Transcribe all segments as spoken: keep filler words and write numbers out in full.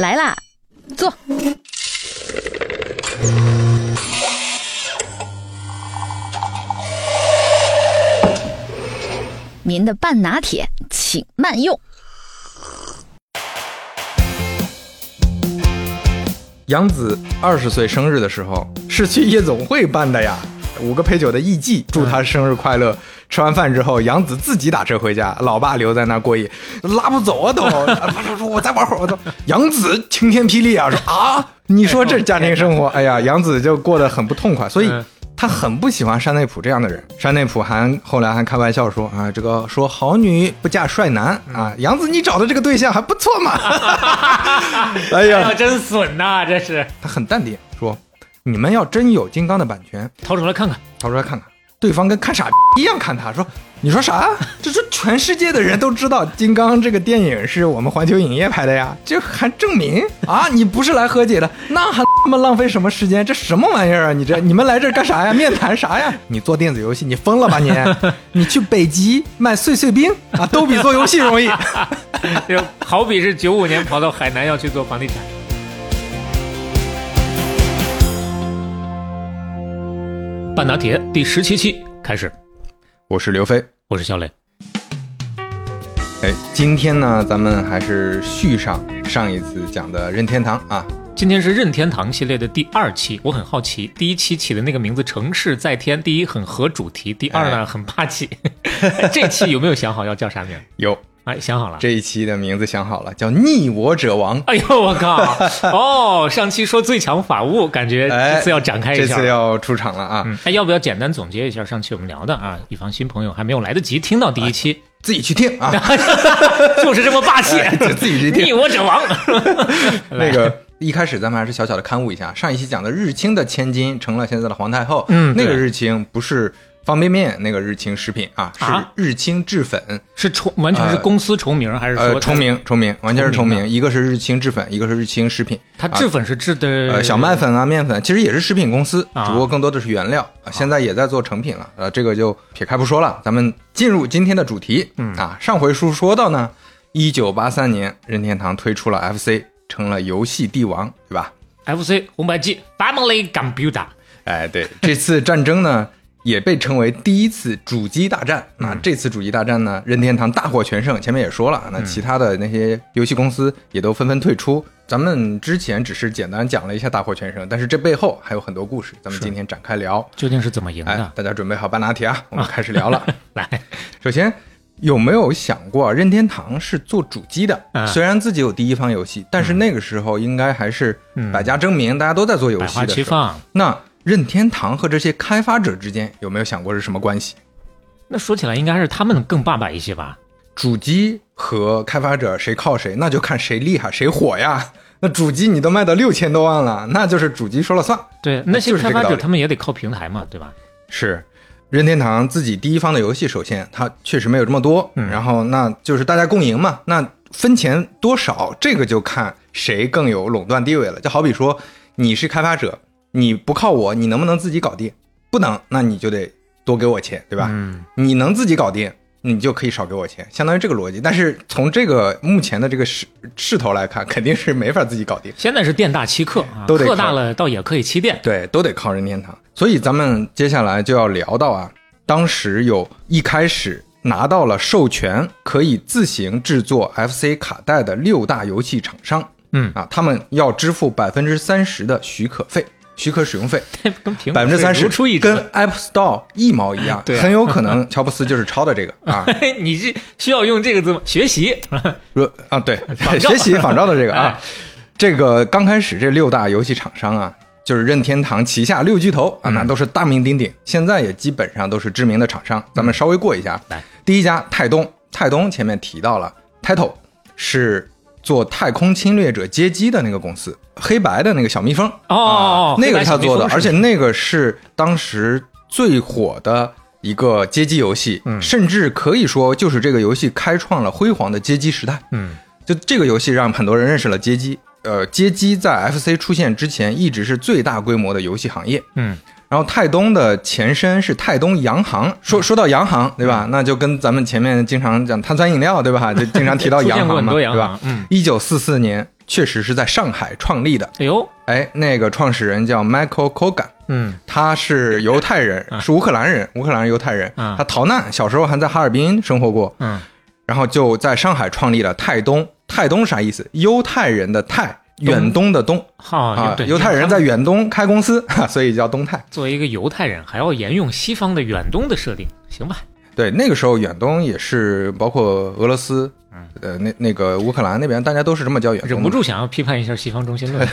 来啦，坐。您的半拿铁请慢用。杨子二十岁生日的时候是去夜总会办的呀，五个陪酒的艺伎祝他生日快乐、嗯、吃完饭之后杨子自己打车回家，老爸留在那过夜，拉不走啊都说我再玩会儿我都杨子晴天霹雳啊，说啊你说这家庭生活，哎呀杨子就过得很不痛快，所以、嗯他很不喜欢山内溥这样的人，山内溥还后来还开玩笑说啊，这个说好女不嫁帅男啊，杨子你找的这个对象还不错嘛。哎呀，真损呐、啊，这是。他很淡定说，你们要真有金刚的版权，掏出来看看，掏出来看看。对方跟看傻一样看他，说你说啥？这是全世界的人都知道金刚这个电影是我们环球影业拍的呀，这还证明啊你不是来和解的，那还他妈浪费什么时间，这什么玩意儿啊，你这你们来这干啥呀，面谈啥呀，你做电子游戏你疯了吧你你去北极卖碎碎冰啊都比做游戏容易。就好比是九五年跑到海南要去做房地产。半拿铁第十七期开始，我是刘飞，我是小磊。哎，今天呢，咱们还是续上上一次讲的任天堂啊。今天是任天堂系列的第二期，我很好奇，第一期起的那个名字“城市在天”，第一很合主题，第二呢、哎、很霸气。这期有没有想好要叫啥名？有。哎，想好了，这一期的名字想好了，叫逆我者亡。哎呦我靠哦，上期说最强法务，感觉这次要展开一下、哎、这次要出场了啊、嗯哎、要不要简单总结一下上期我们聊的啊，以防新朋友还没有来得及听到第一期、哎、自己去听啊就是这么霸气、哎、自己去听逆我者亡那个一开始咱们还是小小的勘误一下，上一期讲的日清的千金成了现在的皇太后，嗯，那个日清不是方便面那个日清食品啊，是日清制粉，啊、是重完全是公司重名、呃、还是说、呃、重名重名完全是重名，重名一个是日清制粉，一个是日清食品。它制粉是制的、呃、小麦粉啊面粉，其实也是食品公司，啊、只不过更多的是原料、啊，现在也在做成品了。呃，这个就撇开不说了，咱们进入今天的主题。嗯啊，上回书说到呢，一九八三年任天堂推出了 F C， 成了游戏帝王，对吧 ？F C 红白机 Family Computer。哎，对，这次战争呢。也被称为第一次主机大战。那这次主机大战呢，任天堂大获全胜。前面也说了，那其他的那些游戏公司也都纷纷退出。咱们之前只是简单讲了一下大获全胜，但是这背后还有很多故事，咱们今天展开聊，究竟是怎么赢的、哎？大家准备好半拿铁啊，我们开始聊了。啊、来，首先有没有想过，任天堂是做主机的、啊？虽然自己有第一方游戏，但是那个时候应该还是百家争鸣，嗯、大家都在做游戏的时候，百花齐放。那任天堂和这些开发者之间有没有想过是什么关系？那说起来应该是他们更爸爸一些吧。主机和开发者谁靠谁，那就看谁厉害谁火呀。那主机你都卖到六千多万了，那就是主机说了算。对，那些开发者他们也得靠平台嘛，对吧？是，任天堂自己第一方的游戏，首先它确实没有这么多，嗯、然后那就是大家共赢嘛。那分钱多少，这个就看谁更有垄断地位了。就好比说你是开发者。你不靠我，你能不能自己搞定？不能，那你就得多给我钱，对吧？嗯，你能自己搞定，你就可以少给我钱，相当于这个逻辑。但是从这个目前的这个势势头来看，肯定是没法自己搞定。现在是店大欺客啊，都得客大了，倒也可以欺店。对，都得靠任天堂。所以咱们接下来就要聊到啊，当时有一开始拿到了授权，可以自行制作 F C 卡带的六大游戏厂商，嗯啊，他们要支付百分之三十的许可费。许可使用费百分之三十，跟 App Store 一毛一样，很有可能乔布斯就是抄的这个啊。你这需要用这个字吗？学习啊，对，学习仿照的这个啊。这个刚开始这六大游戏厂商啊，就是任天堂旗下六巨头啊，那都是大名鼎鼎，现在也基本上都是知名的厂商。咱们稍微过一下，第一家泰东，泰东前面提到了 ，Taito 是。做太空侵略者接机的那个公司，黑白的那个小蜜蜂哦、呃，那个是他做的，而且那个是当时最火的一个街机游戏、嗯，甚至可以说就是这个游戏开创了辉煌的街机时代。嗯，就这个游戏让很多人认识了街机。呃，街机在 F C 出现之前一直是最大规模的游戏行业。嗯。然后泰东的前身是泰东洋行，说说到洋行，对吧？那就跟咱们前面经常讲碳酸饮料，对吧？就经常提到洋行嘛，对吧？嗯，一九四四年确实是在上海创立的。哎呦，哎，那个创始人叫 Michael Kogan， 嗯，他是犹太人，啊、是乌克兰人，乌克兰犹太人、啊，他逃难，小时候还在哈尔滨生活过，嗯，然后就在上海创立了泰东。泰东啥意思？犹太人的泰。远东的东、哦、啊，犹太人在远东开公司，所以叫东泰。作为一个犹太人，还要沿用西方的远东的设定，行吧？对，那个时候远东也是包括俄罗斯，嗯、呃，那那个乌克兰那边，大家都是这么叫远东。忍不住想要批判一下西方中心论。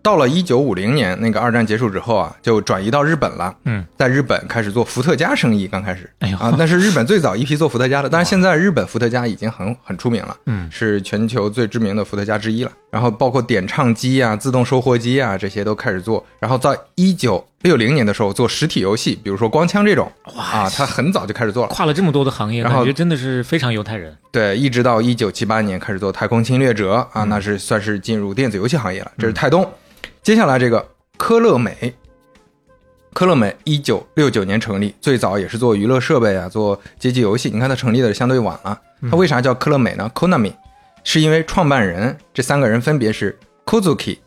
到了一九五零年，那个二战结束之后啊，就转移到日本了。嗯，在日本开始做伏特加生意，刚开始，哎呦啊，那是日本最早一批做伏特加的。但是现在日本伏特加已经很很出名了，嗯，是全球最知名的伏特加之一了。然后包括点唱机啊、自动收获机啊这些都开始做。然后到一九六零年的时候做实体游戏，比如说光枪这种，哇啊，他很早就开始做了，跨了这么多的行业，然后感觉真的是非常犹太人。对，一直到一九七八年开始做《太空侵略者》啊，嗯、那是算是进入电子游戏行业了。这是泰东。嗯，接下来这个科乐美，科乐美一九六九年成立，最早也是做娱乐设备啊，做街机游戏。你看它成立的相对晚了，它为啥叫科乐美呢？ Konami 是因为创办人这三个人分别是 Kuzuki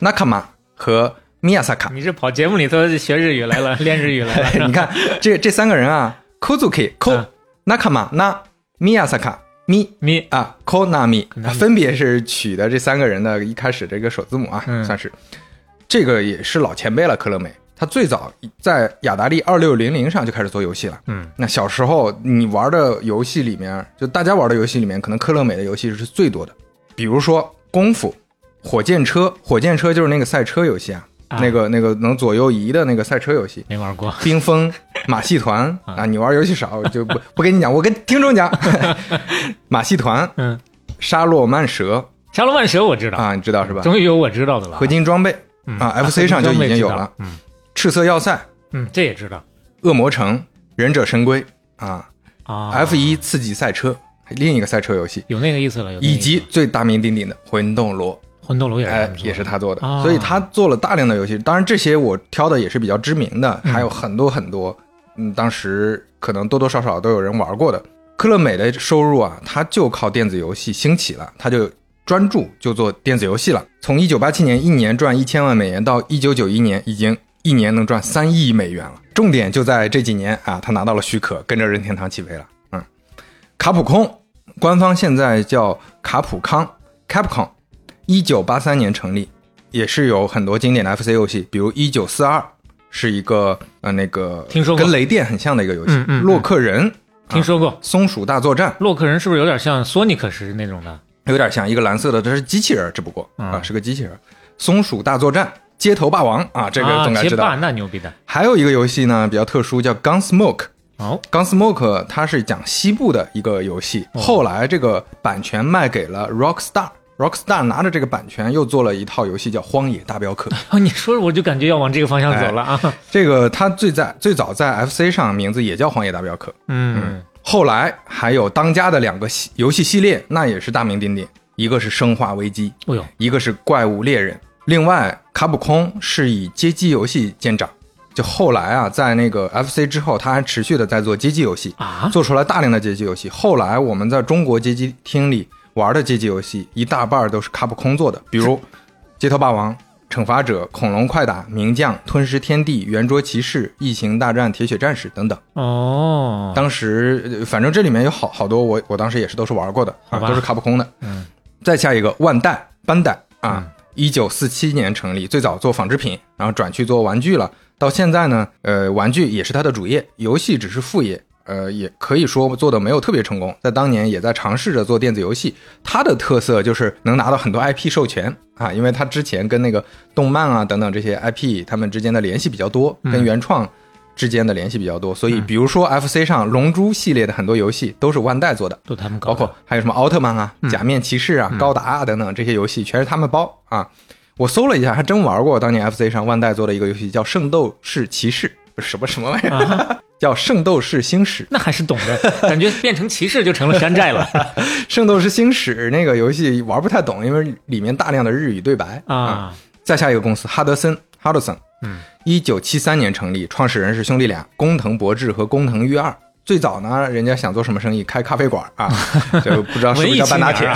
Nakama 和 Miyasaka。 你是跑节目里头学日语来了，练日语来了。你看 这, 这三个人啊， Kuzuki Ko、啊、Nakama Na Miyasaka咪咪啊 ，Konami 分别是取的这三个人的一开始这个首字母啊，嗯、算是这个也是老前辈了。科乐美他最早在雅达利二六零零上就开始做游戏了。嗯，那小时候你玩的游戏里面，就大家玩的游戏里面，可能科乐美的游戏是最多的。比如说功夫、火箭车，火箭车就是那个赛车游戏啊，啊那个那个能左右移的那个赛车游戏，没玩过。冰封。马戏团啊，你玩游戏少，我就不不跟你讲，我跟听众讲。马戏团，嗯，沙洛曼蛇，沙洛曼蛇我知道啊，你知道是吧？终于有我知道的了。合金装备、嗯、啊 ，F C 上就已经有了。嗯，赤色要塞，嗯，这也知道。恶魔城，忍者神龟啊啊 ，F 一 刺激赛车，另一个赛车游戏，有那个意思了。有那个意思，以及最大名鼎鼎的魂斗罗。魂斗罗也是、哎、也是他做的、哦，所以他做了大量的游戏。当然，这些我挑的也是比较知名的，还有很多很多。嗯嗯，当时可能多多少少都有人玩过的。科乐美的收入啊，它就靠电子游戏兴起了，它就专注就做电子游戏了。从一九八七年一年赚一千万美元到一九九一年已经一年能赚三亿美元了。重点就在这几年啊，他拿到了许可，跟着任天堂起飞了。嗯，卡普空官方现在叫卡普康 Capcom， 一九八三年成立，也是有很多经典的 F C 游戏，比如一九四二。是一个呃那个听说过跟雷电很像的一个游戏，嗯嗯嗯、洛克人听说过、啊，松鼠大作战，洛克人是不是有点像索尼克是那种的？有点像一个蓝色的，这是机器人，只不过、嗯、啊是个机器人。松鼠大作战，街头霸王啊，这个总该知道。街霸那牛逼的。还有一个游戏呢比较特殊，叫 Gunsmoke。哦 ，Gunsmoke 它是讲西部的一个游戏，哦、后来这个版权卖给了 Rockstar。Rockstar 拿着这个版权又做了一套游戏叫《荒野大镖客》啊，你说我就感觉要往这个方向走了啊。哎、这个它最在最早在 F C 上名字也叫《荒野大镖客》，嗯，嗯后来还有当家的两个游戏系列，那也是大名鼎鼎，一个是《生化危机》哦，一个是《怪物猎人》。另外，卡普空是以街机游戏见长，就后来啊，在那个 F C 之后，他还持续的在做街机游戏啊，做出来大量的街机游戏。后来我们在中国街机厅里。玩的街机游戏一大半都是卡普空做的，比如街头霸王、惩罚者、恐龙快打、名将、吞食天地、圆桌骑士、异形大战、铁血战士等等。哦，当时反正这里面有好好多我我当时也是都是玩过的啊，都是卡普空的。嗯，再下一个万代班代啊、嗯、，一九四七年成立，最早做纺织品，然后转去做玩具了。到现在呢，呃，玩具也是它的主业，游戏只是副业。呃，也可以说做的没有特别成功，在当年也在尝试着做电子游戏。它的特色就是能拿到很多 I P 授权啊，因为它之前跟那个动漫啊等等这些 I P 他们之间的联系比较多，跟原创之间的联系比较多。嗯、所以，比如说 F C 上龙珠系列的很多游戏都是万代做的，都他们搞的，包括还有什么奥特曼啊、嗯、假面骑士啊、嗯、高达啊等等这些游戏全是他们包啊。我搜了一下，还真玩过当年 F C 上万代做的一个游戏，叫《圣斗士骑士》。什么什么玩意儿、啊、叫圣斗士星矢，那还是懂的，感觉变成骑士就成了山寨了。圣斗士星矢那个游戏玩不太懂，因为里面大量的日语对白啊、嗯。再下一个公司哈德森哈德森，嗯，一九七三年成立，创始人是兄弟俩工藤博志和工藤裕二。最早呢，人家想做什么生意，开咖啡馆啊，就不知道是不是叫半打铁。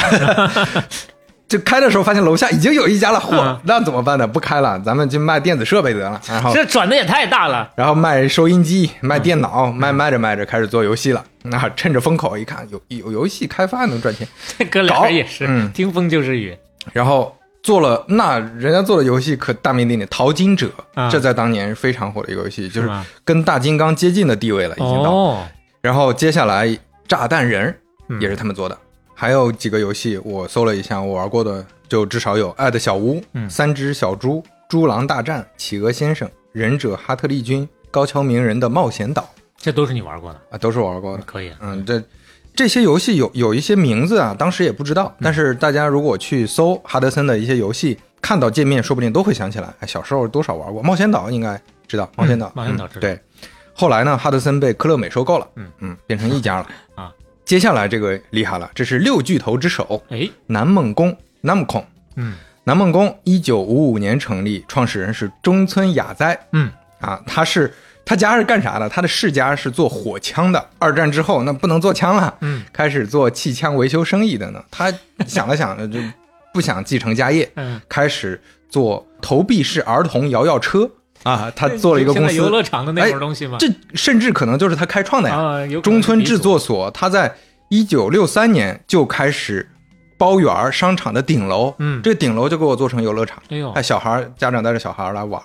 就开的时候发现楼下已经有一家了，嚯、嗯，那怎么办呢？不开了，咱们就卖电子设备得了。然后这转的也太大了。然后卖收音机，卖电脑，嗯、卖卖着卖着开始做游戏了。那、啊、趁着风口一看，有有游戏开发能赚钱，这哥俩也是、嗯、听风就是雨。然后做了，那人家做的游戏可大名鼎鼎，《淘金者》嗯，这在当年是非常火的一个游戏，就是跟大金刚接近的地位了，已经到。哦、然后接下来《炸弹人》也是他们做的。嗯，还有几个游戏我搜了一下，我玩过的就至少有爱的小屋、嗯、三只小猪、猪狼大战、企鹅先生、忍者哈特利军、高桥名人的冒险岛，这都是你玩过的啊？都是玩过的。可以、啊、嗯，这这些游戏有有一些名字啊，当时也不知道，但是大家如果去搜哈德森的一些游戏，看到界面说不定都会想起来，小时候多少玩过。冒险岛应该知道，冒险岛、嗯、冒险岛知道、嗯、对。后来呢，哈德森被科乐美收购了，嗯嗯，变成一家了啊。接下来这个厉害了，这是六巨头之首，南梦宫 Namco。 嗯，南梦宫一九五五年成立，创始人是中村雅哉。嗯啊，他是他家是干啥的？他的世家是做火枪的。二战之后那不能做枪了，嗯，开始做气枪维修生意的呢。他想了想就不想继承家业，嗯，开始做投币式儿童摇摇车。啊，他做了一个公司，游乐场的那种东西吗？这甚至可能就是他开创的呀。啊、中村制作所，他在一九六三年就开始包圆商场的顶楼，嗯，这顶楼就给我做成游乐场。哎呦，哎，小孩家长带着小孩来玩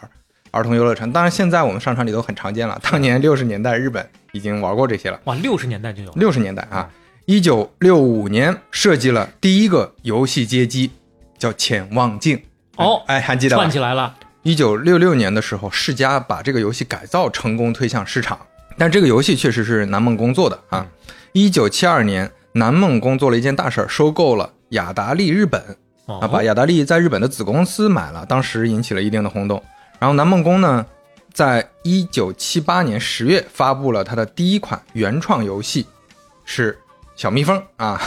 儿童游乐场，当然现在我们商场里都很常见了。当年六十年代日本已经玩过这些了。哇，六十年代就有。六十年代啊，一九六五年设计了第一个游戏街机，叫潜望镜。哦，哎，还记得吧？串起来了。一九六六年的时候，世嘉把这个游戏改造成功推向市场，但这个游戏确实是南梦宫做的啊。一九七二年，南梦宫做了一件大事，收购了雅达利日本啊，把雅达利在日本的子公司买了，当时引起了一定的轰动。然后南梦宫呢，在一九七八年十月发布了它的第一款原创游戏，是小蜜蜂啊，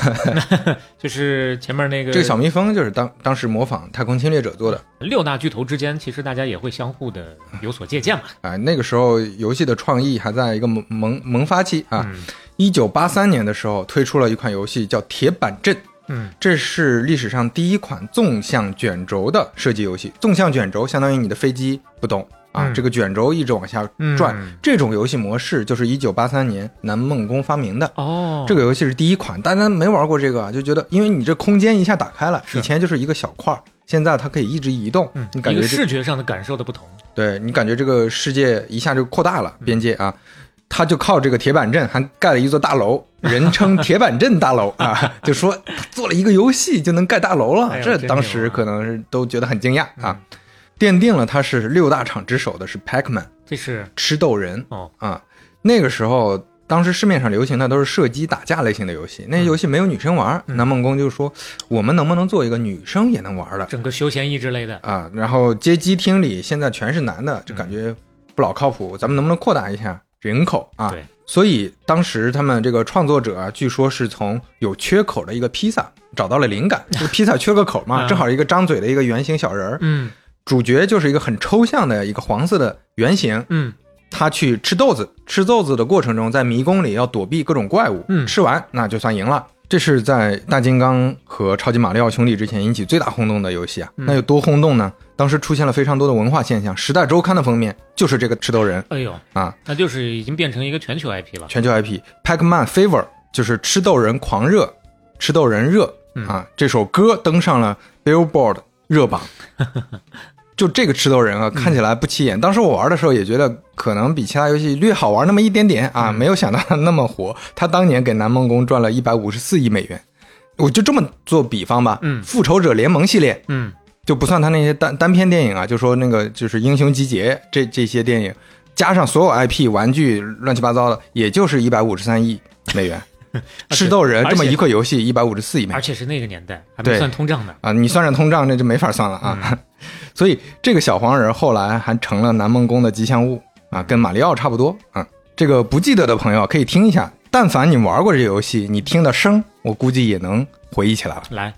就是前面那个这个小蜜蜂，就是当当时模仿太空侵略者做的。六大巨头之间其实大家也会相互的有所借鉴嘛。哎，那个时候游戏的创意还在一个萌萌萌发期啊、嗯、一九八三年的时候推出了一款游戏叫铁板阵。嗯，这是历史上第一款纵向卷轴的射击游戏。纵向卷轴相当于你的飞机不动啊、嗯、这个卷轴一直往下转、嗯、这种游戏模式就是一九八三年南梦宫发明的。哦，这个游戏是第一款，大家没玩过这个就觉得，因为你这空间一下打开了，以前就是一个小块，现在它可以一直移动、嗯、你感觉一个视觉上的感受的不同，对，你感觉这个世界一下就扩大了边界啊。他就靠这个铁板阵还盖了一座大楼，人称铁板阵大楼啊，就说做了一个游戏就能盖大楼了、哎、这当时可能是都觉得很惊讶啊、嗯，奠定了他是六大厂之首的是 Pac-Man， 这是吃豆人、哦、啊。那个时候，当时市面上流行的都是射击打架类型的游戏，那些游戏没有女生玩。嗯、南梦宫就说，我们能不能做一个女生也能玩的，整个休闲益之类的啊。然后街机厅里现在全是男的，就感觉不老靠谱，嗯、咱们能不能扩大一下人口啊？对。所以当时他们这个创作者啊，据说是从有缺口的一个披萨找到了灵感，这个披萨缺个口嘛，嗯、正好一个张嘴的一个圆形小人儿。嗯。主角就是一个很抽象的一个黄色的圆形，嗯，他去吃豆子，吃豆子的过程中在迷宫里要躲避各种怪物，嗯，吃完那就算赢了。这是在大金刚和超级马里奥兄弟之前引起最大轰动的游戏啊，那有多轰动呢？当时出现了非常多的文化现象，时代周刊的封面就是这个吃豆人。哎呦啊，那就是已经变成一个全球 I P 了。全球 I P， Pac-Man Fever 就是吃豆人狂热，吃豆人热啊，这首歌登上了 Billboard 热榜。就这个吃豆人啊，看起来不起眼、嗯。当时我玩的时候也觉得可能比其他游戏略好玩那么一点点啊，嗯、没有想到它那么火。他当年给南梦宫赚了一百五十四亿美元，我就这么做比方吧。嗯，复仇者联盟系列，嗯，就不算他那些单单片电影啊，就说那个就是英雄集结这这些电影，加上所有 I P 玩具乱七八糟的，也就是一百五十三亿美元。吃豆人这么一个游戏一百五十四亿美元，而且是那个年代还没算通胀的啊！你算上通胀那就没法算了啊！嗯、所以这个小黄人后来还成了南梦宫的吉祥物啊，跟马里奥差不多啊。这个不记得的朋友可以听一下，但凡你玩过这游戏，你听的声我估计也能回忆起来了。来，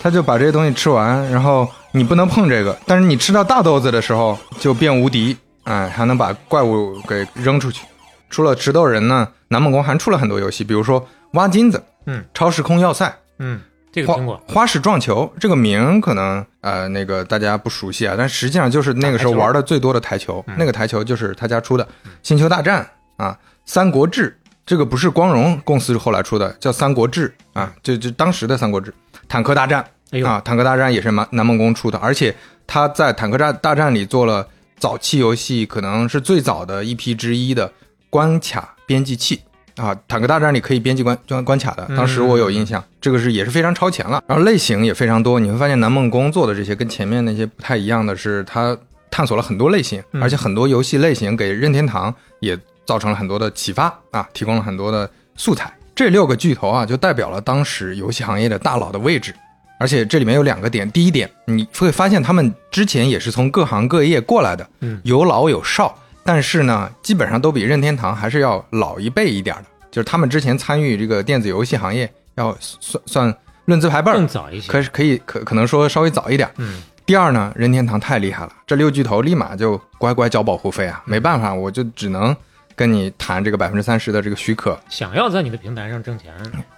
他就把这些东西吃完，然后你不能碰这个，但是你吃到大豆子的时候就变无敌，哎，还能把怪物给扔出去。除了石头人呢，南梦宫还出了很多游戏，比如说挖金子，嗯，超时空要塞，嗯，这个听过。花式撞球这个名可能呃那个大家不熟悉啊，但实际上就是那个时候玩的最多的台球，那个台球就是他家出的。嗯、星球大战啊，三国志这个不是光荣公司后来出的，叫三国志啊，就就当时的三国志。坦克大战、哎、啊，坦克大战也是南梦宫出的，而且他在坦克大战里做了早期游戏可能是最早的一批之一的关卡编辑器啊，坦克大战里可以编辑 关, 关卡的，当时我有印象、嗯、这个是也是非常超前了，然后类型也非常多，你会发现南梦宫做的这些跟前面那些不太一样的是他探索了很多类型、嗯、而且很多游戏类型给任天堂也造成了很多的启发啊，提供了很多的素材。这六个巨头啊就代表了当时游戏行业的大佬的位置，而且这里面有两个点，第一点你会发现他们之前也是从各行各业过来的、嗯、有老有少，但是呢基本上都比任天堂还是要老一辈一点的，就是他们之前参与这个电子游戏行业要 算, 算论资排辈更早一些，可是可以 可, 可能说稍微早一点、嗯、第二呢任天堂太厉害了，这六巨头立马就乖乖交保护费啊，没办法我就只能跟你谈这个 百分之三十 的这个许可，想要在你的平台上挣钱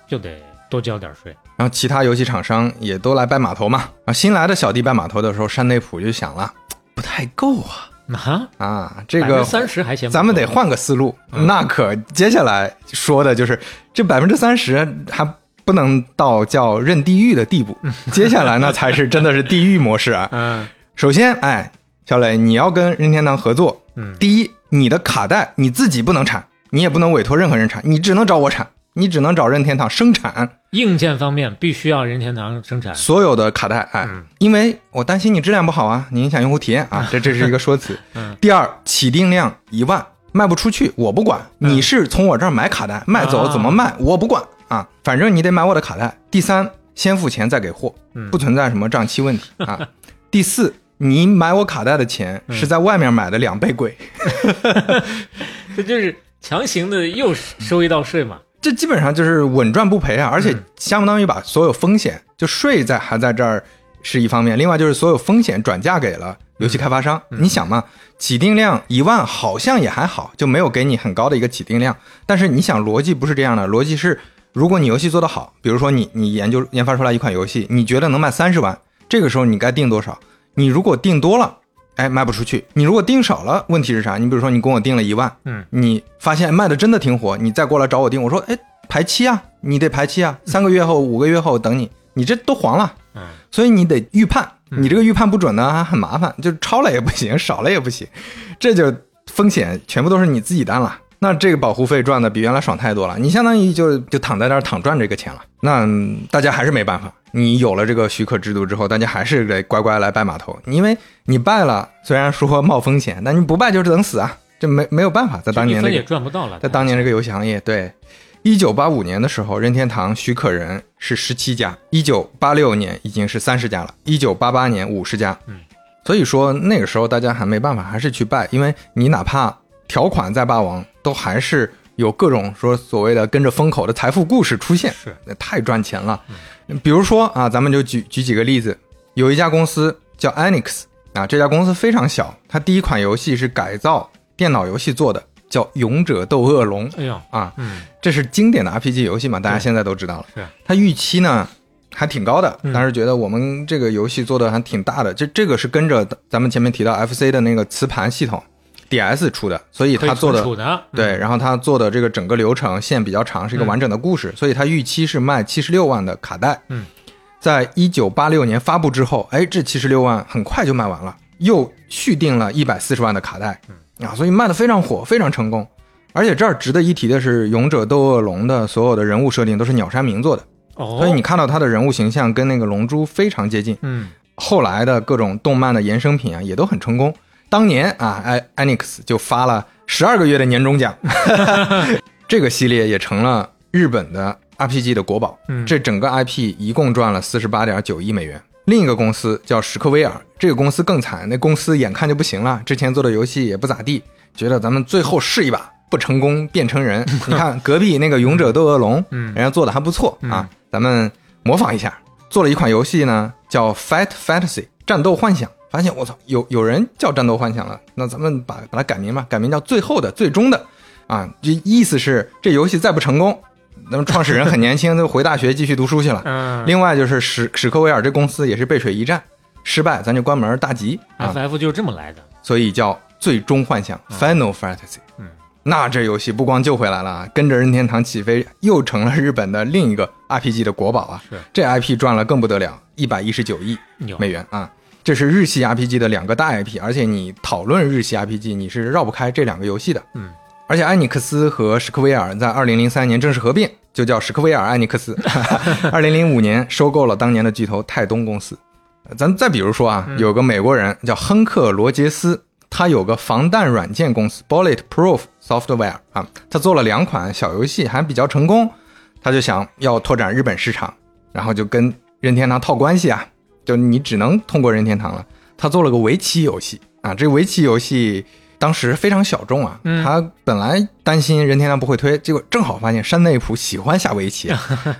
就得多交点税，然后其他游戏厂商也都来拜码头嘛。然后新来的小弟拜码头的时候，山内溥就想了，不太够啊，啊啊，这个 百分之三十 还嫌不够，咱们得换个思路、嗯。那可接下来说的就是这 百分之三十 还不能到叫认地狱的地步，嗯、接下来呢才是真的是地狱模式啊。嗯，首先，哎，小磊，你要跟任天堂合作，嗯，第一，你的卡带你自己不能产，你也不能委托任何人产，你只能找我产。你只能找任天堂生产，硬件方面必须要任天堂生产所有的卡带，哎、嗯，因为我担心你质量不好啊，你影响用户体验啊，这这是一个说辞。嗯、第二，起订量一万，卖不出去我不管，嗯、你是从我这儿买卡带，卖走怎么卖、啊、我不管啊，反正你得买我的卡带。第三，先付钱再给货，不存在什么账期问题、嗯、啊。第四，你买我卡带的钱是在外面买的两倍贵，嗯、这就是强行的又收一道税嘛。这基本上就是稳赚不赔啊，而且相当于把所有风险，就税在还在这儿是一方面，另外就是所有风险转嫁给了游戏开发商。嗯、你想嘛，起订量一万好像也还好，就没有给你很高的一个起订量。但是你想逻辑不是这样的，逻辑是如果你游戏做得好，比如说你你研究研发出来一款游戏，你觉得能卖三十万，这个时候你该定多少？你如果定多了，哎，卖不出去。你如果订少了，问题是啥？你比如说你跟我订了一万，嗯，你发现卖的真的挺火，你再过来找我订，我说，哎，排期啊，你得排期啊，三个月后、五个月后等你，你这都黄了，嗯，所以你得预判，你这个预判不准呢，还很麻烦，就是超了也不行，少了也不行，这就风险全部都是你自己担了。那这个保护费赚的比原来爽太多了，你相当于就就躺在那儿躺赚这个钱了。那大家还是没办法，你有了这个许可制度之后，大家还是得乖乖来拜码头，因为你拜了，虽然说冒风险，但你不拜就是等死啊，这没没有办法。在当年、这个、也赚不到了。在当年这个游戏行业，对，一九八五年的时候，任天堂许可人是十七家，一九八六年已经是三十家了，一九八八年五十家。嗯，所以说那个时候大家还没办法，还是去拜，因为你哪怕条款再霸王，都还是有各种说所谓的跟着风口的财富故事出现，是太赚钱了。比如说啊，咱们就举举几个例子，有一家公司叫 Enix 啊，这家公司非常小，它第一款游戏是改造电脑游戏做的，叫《勇者斗恶龙》。哎呦啊，嗯，这是经典的 R P G 游戏嘛，大家现在都知道了。是，它预期呢还挺高的，但是觉得我们这个游戏做的还挺大的，这这个是跟着咱们前面提到 F C 的那个磁盘系统。D S 出的，所以他做的，嗯、对，然后他做的这个整个流程线比较长，是一个完整的故事，嗯、所以他预期是卖七十六万的卡带。嗯，在一九八六年发布之后，哎，这七十六万很快就卖完了，又续订了一百四十万的卡带，啊，所以卖得非常火，非常成功。而且这儿值得一提的是，《勇者斗恶龙》的所有的人物设定都是鸟山明做的，哦，所以你看到他的人物形象跟那个龙珠非常接近。嗯，后来的各种动漫的衍生品啊，也都很成功。当年啊 Enix 就发了十二个月的年终奖这个系列也成了日本的 R P G 的国宝、嗯、这整个 I P 一共赚了 四十八点九 亿美元。另一个公司叫史克威尔，这个公司更惨，那公司眼看就不行了，之前做的游戏也不咋地，觉得咱们最后试一把，不成功变成人你看隔壁那个勇者斗恶龙、嗯、人家做的还不错、嗯、啊，咱们模仿一下，做了一款游戏呢叫 Fight Fantasy 战斗幻想，发现我操，有有人叫战斗幻想了，那咱们把把它改名吧，改名叫最后的最终的啊，这意思是这游戏再不成功，那么创始人很年轻，就回大学继续读书去了。嗯，另外就是史史克威尔这公司也是背水一战，失败咱就关门大吉。啊、F F 就是这么来的，所以叫最终幻想、嗯、Final Fantasy。嗯，那这游戏不光救回来了，跟着任天堂起飞，又成了日本的另一个 R P G 的国宝啊！是，这 I P 赚了更不得了，一百一十九亿美元啊！这是日系 R P G 的两个大 I P， 而且你讨论日系 R P G， 你是绕不开这两个游戏的。嗯。而且艾尼克斯和史克威尔在二零零三年正式合并，就叫史克威尔艾尼克斯。二零零五年收购了当年的巨头泰东公司。咱再比如说啊，有个美国人叫亨克·罗杰斯，他有个防弹软件公司 Bulletproof Software 啊，他做了两款小游戏还比较成功，他就想要拓展日本市场，然后就跟任天堂套关系啊，就你只能通过任天堂了。他做了个围棋游戏啊，这围棋游戏当时非常小众啊，他本来担心任天堂不会推，结果正好发现山内溥喜欢下围棋，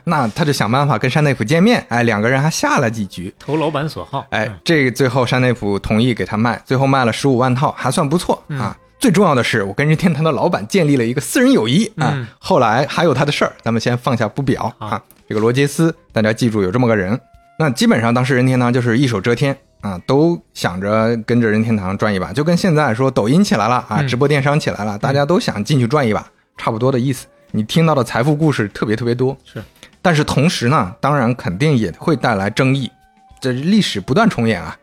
那他就想办法跟山内溥见面，哎，两个人还下了几局，投老板所好，哎，这个最后山内溥同意给他卖，最后卖了十五万套，还算不错、嗯、啊。最重要的是，我跟任天堂的老板建立了一个私人友谊啊、嗯。后来还有他的事儿，咱们先放下不表啊。这个罗杰斯，大家记住有这么个人。那基本上当时任天堂就是一手遮天。啊，都想着跟着任天堂赚一把，就跟现在说抖音起来了啊，直播电商起来了，大家都想进去赚一把，差不多的意思。你听到的财富故事特别特别多，是。但是同时呢，当然肯定也会带来争议，这历史不断重演啊。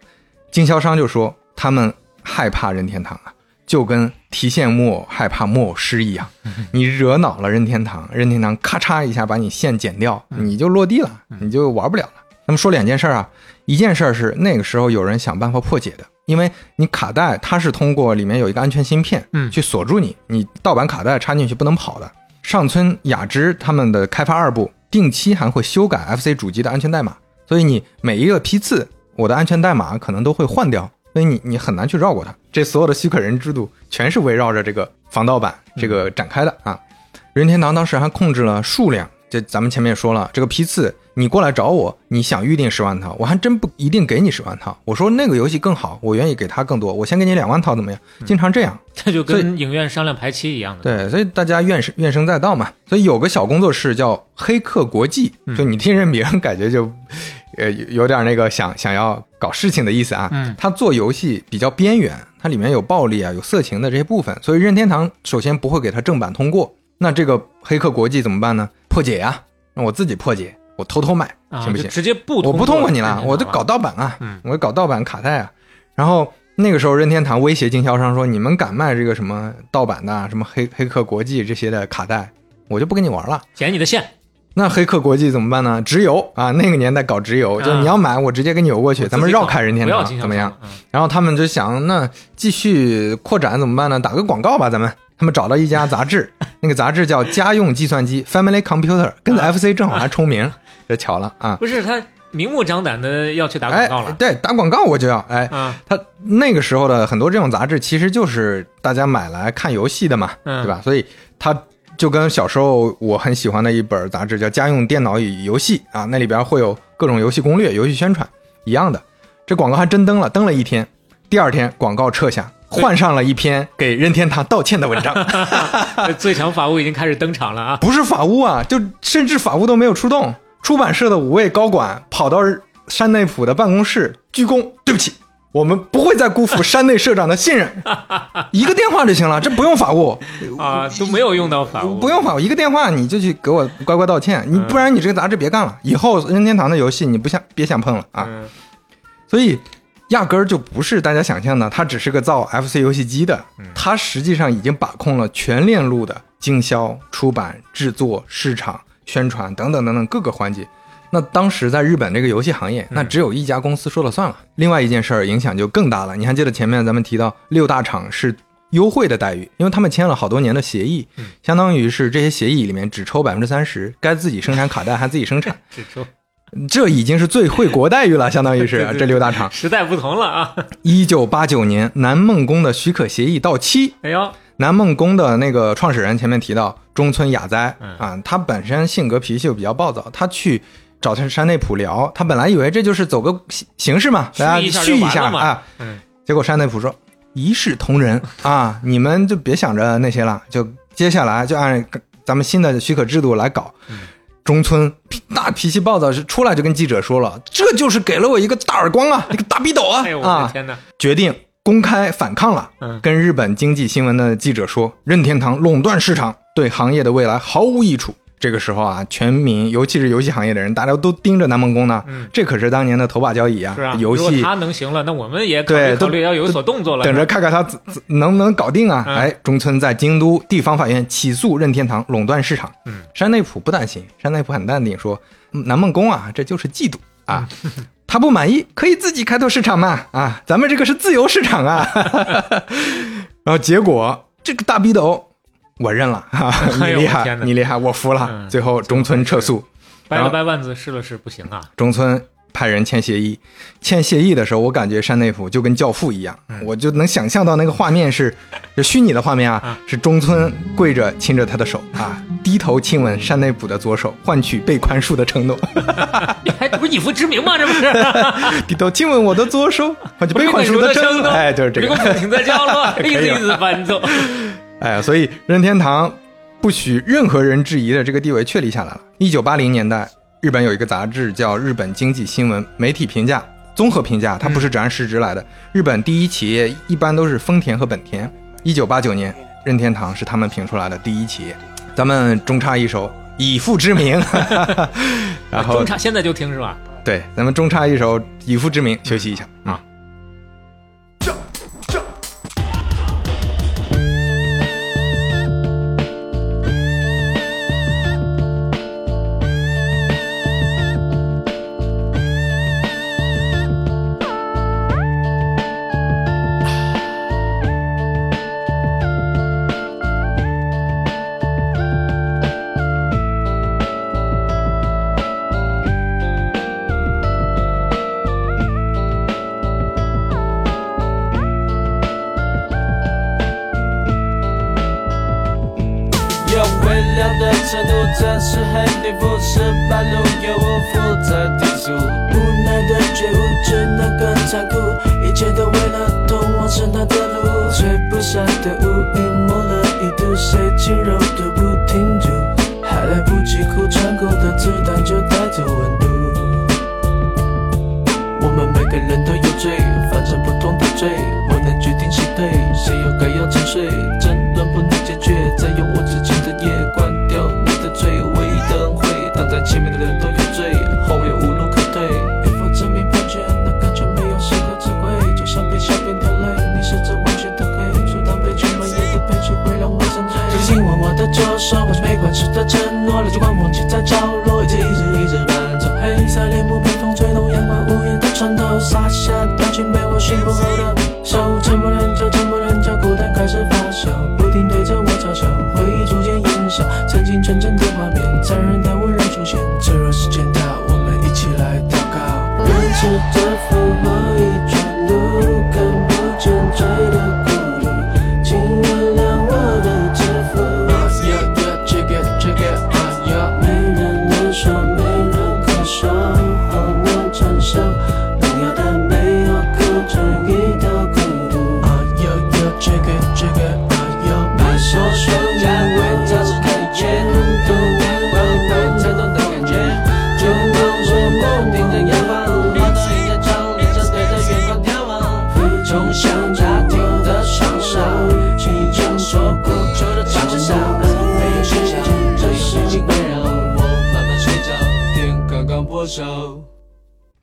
经销商就说他们害怕任天堂啊，就跟提线木偶害怕木偶师一样，你惹恼了任天堂，任天堂咔嚓一下把你线剪掉，你就落地了，你就玩不了了。那么说两件事啊，一件事是那个时候有人想办法破解的，因为你卡带它是通过里面有一个安全芯片去锁住你，你盗版卡带插进去不能跑的。上村雅之他们的开发二部定期还会修改 F C 主机的安全代码，所以你每一个批次我的安全代码可能都会换掉，所以你你很难去绕过它。这所有的许可人制度全是围绕着这个防盗版这个展开的啊。任天堂当时还控制了数量，这咱们前面也说了，这个批次你过来找我，你想预定十万套，我还真不一定给你十万套。我说那个游戏更好，我愿意给他更多，我先给你两万套怎么样？经常这样，这、嗯、就跟影院商量排期一样的。对，所以大家怨怨声载道嘛。所以有个小工作室叫黑客国际，就你听人名感觉就，呃，有点那个想想要搞事情的意思啊。嗯，他做游戏比较边缘，它里面有暴力啊，有色情的这些部分，所以任天堂首先不会给他正版通过。那这个黑客国际怎么办呢？破解啊，让我自己破解，我偷偷卖行不行？啊、直接不通过，我不通过你了，我就搞盗版啊，嗯、我搞盗版卡带啊。然后那个时候任天堂威胁经销商说：“你们敢卖这个什么盗版的、什么黑黑客国际这些的卡带，我就不跟你玩了，剪你的线。”那黑客国际怎么办呢？直邮啊，那个年代搞直邮，就是你要买我直接给你邮过去，咱们绕开任天堂怎么样、嗯？然后他们就想，那继续扩展怎么办呢？打个广告吧，咱们。他们找到一家杂志，那个杂志叫家用计算机 Family Computer， 跟着 F C 正好还重名，这、啊、巧了啊！不是他明目张胆的要去打广告了，哎、对，打广告我就要哎、啊，他那个时候的很多这种杂志其实就是大家买来看游戏的嘛，嗯、对吧？所以他就跟小时候我很喜欢的一本杂志叫《家用电脑与游戏》啊，那里边会有各种游戏攻略、游戏宣传一样的。这广告还真登了，登了一天，第二天广告撤下。换上了一篇给任天堂道歉的文章，最强法务已经开始登场了啊！不是法务啊，就甚至法务都没有出动，出版社的五位高管跑到山内溥的办公室鞠躬，对不起，我们不会再辜负山内社长的信任。一个电话就行了，这不用法务啊，都没有用到法务，不用法务，一个电话你就去给我乖乖道歉，你不然你这个杂志别干了，以后任天堂的游戏你不想别想碰了啊！所以。压根儿就不是大家想象的，它只是个造 F C 游戏机的，它实际上已经把控了全链路的经销、出版、制作、市场、宣传等等等等各个环节。那当时在日本这个游戏行业，那只有一家公司说了算了。嗯、另外一件事儿影响就更大了，你还记得前面咱们提到六大厂是优惠的待遇，因为他们签了好多年的协议，嗯、相当于是这些协议里面只抽 百分之三十， 该自己生产卡带还自己生产。只抽这已经是最惠国待遇了，相当于是这六大厂时代不同了啊。一九八九年南梦宫的许可协议到期，哎呦，南梦宫的那个创始人前面提到中村雅哉啊，他本身性格脾气又比较暴躁，他去找山内溥聊，他本来以为这就是走个形式嘛，大家续一下啊、嗯。结果山内溥说一视同仁啊，你们就别想着那些了，就接下来就按咱们新的许可制度来搞。嗯，中村大脾气暴躁，是出来就跟记者说了，这就是给了我一个大耳光啊，一个大逼斗啊、哎、我的天哪啊！决定公开反抗了、嗯，跟日本经济新闻的记者说，任天堂垄断市场，对行业的未来毫无益处。这个时候啊，全民尤其是游戏行业的人，大家都盯着南梦宫呢、嗯，这可是当年的头把交椅啊！是啊，游戏如果他能行了，那我们也考虑考虑要有所动作了，等着看看他能不能搞定啊、嗯！哎，中村在京都地方法院起诉任天堂垄断市场。嗯，山内溥不担心，山内溥很淡定说：“南梦宫啊，这就是嫉妒啊。嗯”他不满意可以自己开拓市场嘛啊，咱们这个是自由市场啊。然后结果这个大逼斗我认了哈、啊、你厉害、哎、你厉害我服了、嗯、最后中村撤诉。掰了掰腕子试了试不行啊。中村派人签协议。签协议的时候我感觉山内溥就跟教父一样、嗯、我就能想象到那个画面是虚拟的画面啊、嗯、是中村跪着亲着他的手啊，低头亲吻山内溥的左手，换取被宽恕的承诺。你还不是以父之名吗？这不是低头亲吻我的左手，换取被宽恕的承诺。哎，就是这个。如果挺在角落一直一直搬走。哎，所以任天堂不许任何人质疑的这个地位确立下来了。一九八零年代日本有一个杂志叫《日本经济新闻》，媒体评价综合评价，它不是只按市值来的、嗯、日本第一企业一般都是丰田和本田，一九八九年任天堂是他们评出来的第一企业。咱们中插一首《以父之名》然后中插现在就听是吧？对，咱们中插一首《以父之名》休息一下啊、嗯。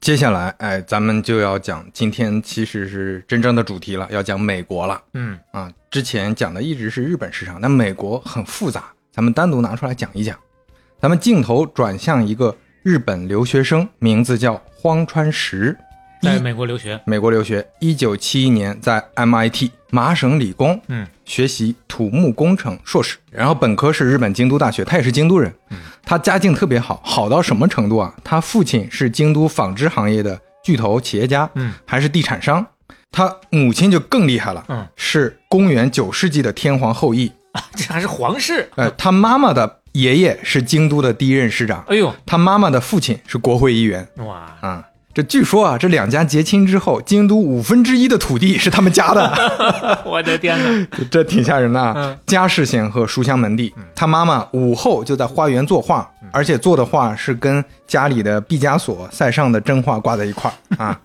接下来，哎，咱们就要讲今天其实是真正的主题了，要讲美国了。嗯啊，之前讲的一直是日本市场，但美国很复杂，咱们单独拿出来讲一讲。咱们镜头转向一个日本留学生，名字叫荒川实，在美国留学。美国留学，一九七一年在 M I T 麻省理工，嗯，学习土木工程硕士，然后本科是日本京都大学，他也是京都人。嗯，他家境特别好，好到什么程度啊？他父亲是京都纺织行业的巨头企业家，嗯，还是地产商。他母亲就更厉害了，嗯，是公元九世纪的天皇后裔，啊、这还是皇室。呃，他妈妈的爷爷是京都的第一任市长，哎呦，他妈妈的父亲是国会议员。哇，啊，这据说啊，这两家结亲之后，京都五分之一的土地是他们家的。我的天哪，这挺吓人的啊！嗯、家世显赫，书香门第。他妈妈午后就在花园作画，而且做的画是跟家里的毕加索、塞尚的真画挂在一块儿啊。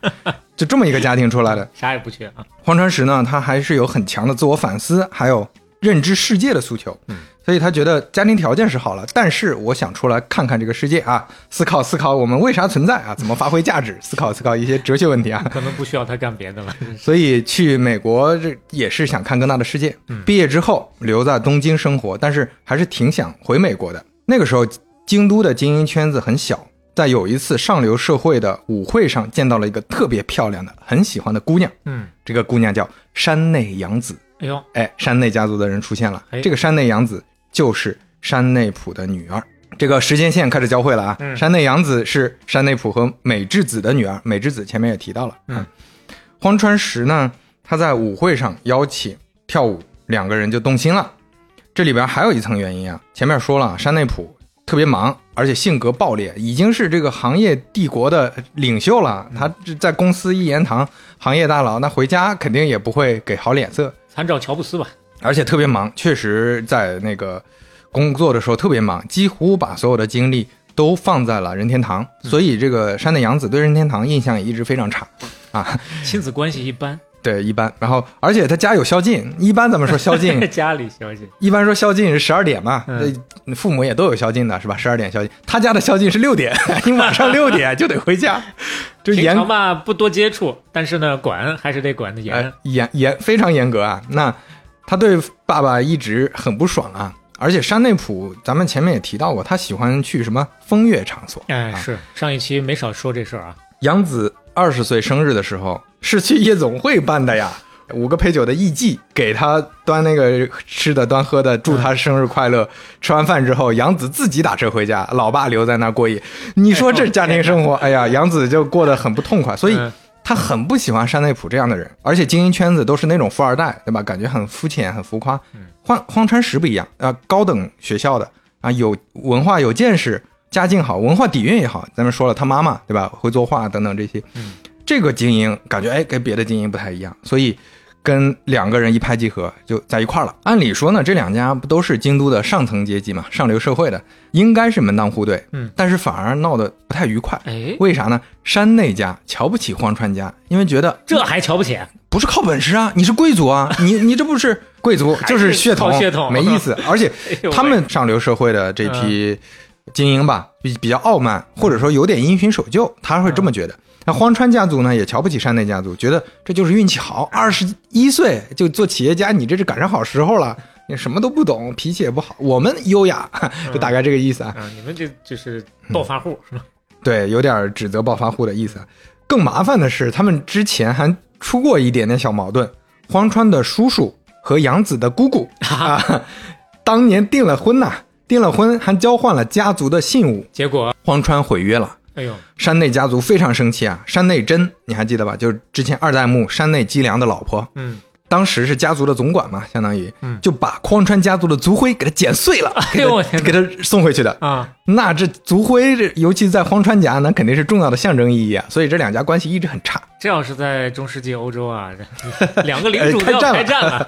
就这么一个家庭出来的，啥也不缺啊。荒川实呢，他还是有很强的自我反思，还有认知世界的诉求。嗯。所以他觉得家庭条件是好了，但是我想出来看看这个世界啊，思考思考我们为啥存在啊，怎么发挥价值，思考思考一些哲学问题啊。可能不需要他干别的了。所以去美国这也是想看更大的世界。嗯、毕业之后留在东京生活，但是还是挺想回美国的。那个时候京都的精英圈子很小，在有一次上流社会的舞会上见到了一个特别漂亮的、很喜欢的姑娘。嗯，这个姑娘叫山内洋子。哎呦，哎，山内家族的人出现了。哎、这个山内洋子。就是山内溥的女儿，这个时间线开始交汇了啊！嗯、山内洋子是山内溥和美智子的女儿，美智子前面也提到了。嗯，荒川实呢，他在舞会上邀请跳舞，两个人就动心了。这里边还有一层原因啊，前面说了，山内溥特别忙，而且性格暴烈，已经是这个行业帝国的领袖了。他在公司一言堂，行业大佬，那回家肯定也不会给好脸色。参照乔布斯吧。而且特别忙，确实在那个工作的时候特别忙，几乎把所有的精力都放在了任天堂，嗯、所以这个山内洋子对任天堂印象也一直非常差啊，亲子关系一般，对一般。然后，而且他家有宵禁，一般咱们说宵禁，家里宵禁，一般说宵禁是十二点嘛，嗯、父母也都有宵禁的是吧？十二点宵禁，他家的宵禁是六点，你晚上六点就得回家。平常吧不多接触，但是呢管还是得管的严，呃、严严非常严格啊。那他对爸爸一直很不爽啊，而且山内溥咱们前面也提到过，他喜欢去什么风月场所。哎，是，啊、上一期没少说这事儿啊。洋子二十岁生日的时候是去夜总会办的呀，五个陪酒的艺妓给他端那个吃的端喝的，祝他生日快乐。嗯、吃完饭之后，洋子自己打车回家，老爸留在那过夜。你说这家庭生活，哎呀，洋子就过得很不痛快，所以。嗯他很不喜欢山内溥这样的人，而且精英圈子都是那种富二代，对吧？感觉很肤浅、很浮夸。荒荒川实不一样，呃，高等学校的啊，有文化、有见识，家境好，文化底蕴也好。咱们说了，他妈妈对吧，会作画等等这些。嗯、这个精英感觉哎，跟别的精英不太一样，所以跟两个人一拍即合，就在一块儿了。按理说呢，这两家不都是京都的上层阶级嘛，上流社会的，应该是门当户对。嗯，但是反而闹得不太愉快。哎，为啥呢？山内家瞧不起荒川家，因为觉得这还瞧不起，不是靠本事啊，你是贵族啊，你你这不是贵族就是血统，血统没意思。而且他们上流社会的这批精英吧，比比较傲慢，或者说有点因循守旧，他会这么觉得。那荒川家族呢，也瞧不起山内家族，觉得这就是运气好，二十一岁就做企业家，你这是赶上好时候了。你什么都不懂，脾气也不好，我们优雅，就大概这个意思啊。嗯嗯、你们这就是暴发户是吧？嗯对，有点指责暴发户的意思。更麻烦的是，他们之前还出过一点点小矛盾。荒川的叔叔和洋子的姑姑啊，当年订了婚呐、啊，订了婚还交换了家族的信物，结果荒川毁约了。哎呦，山内家族非常生气啊！山内真，你还记得吧？就是之前二代目山内基良的老婆，嗯，当时是家族的总管嘛，相当于，嗯，就把荒川家族的族徽给他剪碎了，哎呦我天，给他送回去的啊。那这族徽，这尤其在荒川家，那肯定是重要的象征意义啊，所以这两家关系一直很差。这要是在中世纪欧洲啊，两个领主要开战了，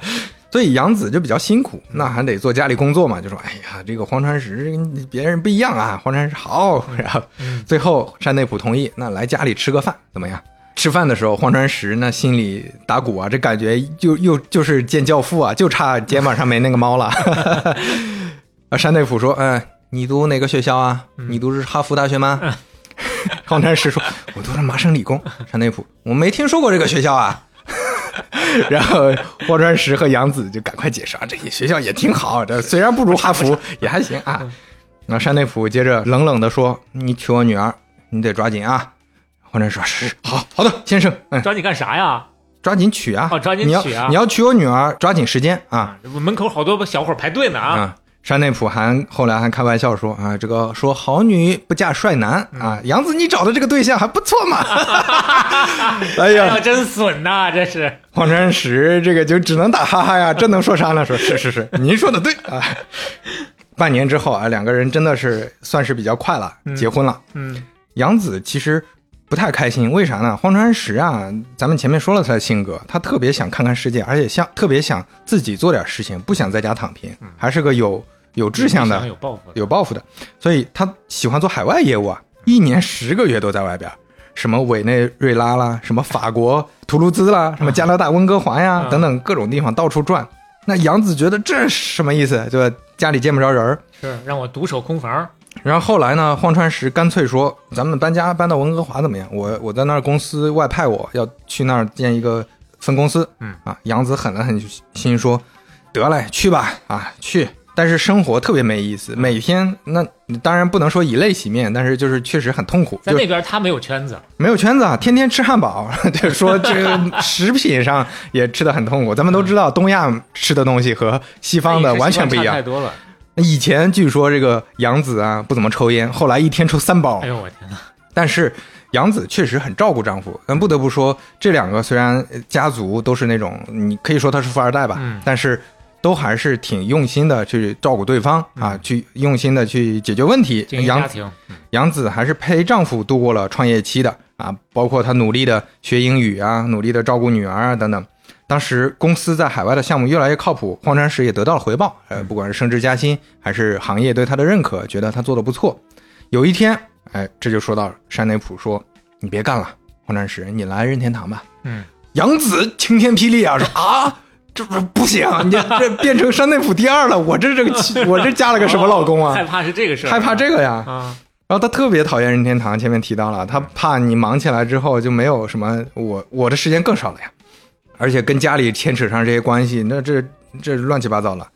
所以洋子就比较辛苦，那还得做家里工作嘛，就说哎呀，这个荒川实跟别人不一样啊，荒川实好，然后最后山内溥同意，那来家里吃个饭怎么样？吃饭的时候，荒川实呢心里打鼓啊，这感觉就又就是见教父啊，就差肩膀上没那个猫了。啊，山内溥说，嗯、呃。你读哪个学校啊？你读是哈佛大学吗？荒川实说，我读的麻省理工。山内溥，我没听说过这个学校啊。然后荒川实和洋子就赶快解释啊，这些学校也挺好的，虽然不如哈佛，也还行啊。然后山内溥接着冷冷的说：“你娶我女儿，你得抓紧啊。”荒川实说：“好好的，先生。嗯”抓紧干啥呀？抓紧娶啊！哦，抓紧娶啊！你要娶我女儿，抓紧时间啊！门口好多小伙排队呢啊！嗯山内溥还后来还开玩笑说啊，这个说好女不嫁帅男啊，洋子你找的这个对象还不错嘛。哎呀，哎真损呐、啊，这是荒川实这个就只能打哈哈呀，这能说啥呢？说是是是，您说的对啊。半年之后啊，两个人真的是算是比较快了，嗯、结婚了。嗯，杨子其实不太开心，为啥呢？荒川石啊，咱们前面说了他的性格，他特别想看看世界，而且想特别想自己做点事情，不想在家躺平，嗯、还是个有有志向的、有抱负的、有抱负的，所以他喜欢做海外业务啊，一年十个月都在外边。什么委内瑞拉啦，什么法国图卢兹啦，什么加拿大温哥华呀、嗯、等等各种地方到处转。那杨子觉得这什么意思，就家里见不着人，是让我独守空房。然后后来呢，荒川石干脆说咱们搬家搬到温哥华怎么样，我我在那儿公司外派，我要去那儿建一个分公司。嗯啊，杨子狠了狠心说得嘞去吧啊去。但是生活特别没意思，每天那当然不能说以泪洗面，但是就是确实很痛苦。在那边他没有圈子，没有圈子啊，天天吃汉堡，就说这个食品上也吃得很痛苦。咱们都知道东亚吃的东西和西方的完全不一样，哎、太多了。以前据说这个杨子啊不怎么抽烟，后来一天抽三包。哎呦我天哪！但是杨子确实很照顾丈夫，但不得不说这两个虽然家族都是那种你可以说他是富二代吧，嗯、但是。都还是挺用心的去照顾对方、嗯、啊，去用心的去解决问题。杨子、嗯、杨子还是陪丈夫度过了创业期的啊，包括她努力的学英语啊，努力的照顾女儿啊等等。当时公司在海外的项目越来越靠谱，荒川石也得到了回报，呃，不管是升职加薪还是行业对她的认可，觉得她做的不错。有一天，哎，这就说到山内溥说：“你别干了，荒川石，你来任天堂吧。”嗯，杨子晴天霹雳啊，说啊。这不行，你这变成山内溥第二了，我这这个我这嫁了个什么老公啊？哦、害怕是这个事儿，害怕这个呀。啊、然后他特别讨厌任天堂，前面提到了，他怕你忙起来之后就没有什么，我我的时间更少了呀。而且跟家里牵扯上这些关系，那这这乱七八糟了。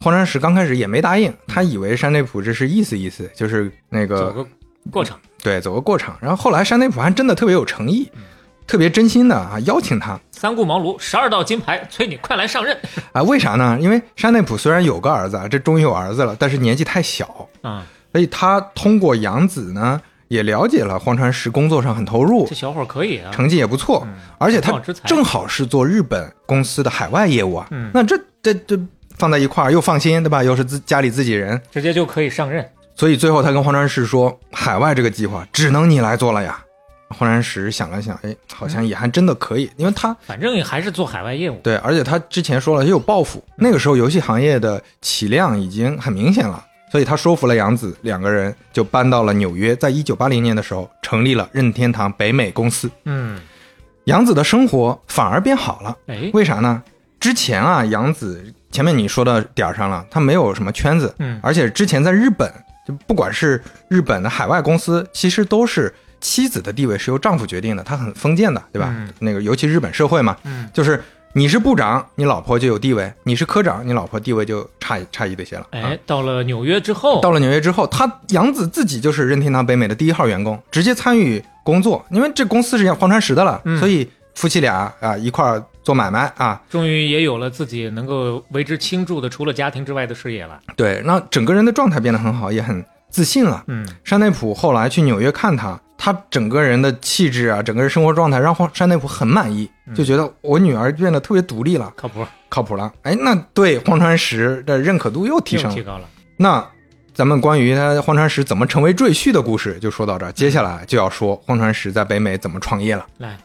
荒川石刚开始也没答应，他以为山内溥这是意思意思，就是那个走个过场，对，走个过场。然后后来山内溥还真的特别有诚意。嗯，特别真心的啊，邀请他三顾茅庐，十二道金牌催你快来上任啊！为啥呢？因为山内溥虽然有个儿子，这终于有儿子了，但是年纪太小啊，所以他通过杨子呢，也了解了荒川石工作上很投入，这小伙可以啊，成绩也不错，嗯、而且他正好是做日本公司的海外业务啊，嗯、那这这这放在一块儿又放心，对吧？又是自家里自己人，直接就可以上任。所以最后他跟荒川石说，海外这个计划只能你来做了呀。荒川石想了想，哎，好像也还真的可以，嗯、因为他反正也还是做海外业务，对，而且他之前说了也有抱负，那个时候游戏行业的起量已经很明显了，所以他说服了杨子，两个人就搬到了纽约，在一九八零年的时候成立了任天堂北美公司。嗯，杨子的生活反而变好了，哎，为啥呢？之前啊，杨子前面你说到点上了，他没有什么圈子，嗯，而且之前在日本，就不管是日本的海外公司，其实都是。妻子的地位是由丈夫决定的，她很封建的，对吧？嗯、那个尤其日本社会嘛，嗯、就是你是部长，你老婆就有地位；你是科长，你老婆地位就差差一对些了。哎、啊，到了纽约之后，到了纽约之后，她杨子自己就是任天堂北美的第一号员工，直接参与工作，因为这公司是荒川石的了，嗯、所以夫妻俩啊一块儿做买卖啊，终于也有了自己能够为之倾注的除了家庭之外的事业了。对，那整个人的状态变得很好，也很自信了。嗯，山内溥后来去纽约看他。他整个人的气质啊，整个人生活状态让山内溥很满意，就觉得我女儿变得特别独立了，靠谱，靠谱了。哎，那对荒川石的认可度又提升了，提高了。那咱们关于他荒川石怎么成为赘婿的故事就说到这儿，接下来就要说荒川石在北美怎么创业了。来，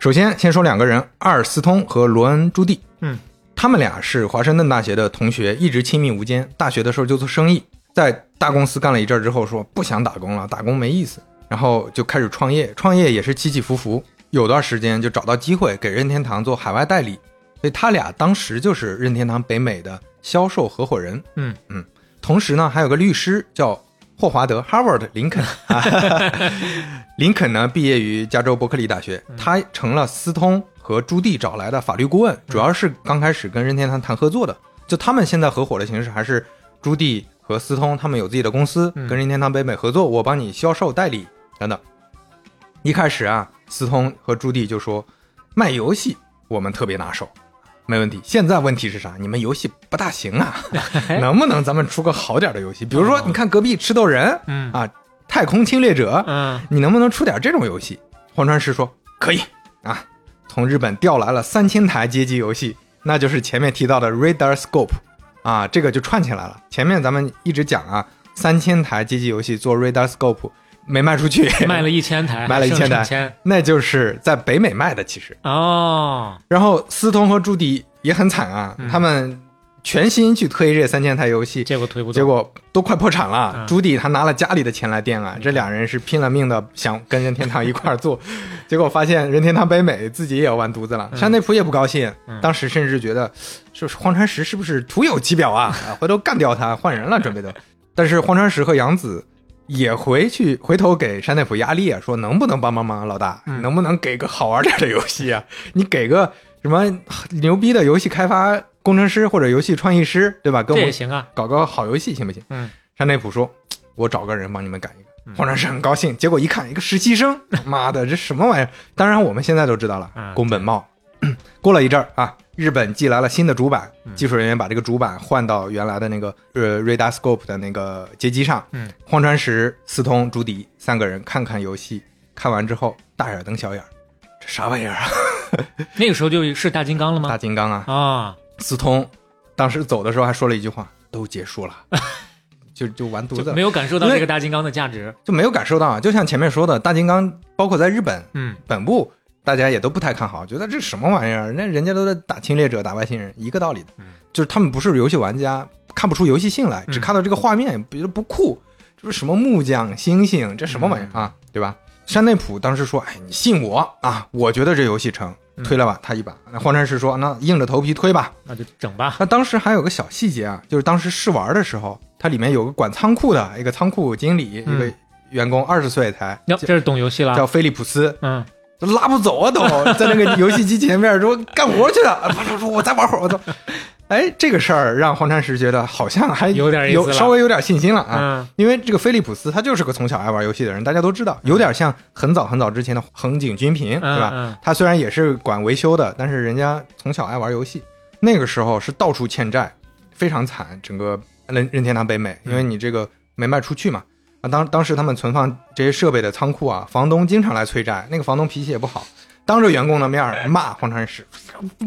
首先先说两个人，阿尔斯通和罗恩·朱蒂。嗯，他们俩是华盛顿大学的同学，一直亲密无间。大学的时候就做生意，在大公司干了一阵之后说不想打工了，打工没意思。然后就开始创业，创业也是起起伏伏，有段时间就找到机会给任天堂做海外代理，所以他俩当时就是任天堂北美的销售合伙人。嗯嗯，同时呢还有个律师叫霍华德 Harvard 林肯林肯呢毕业于加州伯克利大学，他成了斯通和朱蒂找来的法律顾问，主要是刚开始跟任天堂谈合作的。就他们现在合伙的形式还是朱蒂和斯通他们有自己的公司，跟任天堂北美合作，我帮你销售代理等等。一开始啊，斯通和朱棣就说卖游戏我们特别拿手，没问题。现在问题是啥？你们游戏不大行啊，能不能咱们出个好点的游戏？比如说，你看隔壁吃豆人，嗯啊，太空侵略者，嗯，你能不能出点这种游戏？荒川石说可以啊，从日本调来了三千台街机游戏，那就是前面提到的 Radar Scope。啊，这个就串起来了。前面咱们一直讲啊，三千台街机游戏做 Radar Scope 没卖出去，卖了一千台，卖了一千台，千那就是在北美卖的其实哦。然后司通和朱迪也很惨啊，嗯、他们全心去推这三千台游戏，结果推不动，结果都快破产了。嗯、朱迪他拿了家里的钱来垫啊，这俩人是拼了命的想跟任天堂一块儿做，结果发现任天堂北美自己也要完犊子了。嗯、山内溥也不高兴，嗯、当时甚至觉得是荒川实是不是徒有其表啊？回头干掉他，换人了准备的。但是荒川实和洋子也回去回头给山内溥压力啊，说能不能帮帮忙，老大，嗯、能不能给个好玩点的游戏啊？你给个什么牛逼的游戏开发工程师或者游戏创意师，对吧？跟我搞个好游戏行不行？嗯，山内溥说我找个人帮你们改一个，荒川实很高兴，结果一看一个实习生，妈的这什么玩意儿。当然我们现在都知道了，宫本茂过了一阵儿啊，日本寄来了新的主板，技术人员把这个主板换到原来的那个呃 Radar Scope 的那个街机上。嗯，荒川实、司通、朱迪三个人看看游戏，看完之后大眼瞪小眼，这啥玩意儿啊？那个时候就是大金刚了吗？大金刚啊啊！哦，司通当时走的时候还说了一句话，都结束了。就就完犊子，没有感受到这个大金刚的价值，就没有感受到。就像前面说的，大金刚包括在日本嗯本部，大家也都不太看好，觉得这什么玩意儿，那人家都在打侵略者打外星人，一个道理的。嗯，就是他们不是游戏玩家，看不出游戏性来，只看到这个画面觉得不酷，就是什么木匠星星，这什么玩意儿啊，嗯、对吧？山内溥当时说，哎，你信我啊，我觉得这游戏成，推了吧他一把。那荒川实说，那硬着头皮推吧，那就整吧。那当时还有个小细节啊，就是当时试玩的时候，它里面有个管仓库的一个仓库经理，嗯、一个员工二十岁才，这是懂游戏了，叫菲利普斯，嗯，拉不走啊都，在那个游戏机前面说干活去了，说我再玩会儿，我都。哎，这个事儿让荒川实觉得好像还有点意思了，稍微有点信心了啊。嗯、因为这个菲利普斯他就是个从小爱玩游戏的人，大家都知道，有点像很早很早之前的横井军平，嗯、对吧？嗯、他虽然也是管维修的，但是人家从小爱玩游戏。那个时候是到处欠债，非常惨，整个任任天堂北美，因为你这个没卖出去嘛。啊，当当时他们存放这些设备的仓库啊，房东经常来催债，那个房东脾气也不好，当着员工的面骂荒川实，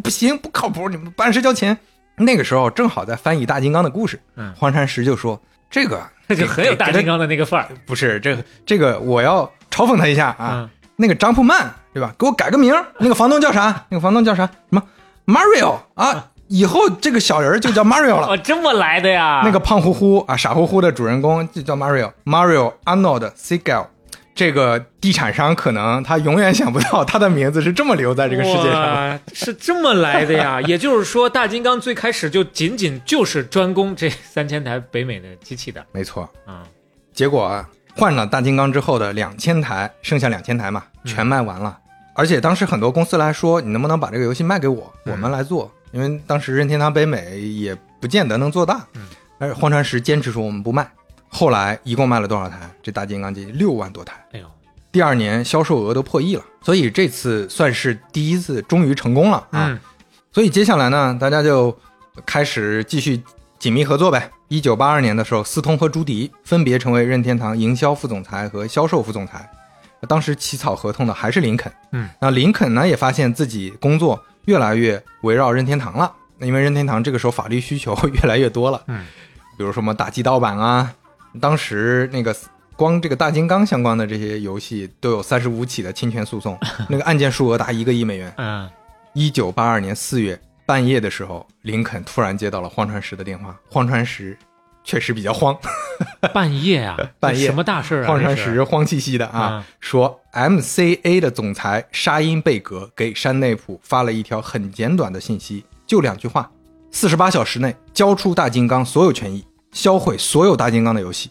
不行，不靠谱，你们不按时交钱。那个时候正好在翻译大金刚的故事，嗯、荒川实就说这个这就很有大金刚的那个范儿，不是这个这个我要嘲讽他一下啊，嗯、那个张普曼对吧，给我改个名，那个房东叫啥？那个房东叫啥？什么 Mario 啊？以后这个小人就叫 Mario 了。哦，这么来的呀？那个胖乎乎啊傻乎乎的主人公就叫 Mario Mario Arnold Segal。这个地产商可能他永远想不到他的名字是这么留在这个世界上，是这么来的呀。也就是说大金刚最开始就仅仅就是专攻这三千台北美的机器的，没错。嗯，结果啊，换了大金刚之后的两千台，剩下两千台嘛全卖完了，嗯、而且当时很多公司来说你能不能把这个游戏卖给我，我们来做，嗯、因为当时任天堂北美也不见得能做大，嗯、而荒川实坚持说我们不卖。后来一共卖了多少台？这大金刚机六万多台。哎呦，第二年销售额都破亿了，所以这次算是第一次终于成功了啊！嗯、所以接下来呢，大家就开始继续紧密合作呗。一九八二年的时候，司通和朱迪分别成为任天堂营销副总裁和销售副总裁。当时起草合同的还是林肯。嗯，那林肯呢也发现自己工作越来越围绕任天堂了，因为任天堂这个时候法律需求越来越多了。嗯，比如说什么打击盗版啊。当时那个光这个大金刚相关的这些游戏都有三十五起的侵权诉讼，那个案件数额达一个亿美元。嗯，一九八二年四月半夜的时候，林肯突然接到了荒川实的电话。荒川实确实比较慌，半夜啊，半夜什么大事啊？荒川实慌兮兮的啊，嗯、说 M C A 的总裁沙因贝格给山内溥发了一条很简短的信息，就两句话：四十八小时内交出大金刚所有权益。销毁所有大金刚的游戏。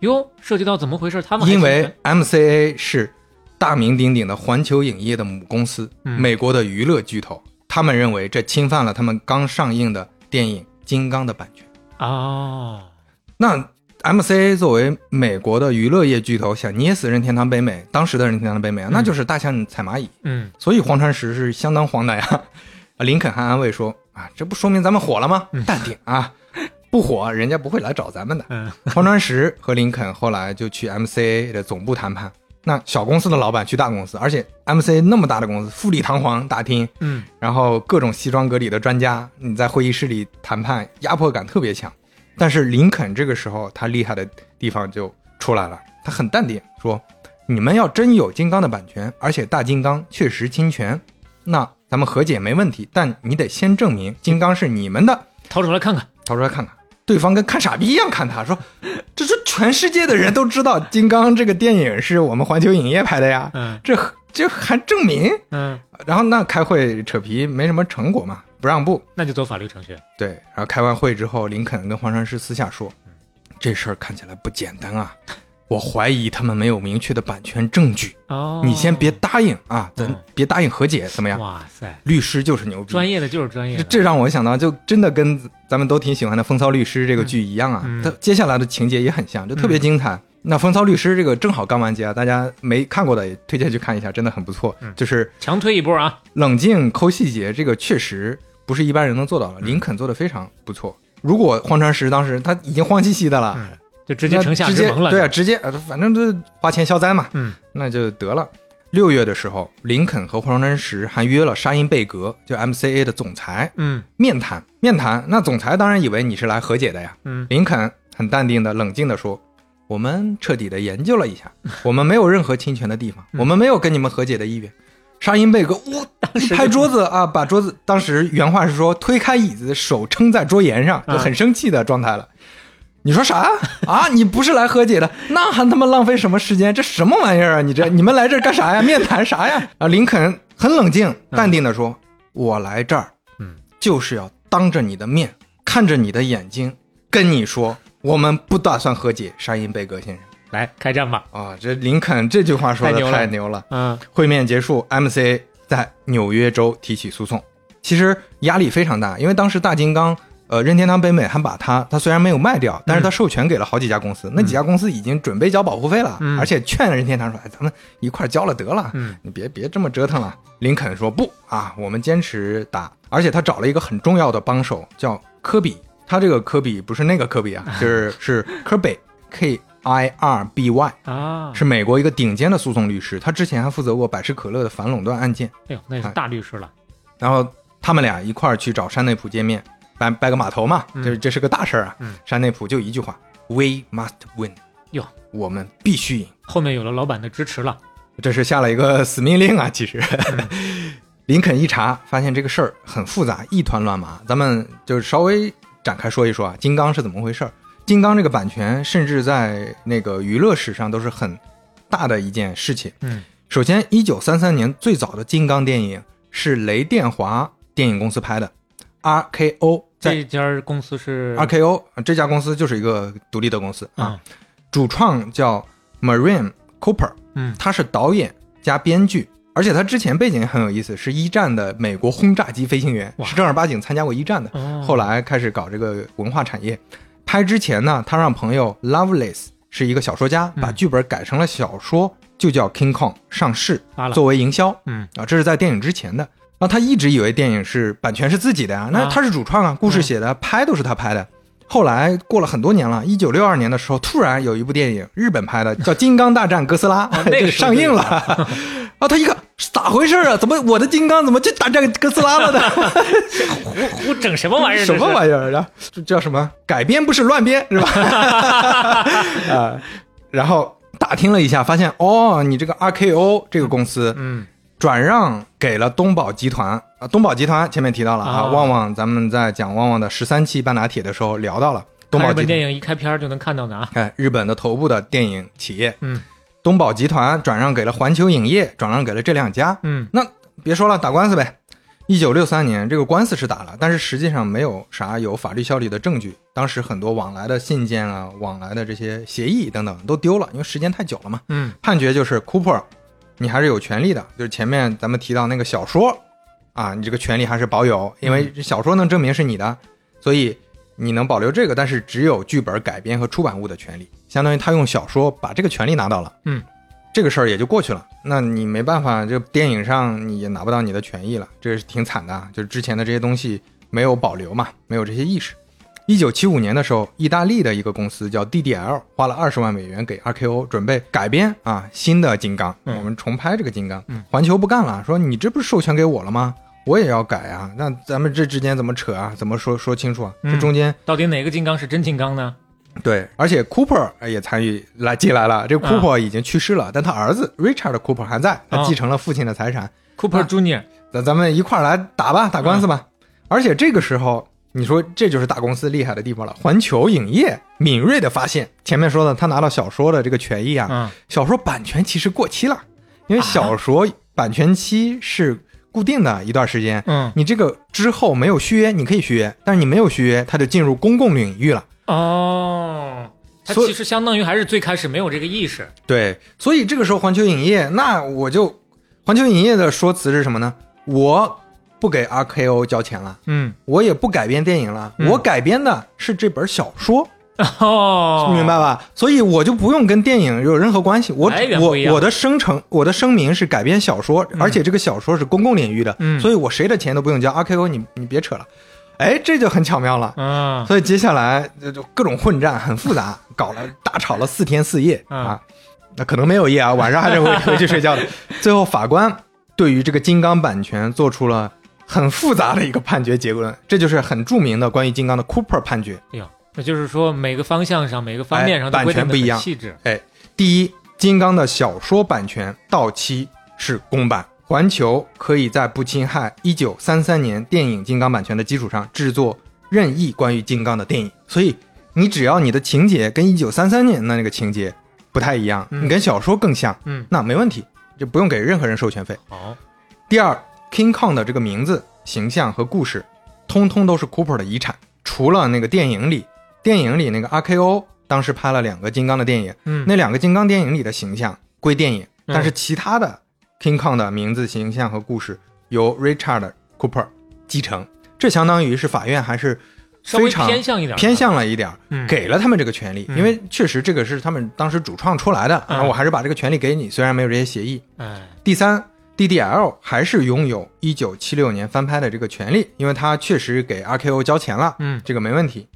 哟，涉及到怎么回事？他们因为 M C A 是大名鼎鼎的环球影业的母公司，嗯、美国的娱乐巨头，他们认为这侵犯了他们刚上映的电影《金刚》的版权。哦，那 M C A 作为美国的娱乐业巨头，想捏死任天堂北美，当时的任天堂北美啊，嗯、那就是大象踩蚂蚁。嗯，所以荒川实是相当慌的呀。林肯还安慰说：“啊，这不说明咱们火了吗？淡定啊。嗯”不火，人家不会来找咱们的。荒川实和林肯后来就去 M C A 的总部谈判，那小公司的老板去大公司，而且 M C 那么大的公司，富丽堂皇大厅，嗯，然后各种西装革履的专家，你在会议室里谈判，压迫感特别强。但是林肯这个时候他厉害的地方就出来了，他很淡定说，你们要真有金刚的版权，而且大金刚确实侵权，那咱们和解没问题，但你得先证明金刚是你们的，掏出来看看，掏出来看看。对方跟看傻逼一样看他，说这是全世界的人都知道金刚这个电影是我们环球影业拍的呀，嗯，这这还证明，嗯，然后那开会扯皮没什么成果嘛，不让步，那就走法律程序。对，然后开完会之后，林肯跟黄山师私下说，这事儿看起来不简单啊，我怀疑他们没有明确的版权证据，哦，你先别答应啊，咱别答应和解，怎么样？哇塞，律师就是牛逼，专业的就是专业的，这让我想到就真的跟咱们都挺喜欢的《风骚律师》这个剧一样啊，嗯，它接下来的情节也很像，就特别精彩。嗯，那《风骚律师》这个正好刚完结啊，大家没看过的也推荐去看一下，真的很不错。嗯，就是强推一波啊！冷静抠细节，这个确实不是一般人能做到的，嗯，林肯做的非常不错。如果荒川实当时他已经慌兮兮的了，嗯，就直接城下之盟了，对啊，直接反正就花钱消灾嘛，嗯，那就得了。六月的时候，林肯和黄山石还约了沙因贝格，就 M C A 的总裁，嗯，面谈面谈。那总裁当然以为你是来和解的呀，嗯，林肯很淡定的、冷静的说：“我们彻底的研究了一下，我们没有任何侵权的地方，嗯，我们没有跟你们和解的意愿。”沙因贝格，我一拍桌子啊，把桌子，当时原话是说推开椅子，手撑在桌沿上，就很生气的状态了。嗯，你说啥啊？你不是来和解的，那还他妈浪费什么时间？这什么玩意儿啊？你这你们来这干啥呀？面谈啥呀？啊，林肯很冷静、淡定的说：“嗯，我来这儿，嗯，就是要当着你的面，看着你的眼睛，跟你说，我们不打算和解。”沙因贝格先生，来开战吧！啊，这林肯这句话说的太牛了。嗯，会面结束 ，M C A 在纽约州提起诉讼，其实压力非常大，因为当时大金刚。呃，任天堂北美还把它，它虽然没有卖掉，但是它授权给了好几家公司，嗯，那几家公司已经准备交保护费了，嗯，而且劝任天堂说，哎，咱们一块交了得了，嗯，你别别这么折腾了。林肯说不啊，我们坚持打，而且他找了一个很重要的帮手，叫科比，他这个科比不是那个科比啊，就是是科比 K I R B Y 啊，是美国一个顶尖的诉讼律师，他之前还负责过百事可乐的反垄断案件，哎呦，那是大律师了。然后他们俩一块去找山内溥见面。拜拜个码头嘛，这、嗯、这是个大事啊！嗯、山内溥就一句话 ：“We must win。”哟，我们必须赢。后面有了老板的支持了，这是下了一个死命令啊！其实，嗯、林肯一查发现这个事儿很复杂，一团乱麻。咱们就稍微展开说一说啊，金刚是怎么回事？金刚这个版权，甚至在那个娱乐史上都是很大的一件事情。嗯，首先，一九三三年最早的金刚电影是雷电华电影公司拍的 ，R K O。这家公司是 R K O， 这家公司就是一个独立的公司啊。嗯、主创叫 Marine Cooper， 嗯，他是导演加编剧，而且他之前背景很有意思，是一战的美国轰炸机飞行员，是正儿八经参加过一战的，哦、后来开始搞这个文化产业。拍之前呢，他让朋友 Loveless 是一个小说家，把剧本改成了小说，嗯、就叫 King Kong 上市，啊、作为营销。嗯啊，这是在电影之前的。那他一直以为电影是版权是自己的呀，啊，那他是主创啊，故事写的，嗯、拍都是他拍的。后来过了很多年了，一九六二年的时候，突然有一部电影，日本拍的，叫《金刚大战哥斯拉》，啊那个、上映了。啊，他一看咋回事啊？怎么我的金刚怎么就打战哥斯拉了呢？胡胡整什么玩意儿？什么玩意儿？然后这叫什么？改编不是乱编是吧？啊，然后打听了一下，发现哦，你这个 R K O 这个公司，嗯。转让给了东宝集团啊，东宝集团前面提到了啊，旺旺，咱们在讲旺旺的十三期半拿铁的时候聊到了东宝集团，日本电影一开篇就能看到的啊，哎，日本的头部的电影企业，嗯，东宝集团转让给了环球影业，转让给了这两家，嗯，那别说了，打官司呗。一九六三年这个官司是打了，但是实际上没有啥有法律效力的证据，当时很多往来的信件啊，往来的这些协议等等都丢了，因为时间太久了嘛，嗯，判决就是 Cooper。你还是有权利的，就是前面咱们提到那个小说啊，你这个权利还是保有，因为小说能证明是你的，所以你能保留这个，但是只有剧本改编和出版物的权利，相当于他用小说把这个权利拿到了，嗯，这个事儿也就过去了。那你没办法，这电影上你也拿不到你的权益了，这是挺惨的，就是之前的这些东西没有保留嘛，没有这些意识。一九七五年的时候，意大利的一个公司叫 D D L 花了二十万美元给 R K O 准备改编啊新的金刚、嗯、我们重拍这个金刚、嗯、环球不干了，说你这不是授权给我了吗，我也要改啊，那咱们这之间怎么扯啊，怎么说说清楚啊、嗯、这中间到底哪个金刚是真金刚呢？对，而且 Cooper 也参与来进来了，这个 Cooper 已经去世了、啊、但他儿子 Richard Cooper 还在，他继承了父亲的财产、啊、Cooper Junior、啊、咱, 咱们一块来打吧，打官司吧、嗯、而且这个时候你说这就是大公司厉害的地方了，环球影业敏锐的发现，前面说的他拿到小说的这个权益啊、嗯、小说版权其实过期了，因为小说版权期是固定的一段时间、啊、你这个之后没有续约你可以续约，但是你没有续约它就进入公共领域了，哦，它其实相当于还是最开始没有这个意识。对，所以这个时候环球影业，那我就环球影业的说辞是什么呢？我不给 R K O 交钱了，嗯，我也不改编电影了，嗯、我改编的是这本小说，哦，明白吧？所以我就不用跟电影有任何关系，我我我的声称，我的声明是改编小说、嗯，而且这个小说是公共领域的，嗯、所以我谁的钱都不用交 R K O， 你你别扯了。哎，这就很巧妙了，嗯，所以接下来就各种混战很复杂，搞了大吵了四天四夜、嗯、啊，那可能没有夜啊，晚上还是回回去睡觉的。最后法官对于这个金刚版权做出了很复杂的一个判决结论，这就是很著名的关于金刚的 Cooper 判决。哎呦，那就是说每个方向上每个方面上都、哎、版权不一样。哎，第一，金刚的小说版权到期是公版。环球可以在不侵害一九三三年电影金刚版权的基础上制作任意关于金刚的电影，所以你只要你的情节跟一九三三年的那个情节不太一样、嗯、你跟小说更像、嗯、那没问题，就不用给任何人授权费、哦、第二， King Kong 的这个名字形象和故事通通都是 Cooper 的遗产，除了那个电影里电影里那个 R K O 当时拍了两个金刚的电影、嗯、那两个金刚电影里的形象归电影，但是其他的、嗯King Kong 的名字形象和故事由 Richard Cooper 继承，这相当于是法院还是非常偏向一点，偏向了一点、嗯、给了他们这个权利、嗯、因为确实这个是他们当时主创出来的、嗯、然后我还是把这个权利给你，虽然没有这些协议、嗯、第三 D D L 还是拥有一九七六年翻拍的这个权利，因为他确实给 R K O 交钱了、嗯、这个没问题，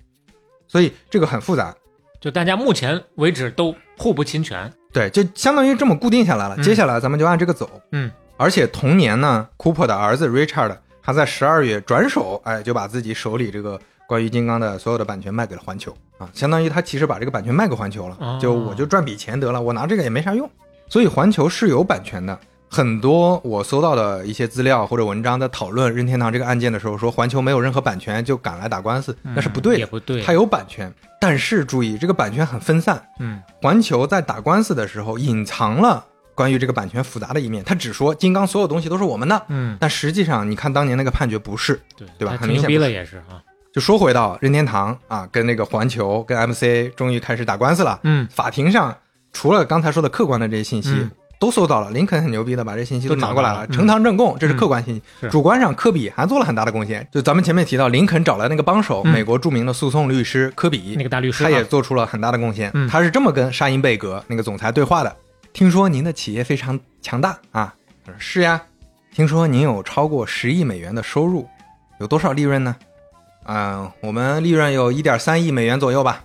所以这个很复杂，就大家目前为止都互不侵权，对，就相当于这么固定下来了、嗯、接下来咱们就按这个走，嗯，而且同年呢 Cooper 的儿子 Richard 他在十二月转手哎，就把自己手里这个关于金刚的所有的版权卖给了环球啊，相当于他其实把这个版权卖给环球了、哦、就我就赚笔钱得了，我拿这个也没啥用，所以环球是有版权的，很多我搜到的一些资料或者文章在讨论任天堂这个案件的时候说环球没有任何版权就赶来打官司、嗯、那是不对的，也不对，它有版权，但是注意这个版权很分散，嗯，环球在打官司的时候隐藏了关于这个版权复杂的一面，他只说金刚所有东西都是我们的，嗯，但实际上你看当年那个判决不是，对对吧，很明显不是，也是啊。就说回到任天堂啊，跟那个环球跟 M C 终于开始打官司了，嗯，法庭上除了刚才说的客观的这些信息、嗯都搜到了，林肯很牛逼的把这信息都拿过来了，呈堂证供、嗯、这是客观信息、嗯、主观上科比还做了很大的贡献，就咱们前面提到林肯找来那个帮手、嗯、美国著名的诉讼律师科比那个大律师、啊、他也做出了很大的贡献、嗯、他是这么跟沙因贝格那个总裁对话的，听说您的企业非常强大啊，是呀，听说您有超过十亿美元的收入，有多少利润呢？嗯、呃，我们利润有 一点三亿美元左右吧，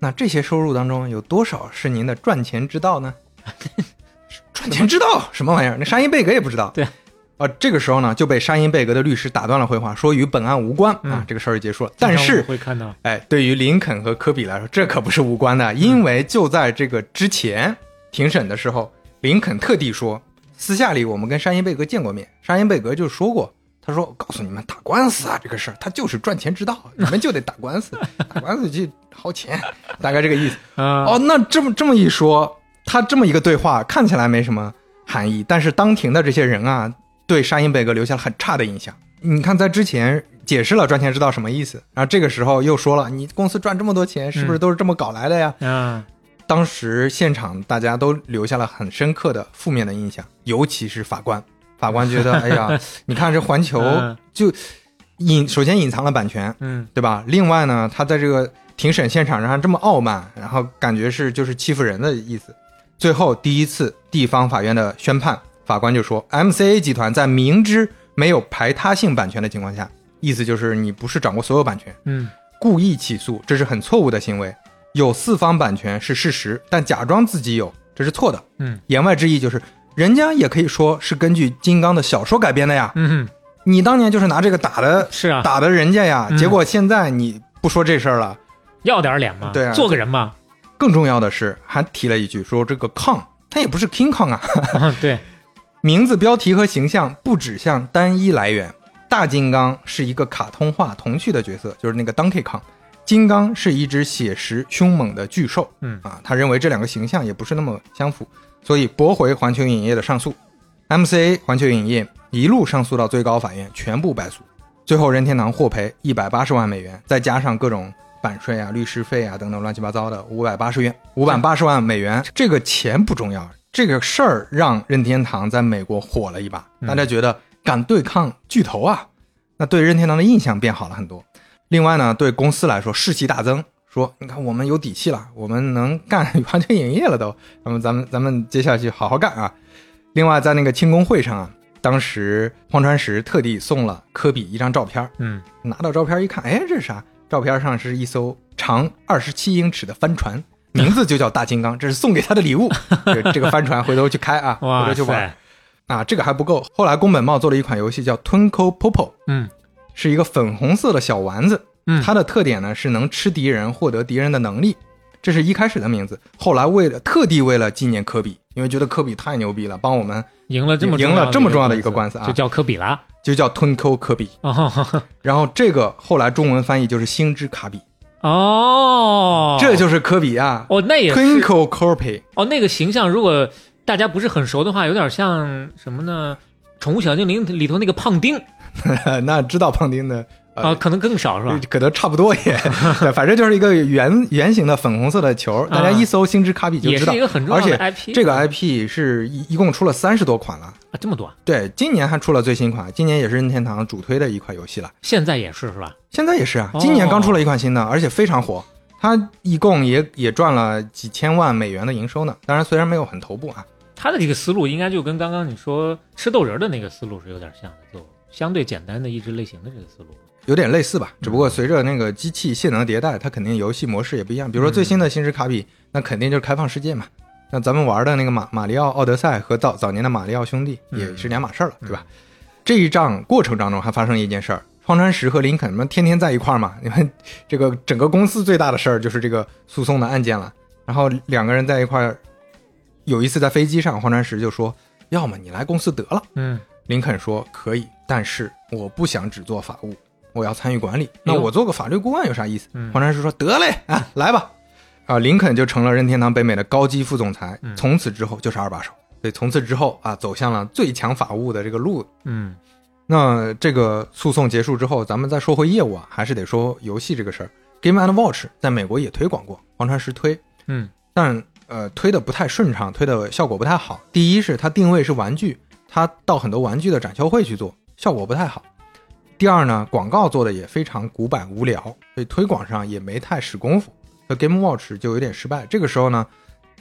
那这些收入当中有多少是您的赚钱之道呢？赚钱知道什么玩意儿？那沙因贝格也不知道。对，呃，这个时候呢就被沙因贝格的律师打断了绘画，说与本案无关、嗯、啊，这个事儿就结束了。但是会看到，哎，对于林肯和科比来说，这可不是无关的，因为就在这个之前、嗯、庭审的时候，林肯特地说，私下里我们跟沙因贝格见过面，沙因贝格就说过，他说：“告诉你们，打官司啊，这个事儿，他就是赚钱之道，你们就得打官司，打官司去耗钱，大概这个意思。嗯”哦，那这么这么一说。他这么一个对话看起来没什么含义，但是当庭的这些人啊，对沙因贝格留下了很差的印象。你看，在之前解释了赚钱知道什么意思，然后这个时候又说了，你公司赚这么多钱，是不是都是这么搞来的呀？嗯，当时现场大家都留下了很深刻的负面的印象，尤其是法官。法官觉得，哎呀，你看这环球就隐，首先隐藏了版权，嗯，对吧？另外呢，他在这个庭审现场上这么傲慢，然后感觉是就是欺负人的意思。最后第一次地方法院的宣判，法官就说 M C A 集团在明知没有排他性版权的情况下，意思就是你不是掌握所有版权，嗯，故意起诉，这是很错误的行为。有四方版权是事实，但假装自己有，这是错的。嗯，言外之意就是人家也可以说是根据金刚的小说改编的呀。嗯，你当年就是拿这个打的，是啊，打的人家呀。嗯、结果现在你不说这事儿了，要点脸嘛，对啊，做个人嘛。更重要的是，还提了一句说这个Kong，他也不是 King Kong 啊。啊对，名字、标题和形象不指向单一来源。大金刚是一个卡通化童趣的角色，就是那个 Donkey Kong。金刚是一只写实凶猛的巨兽，嗯啊，他认为这两个形象也不是那么相符，所以驳回环球影业的上诉。M C A 环球影业一路上诉到最高法院，全部败诉。最后任天堂获赔一百八十万美元，再加上各种版税啊、律师费啊等等乱七八糟的五百八十元，五百八十万美元。这个钱不重要，这个事儿让任天堂在美国火了一把，大家觉得敢对抗巨头啊，那对任天堂的印象变好了很多。另外呢，对公司来说士气大增，说你看我们有底气了，我们能干环球影业了都，那么咱们咱们接下去好好干啊。另外在那个庆功会上啊，当时荒川实特地送了科比一张照片，嗯，拿到照片一看，哎，这是啥？照片上是一艘长二十七英尺的帆船，名字就叫大金刚，这是送给他的礼物。这个帆船回头去开啊，回头去玩啊。这个还不够，后来宫本茂做了一款游戏叫 Twinkle Popo， 嗯。是一个粉红色的小丸子，嗯，它的特点呢是能吃敌人，获得敌人的能力，这是一开始的名字。后来为了特地为了纪念科比，因为觉得科比太牛逼了，帮我们赢了这么赢了这么重要的一个官司啊，就叫科比啦，就叫吞口科比。哦，然后这个后来中文翻译就是星之卡比。哦，这就是科比啊。哦，那也是吞口科比。哦，那个形象如果大家不是很熟的话，有点像什么呢？宠物小精灵里头那个胖丁。那知道胖丁的啊、呃哦，可能更少是吧？可能差不多也，反正就是一个圆圆形的粉红色的球，大家一搜"星之卡比"就知道。也是一个很重要的 I P， 这个 I P 是一一共出了三十多款了啊，这么多！对，今年还出了最新款，今年也是任天堂主推的一款游戏了。现在也是是吧？现在也是啊，今年刚出了一款新的，而且非常火，它一共也也赚了几千万美元的营收呢。当然，虽然没有很头部啊，它的这个思路应该就跟刚刚你说吃豆人的那个思路是有点像的，就。相对简单的益智类型的这个思路有点类似吧，只不过随着那个机器性能迭代，它肯定游戏模式也不一样。比如说最新的星之卡比，嗯，那肯定就是开放世界嘛。那咱们玩的那个马马里奥奥德赛和早早年的马里奥兄弟也是两码事了，嗯，对吧？这一仗过程当中还发生一件事儿，荒川实和林肯们天天在一块儿嘛。你们这个整个公司最大的事儿就是这个诉讼的案件了。然后两个人在一块儿，有一次在飞机上，荒川实就说："要么你来公司得了。"嗯。林肯说可以，但是我不想只做法务，我要参与管理，那我做个法律顾问有啥意思？嗯，黄川石说得嘞，啊，来吧啊，林肯就成了任天堂北美的高级副总裁，嗯，从此之后就是二把手。对，从此之后啊，走向了最强法务的这个路。嗯，那这个诉讼结束之后，咱们再说回业务啊，还是得说游戏这个事儿。 Game and Watch 在美国也推广过，黄川石推，嗯，但呃推的不太顺畅，推的效果不太好。第一是它定位是玩具，他到很多玩具的展销会去做，效果不太好。第二呢，广告做的也非常古板无聊，所以推广上也没太使功夫， Game Watch 就有点失败。这个时候呢，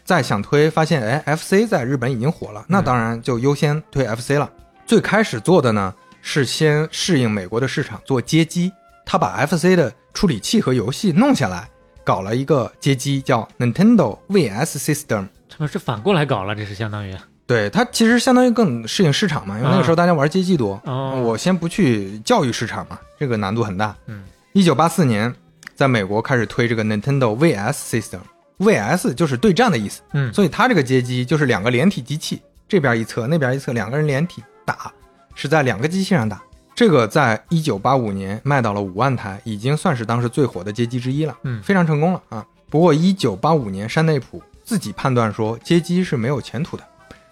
再想推发现，哎， F C 在日本已经火了，那当然就优先推 F C 了。嗯，最开始做的呢是先适应美国的市场做街机，他把 F C 的处理器和游戏弄下来，搞了一个街机叫 Nintendo V S System。 他们是反过来搞了，这是相当于对，它其实相当于更适应市场嘛，因为那个时候大家玩街机多，哦，我先不去教育市场嘛，这个难度很大。嗯，一九八四年在美国开始推这个 Nintendo V S System， V S 就是对战的意思，嗯，所以它这个街机就是两个连体机器，这边一侧那边一侧，两个人连体打，是在两个机器上打。这个在一九八五年卖到了五万台，已经算是当时最火的街机之一了，嗯，非常成功了啊。不过一九八五年山内溥自己判断说街机是没有前途的，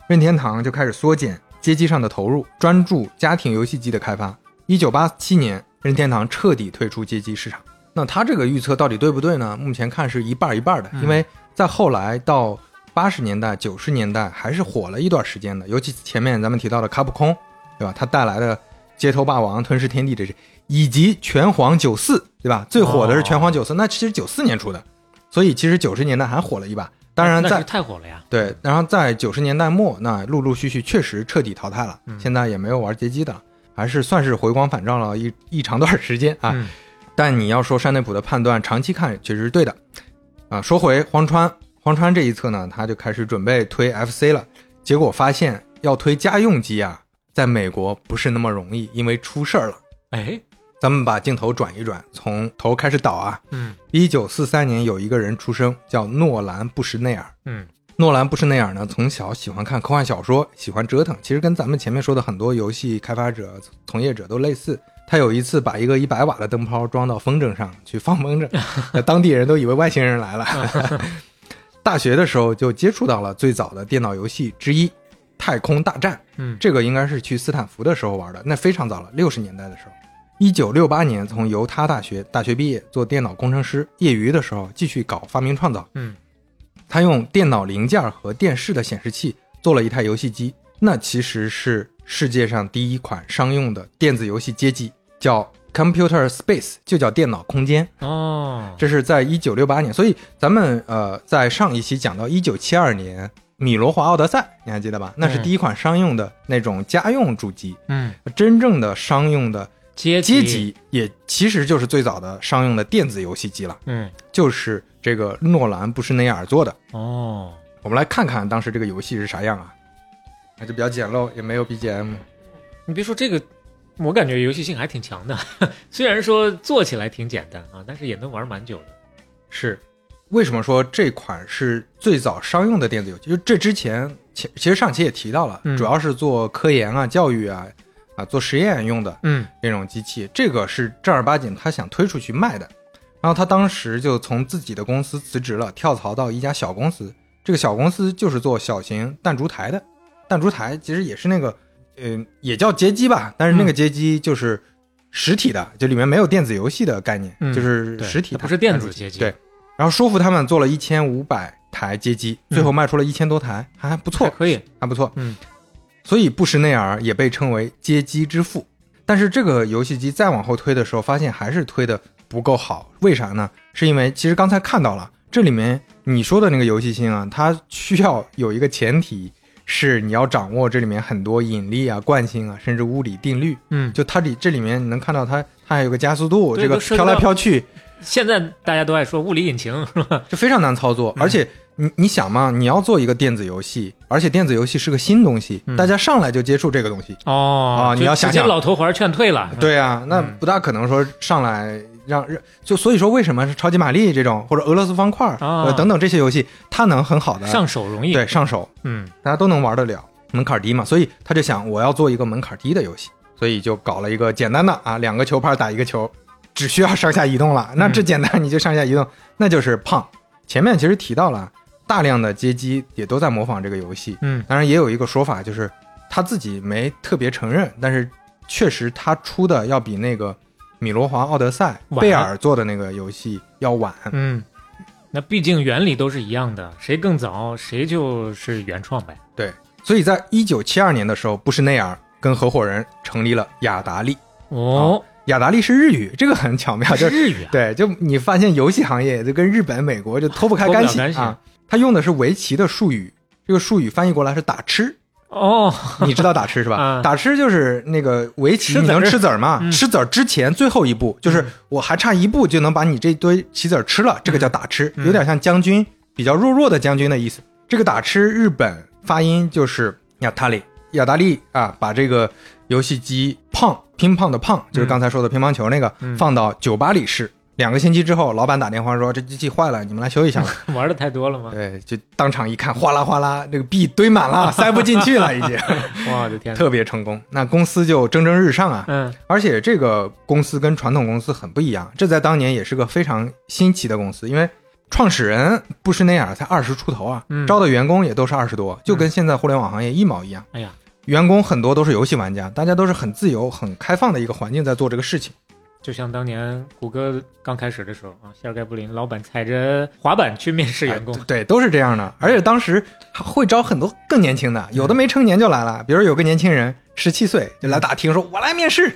任天堂就开始缩减街机上的投入，专注家庭游戏机的开发。一九八七年，任天堂彻底退出街机市场。那他这个预测到底对不对呢？目前看是一半一半的，因为在后来到八十年代、九十年代还是火了一段时间的，尤其前面咱们提到的卡普空，对吧？他带来的街头霸王、吞噬天地这些，以及拳皇九四，对吧？最火的是拳皇九四，那其实九四年出的，所以其实九十年代还火了一把。当然在，那是太火了呀。对，然后在九十年代末，那陆陆续续确实彻底淘汰了，嗯，现在也没有玩街机的，还是算是回光返照了一一长段时间啊。嗯，但你要说山内溥的判断长期看其实是对的啊。说回荒川，荒川这一侧呢，他就开始准备推 F C 了，结果发现要推家用机啊，在美国不是那么容易，因为出事儿了。哎，咱们把镜头转一转，从头开始倒啊。嗯，一九四三年有一个人出生叫诺兰·布什内尔。嗯，诺兰·布什内尔呢，从小喜欢看科幻小说，喜欢折腾，其实跟咱们前面说的很多游戏开发者、从业者都类似。他有一次把一个一百瓦的灯泡装到风筝上去放风筝，当地人都以为外星人来了。大学的时候就接触到了最早的电脑游戏之一，太空大战。嗯，这个应该是去斯坦福的时候玩的，那非常早了，六十年代的时候。一九六八年从犹他大学大学毕业，做电脑工程师，业余的时候继续搞发明创造。嗯，他用电脑零件和电视的显示器做了一台游戏机，那其实是世界上第一款商用的电子游戏街机，叫 Computer Space， 就叫电脑空间。哦，这是在一九六八年，所以咱们呃在上一期讲到一九七二年米罗华奥德赛，你还记得吧？那是第一款商用的那种家用主机。嗯，真正的商用的街机也其实就是最早的商用的电子游戏机了。嗯，就是这个诺兰·布什内尔做的。哦，我们来看看当时这个游戏是啥样啊？那就比较简陋，也没有 B G M。你别说这个，我感觉游戏性还挺强的，虽然说做起来挺简单啊，但是也能玩蛮久的。是，为什么说这款是最早商用的电子游戏？就这之前，其实上期也提到了，嗯、主要是做科研啊、教育啊、啊做实验用的，嗯，这种机器，这个是正儿八经他想推出去卖的。然后他当时就从自己的公司辞职了，跳槽到一家小公司。这个小公司就是做小型弹珠台的，弹珠台其实也是那个。嗯，也叫街机吧，但是那个街机就是实体的，嗯、就里面没有电子游戏的概念，嗯、就是实体的，不是电子街机。对，然后说服他们做了一千五百台街机，最后卖出了一千多台，嗯、还不错，还可以，还不错。嗯，所以布什内尔也被称为街机之父。但是这个游戏机再往后推的时候，发现还是推的不够好，为啥呢？是因为其实刚才看到了，这里面你说的那个游戏性啊，它需要有一个前提。是你要掌握这里面很多引力啊、惯性啊，甚至物理定律。嗯，就它里这里面你能看到它，它还有个加速度，这个飘来飘去。现在大家都爱说物理引擎，是吧？这非常难操作，而且你你想嘛，你要做一个电子游戏，而且电子游戏是个新东西，嗯、大家上来就接触这个东西。哦，啊，你要想想，老头环劝退了。对啊，那不大可能说上来。让就所以说，为什么是超级玛丽这种或者俄罗斯方块、哦呃、等等这些游戏，它能很好的上手容易，对上手，嗯，大家都能玩得了，门槛低嘛，所以他就想我要做一个门槛低的游戏，所以就搞了一个简单的啊，两个球拍打一个球，只需要上下移动了，那这简单你就上下移动，嗯、那就是Pong。前面其实提到了大量的街机也都在模仿这个游戏，嗯，当然也有一个说法就是他自己没特别承认，但是确实他出的要比那个。米罗华奥德赛贝尔做的那个游戏要晚，嗯，那毕竟原理都是一样的，谁更早谁就是原创呗。对，所以在一九七二年的时候，布什内尔跟合伙人成立了雅达利。哦，雅达利是日语，这个很巧妙，就是日语、啊。对，就你发现游戏行业就跟日本、美国就脱不开干系啊。他用的是围棋的术语，这个术语翻译过来是打吃。哦，你知道打吃是吧、啊、打吃就是那个围棋你能吃籽嘛、嗯、吃籽之前最后一步就是我还差一步就能把你这堆棋籽吃了、嗯、这个叫打吃，有点像将军、嗯、比较弱弱的将军的意思。这个打吃日本发音就是雅达利，雅达利啊，把这个游戏机胖乒乓的胖就是刚才说的乒乓球那个、嗯、放到酒吧里试。两个星期之后，老板打电话说这机器坏了，你们来修一下吧。玩的太多了吗？对，就当场一看，哗啦哗啦，这个币堆满了，塞不进去了已经。哇，我的天！特别成功，那公司就蒸蒸日上啊。嗯。而且这个公司跟传统公司很不一样，这在当年也是个非常新奇的公司，因为创始人布什内尔才二十出头啊，嗯、招的员工也都是二十多，就跟现在互联网行业一毛一样。哎呀，员工很多都是游戏玩家，大家都是很自由、很开放的一个环境在做这个事情。就像当年谷歌刚开始的时候啊，谢尔盖布林老板踩着滑板去面试员工、哎、对，都是这样的。而且当时会招很多更年轻的，有的没成年就来了，比如有个年轻人十七岁就来打听说我来面试、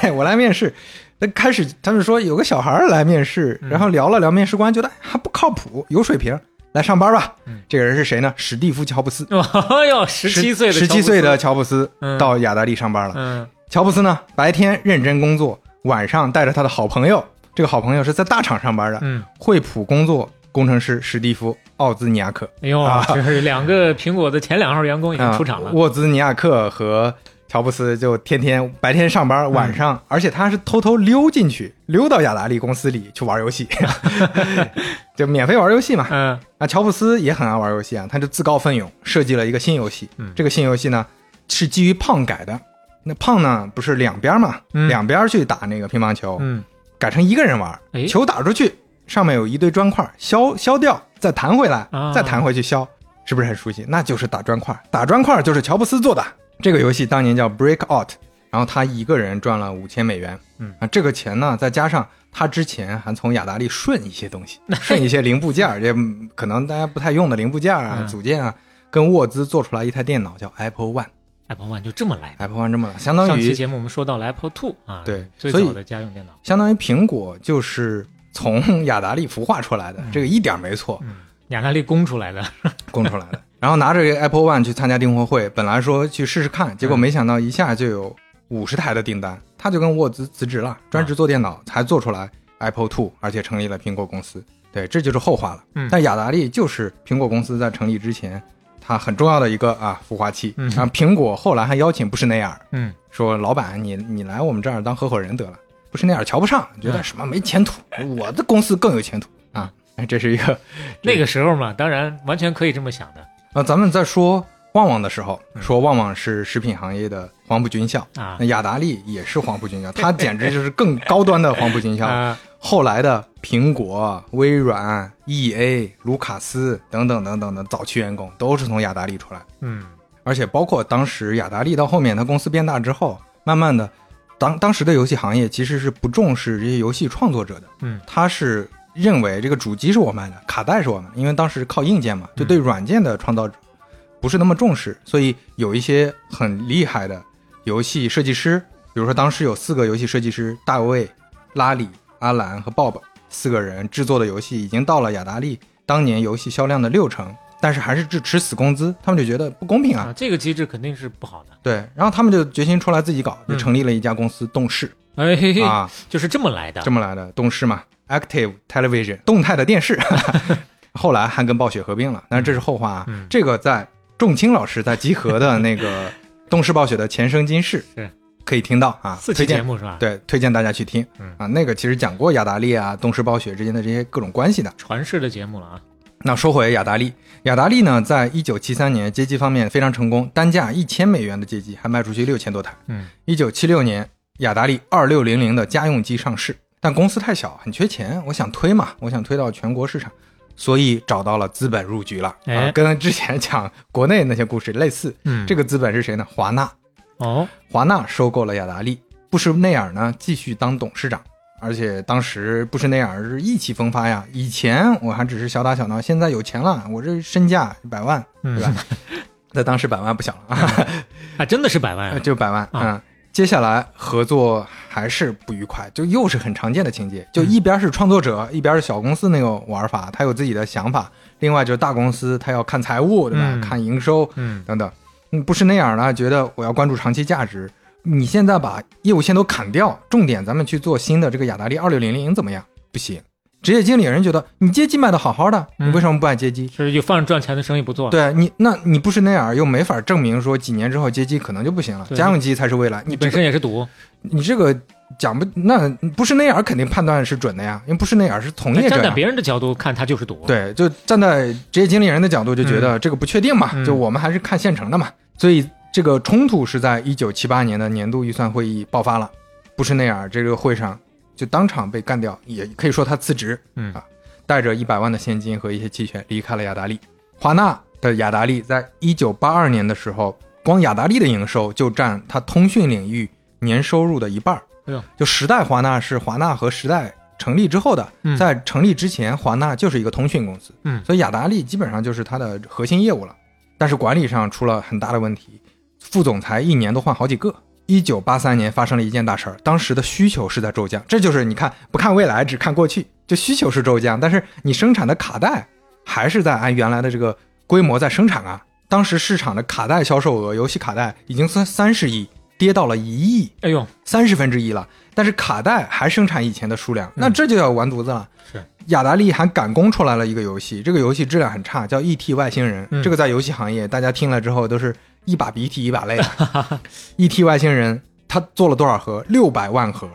哎、我来面试。那开始他们说有个小孩来面试，然后聊了聊，面试官觉得还不靠谱，有水平，来上班吧。这个人是谁呢？史蒂夫·乔布斯。哎呦 ,十七岁的乔布斯到雅达利上班了。嗯嗯、乔布斯呢白天认真工作，晚上带着他的好朋友，这个好朋友是在大厂上班的，嗯，惠普工作工程师史蒂夫·奥兹尼亚克。哎呦，啊、这是两个苹果的前两号员工已经出场了。啊、沃兹尼亚克和乔布斯就天天白天上班，晚上、嗯，而且他是偷偷溜进去，溜到雅达利公司里去玩游戏，就免费玩游戏嘛。嗯，啊，乔布斯也很爱玩游戏啊，他就自告奋勇设计了一个新游戏。嗯，这个新游戏呢是基于胖改的。那胖呢不是两边嘛、嗯，两边去打那个乒乓球，嗯，改成一个人玩，哎、球打出去。上面有一堆砖块，削削掉，再弹回来，再弹回去削、啊，是不是很熟悉？那就是打砖块，打砖块就是乔布斯做的。这个游戏当年叫 Breakout， 然后他一个人赚了五千美元。嗯，啊，这个钱呢，再加上他之前还从雅达利顺一些东西，顺一些零部件，这可能大家不太用的零部件啊、嗯、组件啊，跟沃兹做出来一台电脑叫 Apple One。Apple One 就这么来 ，Apple One 这么来，相当于上期节目我们说到了 Apple Two 啊，对，最早的家用电脑，相当于苹果就是。从雅达利孵化出来的，这个一点没错。嗯、雅达利供出来的，供出来的。然后拿着 Apple One 去参加订货会，本来说去试试看，结果没想到一下就有五十台的订单。他就跟沃兹辞职了，专职做电脑，才做出来 Apple Two， 而且成立了苹果公司。对，这就是后话了。嗯、但雅达利就是苹果公司在成立之前，它很重要的一个啊孵化器。嗯、然后苹果后来还邀请布什内尔，嗯，说老板你你来我们这儿当合伙人得了。不是那样，瞧不上，觉得什么没前途、嗯、我的公司更有前途啊！这是一个那个时候嘛，当然完全可以这么想的。呃，咱们在说旺旺的时候，说旺旺是食品行业的黄埔军校啊，那雅达利也是黄埔军校，它简直就是更高端的黄埔军校。啊、后来的苹果、微软、E A、卢卡斯等等等等的早期员工都是从雅达利出来。嗯，而且包括当时雅达利到后面，它公司变大之后，慢慢的。当当时的游戏行业其实是不重视这些游戏创作者的，嗯，他是认为这个主机是我卖的，卡带是我卖的，因为当时靠硬件嘛，就对软件的创造者不是那么重视，所以有一些很厉害的游戏设计师，比如说当时有四个游戏设计师，大卫、拉里、阿兰和 Bob 四个人制作的游戏已经到了雅达利当年游戏销量的六成。但是还是吃死工资，他们就觉得不公平 啊, 啊！这个机制肯定是不好的。对，然后他们就决心出来自己搞，就成立了一家公司动视、嗯哎、啊，就是这么来的，这么来的动视嘛 ，Active Television 动态的电视，后来还跟暴雪合并了，但是这是后话啊。嗯、这个在仲卿老师在集合的那个动视暴雪的前生今世是可以听到啊，四期节目是吧？对，推荐大家去听、嗯、啊，那个其实讲过雅达利啊、动视暴雪之间的这些各种关系的传世的节目了啊。那说回雅达利，雅达利呢，在一九七三年街机方面非常成功，单价一千美元的街机还卖出去六千多台。嗯，一九七六年雅达利二六零零的家用机上市，但公司太小，很缺钱，我想推嘛，我想推到全国市场，所以找到了资本入局了、哎啊、跟之前讲国内那些故事类似。嗯，这个资本是谁呢？华纳。哦，华纳收购了雅达利，布什内尔呢继续当董事长。而且当时布什内尔是意气风发呀，以前我还只是小打小闹，现在有钱了，我这身价百万，对吧？在、嗯、当时百万不小了啊，啊，真的是百万、啊，就百万啊、嗯。接下来合作还是不愉快，就又是很常见的情节，就一边是创作者，嗯、一边是小公司那个玩法，他有自己的想法；另外就是大公司，他要看财务，对吧？嗯、看营收，嗯，等等。布什内尔呢，觉得我要关注长期价值。你现在把业务线都砍掉，重点咱们去做新的这个雅达利二六零零怎么样？不行，职业经理人觉得你街机卖的好好的，你为什么不爱街机？是、嗯、就放着赚钱的生意不做。对你，那你布什内尔又没法证明说几年之后街机可能就不行了，家用机才是未来。你、这个、本身也是赌，你这个讲不那布什内尔肯定判断是准的呀，因为布什内尔是从业者。站在别人的角度看，他就是赌。对，就站在职业经理人的角度就觉得这个不确定嘛，嗯、就我们还是看现成的嘛，嗯、所以。这个冲突是在一九七八年的年度预算会议爆发了，布什内尔这个会上就当场被干掉，也可以说他辞职，嗯啊，带着一百万的现金和一些期权离开了雅达利。华纳的雅达利在一九八二年的时候，光雅达利的营收就占他通讯领域年收入的一半。就时代华纳是华纳和时代成立之后的，在成立之前华纳就是一个通讯公司，嗯，所以雅达利基本上就是他的核心业务了，但是管理上出了很大的问题。副总裁一年都换好几个。一九八三年发生了一件大事儿，当时的需求是在骤降，这就是你看不看未来只看过去，就需求是骤降，但是你生产的卡带还是在按原来的这个规模在生产啊。当时市场的卡带销售额，游戏卡带已经算三十亿，跌到了一亿，哎呦，三十分之一了。但是卡带还生产以前的数量，嗯、那这就要完犊子了。是，雅达利还赶工出来了一个游戏，这个游戏质量很差，叫《E T 外星人》。嗯、这个在游戏行业大家听了之后都是一把鼻涕一把泪。E T 外星人他做了多少盒？六百万盒，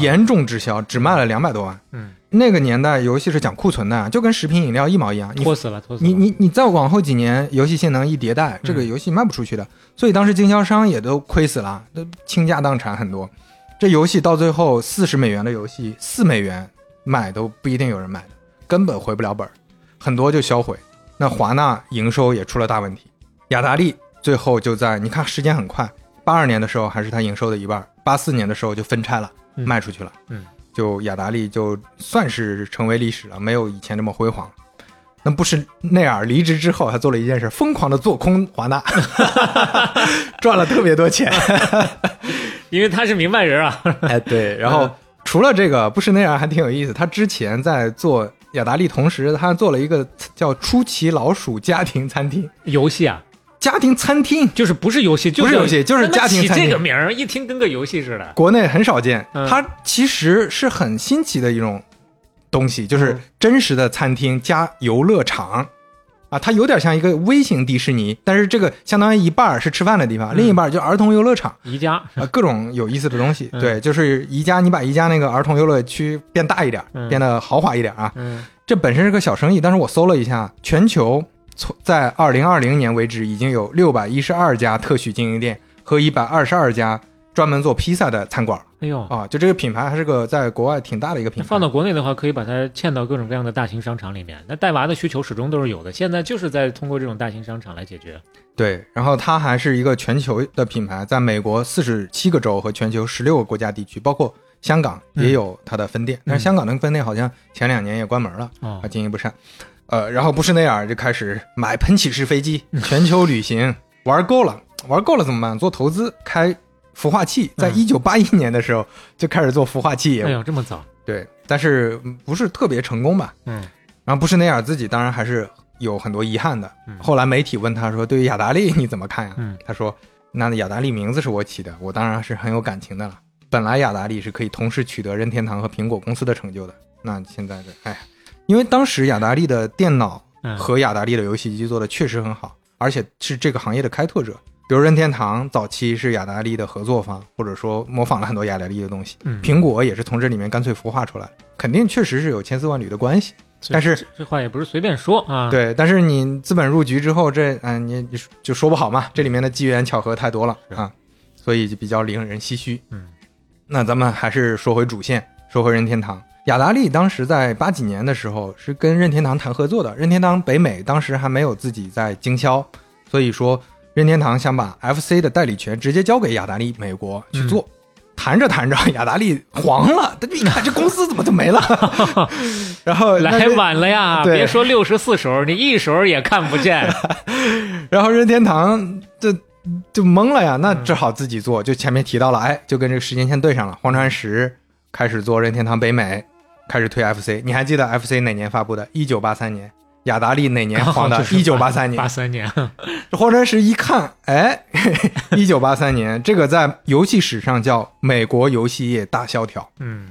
严重滞销，只卖了两百多万。嗯。那个年代游戏是讲库存的，就跟食品饮料一毛一样，拖死了，拖死了。你你你再往后几年，游戏性能一迭代，这个游戏卖不出去的，嗯、所以当时经销商也都亏死了，都倾家荡产很多。这游戏到最后四十美元的游戏，四美元买都不一定有人买的，根本回不了本，很多就销毁。那华纳营收也出了大问题，雅达利最后就在你看时间很快，八二年的时候还是他营收的一半，八四年的时候就分拆了，嗯、卖出去了。嗯。就雅达利就算是成为历史了，没有以前这么辉煌。那布什内尔离职之后，他做了一件事，疯狂的做空华纳，赚了特别多钱，因为他是明白人啊。哎，对。然后除了这个，布什内尔还挺有意思。他之前在做雅达利，同时他做了一个叫《出奇老鼠家庭餐厅》游戏啊。家庭餐厅就是不是游戏，就是、不是游戏，就是家庭餐厅。起这个名儿一听跟个游戏似的，国内很少见。嗯、它其实是很新奇的一种东西，就是真实的餐厅加游乐场啊，它有点像一个微型迪士尼，但是这个相当于一半是吃饭的地方，嗯、另一半就儿童游乐场。宜家啊，各种有意思的东西。嗯、对，就是宜家，你把宜家那个儿童游乐区变大一点，嗯、变得豪华一点啊。嗯、这本身是个小生意，但是我搜了一下，全球。在二零二零年为止，已经有六百一十二家特许经营店和一百二十二家专门做披萨的餐馆。哎呦啊，就这个品牌还是个在国外挺大的一个品牌。放到国内的话，可以把它嵌到各种各样的大型商场里面。那带娃的需求始终都是有的，现在就是在通过这种大型商场来解决。对，然后它还是一个全球的品牌，在美国四十七个州和全球十六个国家地区，包括香港也有它的分店。嗯、但是香港的分店好像前两年也关门了，啊、嗯，经营不善。呃，然后布什内尔就开始买喷气式飞机，全球旅行，玩够了，玩够了怎么办？做投资，开孵化器，在一九八一年的时候就开始做孵化器业务。哎呦，这么早？对，但是不是特别成功吧？嗯。然后布什内尔自己当然还是有很多遗憾的。后来媒体问他说：“对于雅达利你怎么看呀？”嗯、他说：“那雅达利名字是我起的，我当然是很有感情的了。本来雅达利是可以同时取得任天堂和苹果公司的成就的，那现在的哎。”因为当时雅达利的电脑和雅达利的游戏机做的确实很好，嗯、而且是这个行业的开拓者。比如任天堂早期是雅达利的合作方，或者说模仿了很多雅达利的东西。嗯、苹果也是从这里面干脆孵化出来，肯定确实是有千丝万缕的关系。但是 这, 这话也不是随便说啊。对，但是你资本入局之后，这嗯、呃、你就说不好嘛，这里面的机缘巧合太多了啊，所以就比较令人唏嘘。嗯，那咱们还是说回主线，说回任天堂。雅达利当时在八几年的时候是跟任天堂谈合作的，任天堂北美当时还没有自己在经销，所以说任天堂想把 F C 的代理权直接交给雅达利美国去做。嗯、谈着谈着雅达利黄了，他一看这公司怎么就没了。然后来晚了呀，别说六十四手，你一手也看不见。然后任天堂就就懵了呀，那只好自己做。就前面提到了，哎，就跟这个时间线对上了，荒川石开始做任天堂北美，开始推 F C。 你还记得 F C 哪年发布的？一九八三年。雅达利哪年黄的？一九八三年。八三年。荒川石一看，哎，一九八三年，这个在游戏史上叫美国游戏业大萧条，嗯，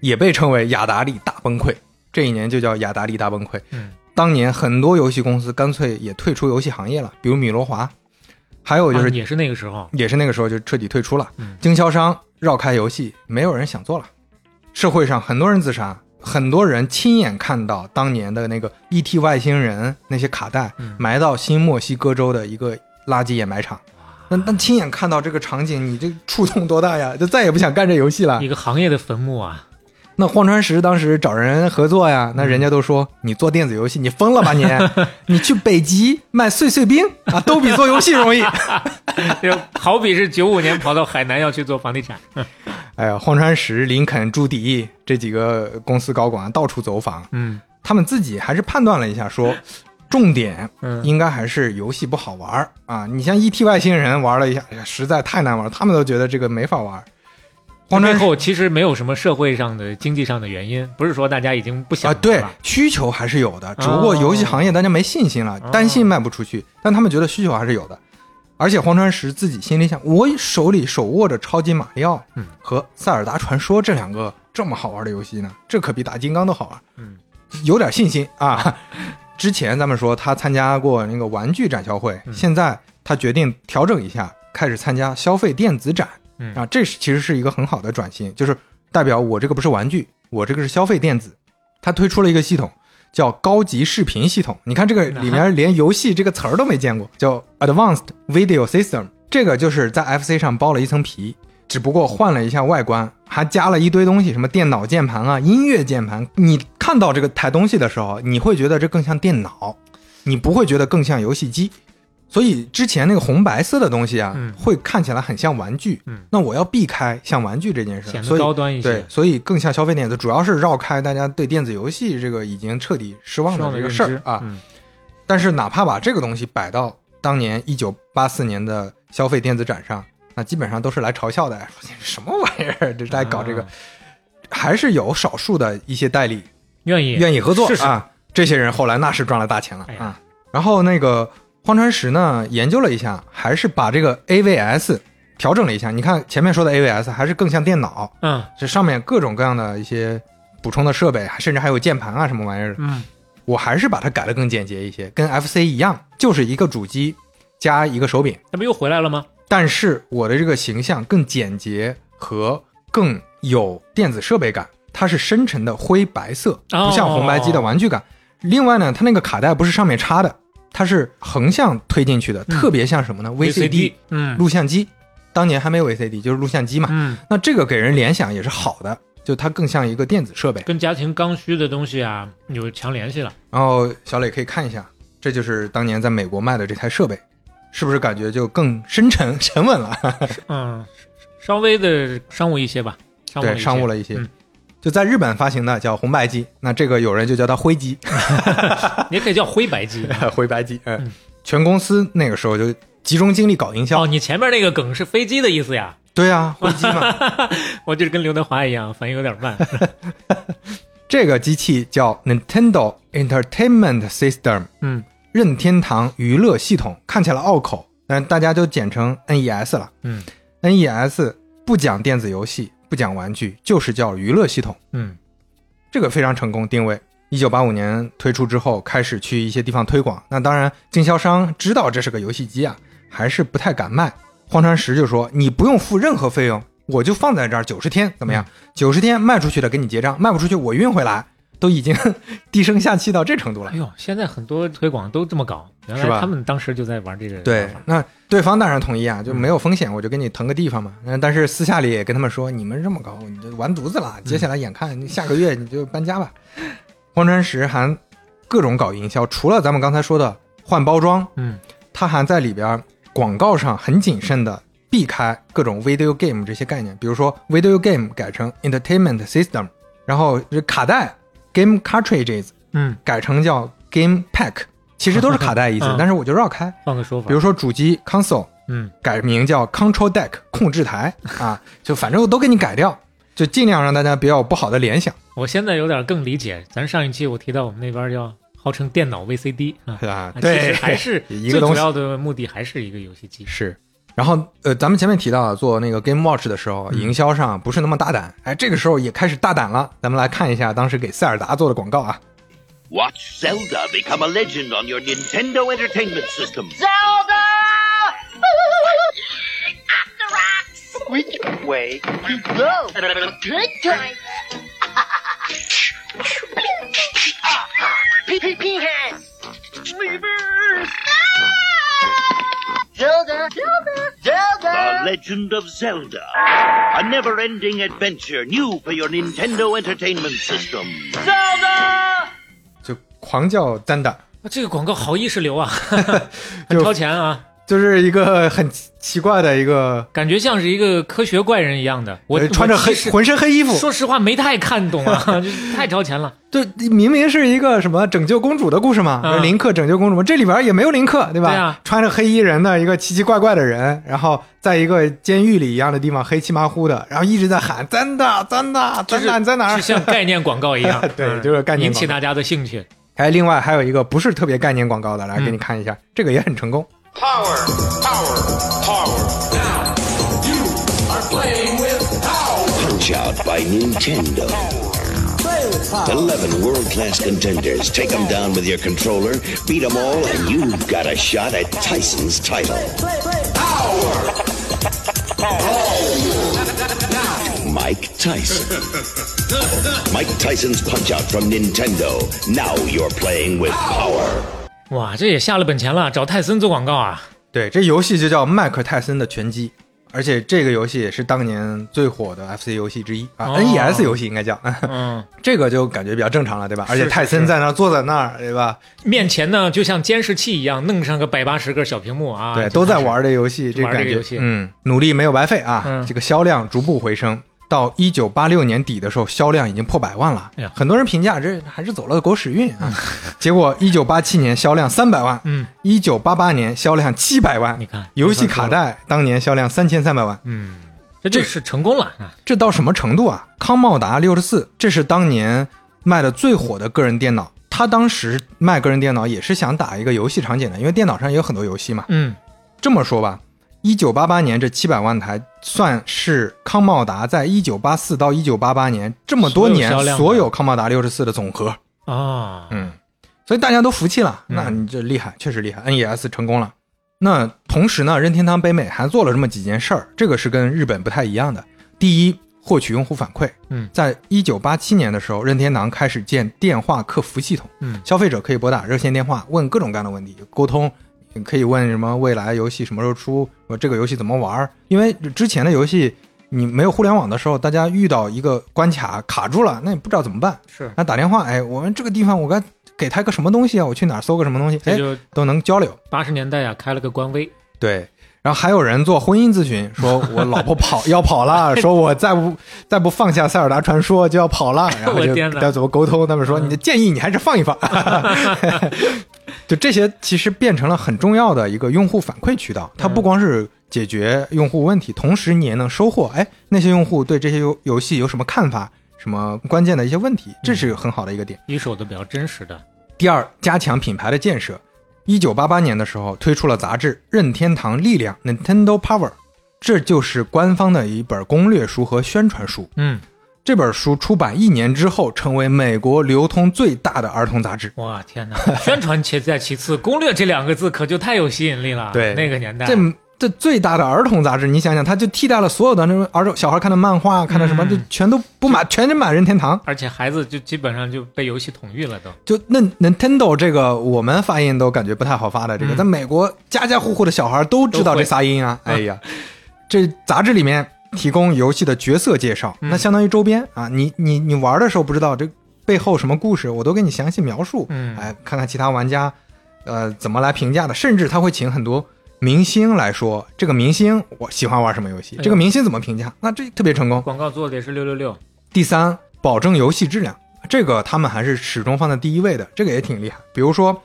也被称为雅达利大崩溃。这一年就叫雅达利大崩溃。嗯，当年很多游戏公司干脆也退出游戏行业了，比如米罗华，还有就是、啊、也是那个时候，也是那个时候就彻底退出了。嗯、经销商绕开游戏，没有人想做了。社会上很多人自杀，很多人亲眼看到当年的那个 E T 外星人那些卡带埋到新墨西哥州的一个垃圾掩埋场。那那亲眼看到这个场景，你这触动多大呀？就再也不想干这游戏了。一个行业的坟墓啊！那荒川石当时找人合作呀，那人家都说、嗯、你做电子游戏，你疯了吧你？你去北极卖碎碎冰啊，都比做游戏容易。就好比是九五年跑到海南要去做房地产。哎呀，荒川石、林肯、朱迪这几个公司高管到处走访，嗯，他们自己还是判断了一下说，重点应该还是游戏不好玩、嗯、啊。你像 E T 外星人玩了一下，实在太难玩，他们都觉得这个没法玩。最后其实没有什么社会上的经济上的原因，不是说大家已经不想了、啊、对，需求还是有的，只不过游戏行业大家没信心了、哦、担心卖不出去，但他们觉得需求还是有的。而且荒川石自己心里想，我手里手握着超级马里奥和塞尔达传说这两个这么好玩的游戏呢，这可比打金刚都好玩，嗯，有点信心啊。之前咱们说他参加过那个玩具展销会，嗯，现在他决定调整一下，开始参加消费电子展，嗯，啊，这其实是一个很好的转型，就是代表我这个不是玩具，我这个是消费电子。他推出了一个系统叫高级视频系统，你看这个里面连游戏这个词儿都没见过，叫 Advanced Video System， 这个就是在 F C 上包了一层皮，只不过换了一下外观，还加了一堆东西，什么电脑键盘啊，音乐键盘，你看到这个台东西的时候，你会觉得这更像电脑，你不会觉得更像游戏机。所以之前那个红白色的东西啊，嗯，会看起来很像玩具，嗯，那我要避开像玩具这件事，显得高端一些，对，所以更像消费电子，主要是绕开大家对电子游戏这个已经彻底失望的这个事儿啊，嗯。但是哪怕把这个东西摆到当年一九八四年的消费电子展上，那基本上都是来嘲笑的，说什么玩意儿，这大家搞这个，啊，还是有少数的一些代理愿意愿意合作，是是啊，这些人后来那是赚了大钱了，哎，啊。然后那个荒川石呢研究了一下，还是把这个 A V S 调整了一下，你看前面说的 A V S 还是更像电脑，嗯，这上面各种各样的一些补充的设备，甚至还有键盘啊什么玩意儿，嗯，我还是把它改得更简洁一些，跟 F C 一样，就是一个主机加一个手柄，那不又回来了吗？但是我的这个形象更简洁和更有电子设备感，它是深沉的灰白色，不像红白机的玩具感，哦哦哦哦。另外呢，它那个卡带不是上面插的，它是横向推进去的，嗯，特别像什么呢 ？V C D，嗯，录像机。当年还没有 V C D， 就是录像机嘛。嗯，那这个给人联想也是好的，就它更像一个电子设备，跟家庭刚需的东西啊有强联系了。然后小磊可以看一下，这就是当年在美国卖的这台设备，是不是感觉就更深沉、沉稳了？嗯，稍微的商务一些吧。商务对，商务了一些。嗯，就在日本发行的叫红白机，那这个有人就叫它灰机，你也可以叫灰白机，灰白机，嗯。全公司那个时候就集中精力搞营销。哦，你前面那个梗是飞机的意思呀？对啊，灰机嘛。我就是跟刘德华一样，反应有点慢。这个机器叫 Nintendo Entertainment System， 嗯，任天堂娱乐系统，看起来拗口，但大家就简称 N E S 了。嗯 ，N E S 不讲电子游戏。不讲玩具，就是叫娱乐系统，嗯，这个非常成功定位。一九八五年推出之后，开始去一些地方推广。那当然，经销商知道这是个游戏机啊，还是不太敢卖。荒川石就说：“你不用付任何费用，我就放在这儿九十天，怎么样？九十天卖出去的给你结账，卖不出去我运回来。”都已经低声下气到这程度了。哎呦，现在很多推广都这么搞，原来他们当时就在玩这个。对，那对方当然同意啊，就没有风险，嗯，我就给你腾个地方嘛。但是私下里也跟他们说，你们这么搞，你就完犊子了。接下来眼看，嗯，下个月你就搬家吧。荒川石还各种搞营销，除了咱们刚才说的换包装，嗯，他还在里边广告上很谨慎的避开各种 video game 这些概念，比如说 video game 改成 entertainment system， 然后卡带。Game cartridges，嗯，改成叫 Game Pack， 其实都是卡带意思，嗯，但是我就绕开，换个说法。比如说主机 console，嗯，改名叫 Control Deck， 控制台啊，就反正我都给你改掉，就尽量让大家不要有不好的联想。我现在有点更理解，咱上一期我提到我们那边叫号称电脑 V C D 啊，对啊，对，其实还是一个最主要的目的还是一个游戏机是。然后呃，咱们前面提到做那个 Game Watch 的时候，营销上不是那么大胆，哎，这个时候也开始大胆了。咱们来看一下当时给塞尔达做的广告啊。Watch Zelda become a legend on your Nintendo Entertainment System. Zelda! Off the rocks! Which way you go? Good time. P-P-P-Hands! Reverse! Zelda! Zelda! Zelda! The Legend of Zelda. A never-ending adventure new for your Nintendo Entertainment System. Zelda! 就狂叫单打。这个广告好意识流啊，很超前啊。就是一个很奇怪的一个感觉，像是一个科学怪人一样的，我穿着黑浑身黑衣服。说实话，没太看懂啊，就是太超前了。就明明是一个什么拯救公主的故事嘛，嗯，林克拯救公主嘛，这里边也没有林克，对吧？对啊，穿着黑衣人的一个奇奇怪怪的人，然后在一个监狱里一样的地方，黑漆麻糊的，然后一直在喊“真的，真的，真的，你在哪儿？”就像概念广告一样，对，就是概念广告引起大家的兴趣。还另外还有一个不是特别概念广告的，来给你看一下，嗯，这个也很成功。Power, power, power. Now you are playing with power. Punch Out by Nintendo. Play with power. Eleven world-class contenders. Take them down with your controller. Beat them all, and you've got a shot at Tyson's title. Play, play, play. Power. Power. Mike Tyson. Mike Tyson's Punch Out from Nintendo. Now you're playing with power.哇，这也下了本钱了，找泰森做广告啊！对，这游戏就叫迈克泰森的拳击，而且这个游戏也是当年最火的 F C 游戏之一啊、哦、N E S 游戏应该叫，嗯，这个就感觉比较正常了，对吧？而且泰森在那坐在那儿，对吧？面前呢就像监视器一样，弄上个百八十个小屏幕啊，对，都在玩这游戏，这个感觉，玩这个游戏，嗯，努力没有白费啊、嗯，这个销量逐步回升。到一九八六年底的时候，销量已经破百万了。哎、很多人评价这还是走了狗屎运啊、嗯。结果一九八七年销量三百万，嗯，一九八八年销量七百万。你看，游戏卡带当年销量三千三百万。嗯，这就是成功了。这到什么程度啊？康茂达六十四，这是当年卖的最火的个人电脑。他当时卖个人电脑也是想打一个游戏场景的，因为电脑上也有很多游戏嘛。嗯，这么说吧。一九八八年这七百万台算是康茂达在一九八四到一九八八年这么多年所有康茂达六十四的总和啊，嗯，所以大家都服气了，那你这厉害，确实厉害 ，N E S 成功了。那同时呢，任天堂北美还做了这么几件事儿，这个是跟日本不太一样的。第一，获取用户反馈，嗯，在一九八七年的时候，任天堂开始建电话客服系统，嗯，消费者可以拨打热线电话问各种各样的问题，沟通。你可以问什么未来游戏什么时候出，我这个游戏怎么玩，因为之前的游戏你没有互联网的时候，大家遇到一个关卡卡住了，那你不知道怎么办，是那打电话，哎，我们这个地方我该给他个什么东西啊，我去哪搜个什么东西，哎，都能交流。八十年代啊，开了个官微，对，然后还有人做婚姻咨询，说我老婆跑要跑了，说我再不再不放下塞尔达传说就要跑了，然后就要怎么沟通，他们说你的建议你还是放一放。就这些其实变成了很重要的一个用户反馈渠道，它不光是解决用户问题，同时你也能收获，哎，那些用户对这些游戏有什么看法，什么关键的一些问题，这是很好的一个点，一手的比较真实的。第二，加强品牌的建设。一九八八年的时候推出了杂志《任天堂力量》 Nintendo Power， 这就是官方的一本攻略书和宣传书。嗯，这本书出版一年之后成为美国流通最大的儿童杂志。哇，天哪，宣传且在其次，攻略这两个字可就太有吸引力了。对，那个年代这这最大的儿童杂志，你想想，它就替代了所有的那种儿童小孩看的漫画，看的什么，嗯、就全都不买，全是买任天堂。而且孩子就基本上就被游戏统御了，都。就那 Nintendo 这个，我们发音都感觉不太好发的，这个、嗯、在美国家家户户的小孩都知道这仨音啊。哎呀，这杂志里面提供游戏的角色介绍，嗯、那相当于周边啊。你你你玩的时候不知道这背后什么故事，我都给你详细描述。嗯，哎，看看其他玩家，呃，怎么来评价的，甚至他会请很多。明星来说，这个明星我喜欢玩什么游戏，这个明星怎么评价，那这特别成功，广告做的也是六六六。第三，保证游戏质量，这个他们还是始终放在第一位的，这个也挺厉害。比如说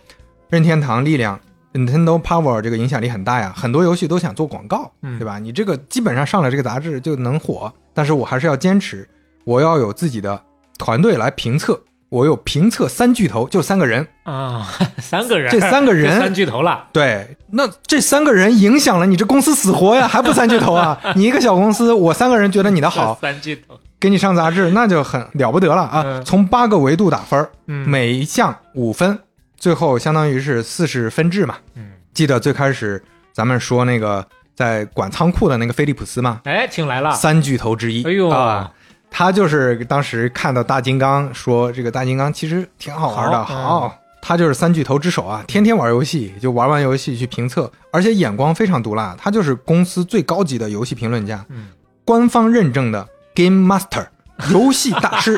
任天堂力量 Nintendo Power 这个影响力很大呀，很多游戏都想做广告，对吧？你这个基本上上了这个杂志就能火，但是我还是要坚持，我要有自己的团队来评测，我有评测三巨头，就三个人啊、哦，三个人，这三个人三巨头了。对，那这三个人影响了你这公司死活呀，还不三巨头啊？你一个小公司，我三个人觉得你的好，三巨头给你上杂志，那就很了不得了啊！嗯、从八个维度打分，嗯、每一项五分，最后相当于是四十分制嘛。嗯，记得最开始咱们说那个在管仓库的那个菲利普斯嘛？哎，请来了三巨头之一。哎呦啊！他就是当时看到大金刚，说这个大金刚其实挺好玩的， 好, 好，他就是三巨头之首啊，天天玩游戏，就玩完游戏去评测，而且眼光非常毒辣，他就是公司最高级的游戏评论家，嗯、官方认证的 Game Master 游戏大师，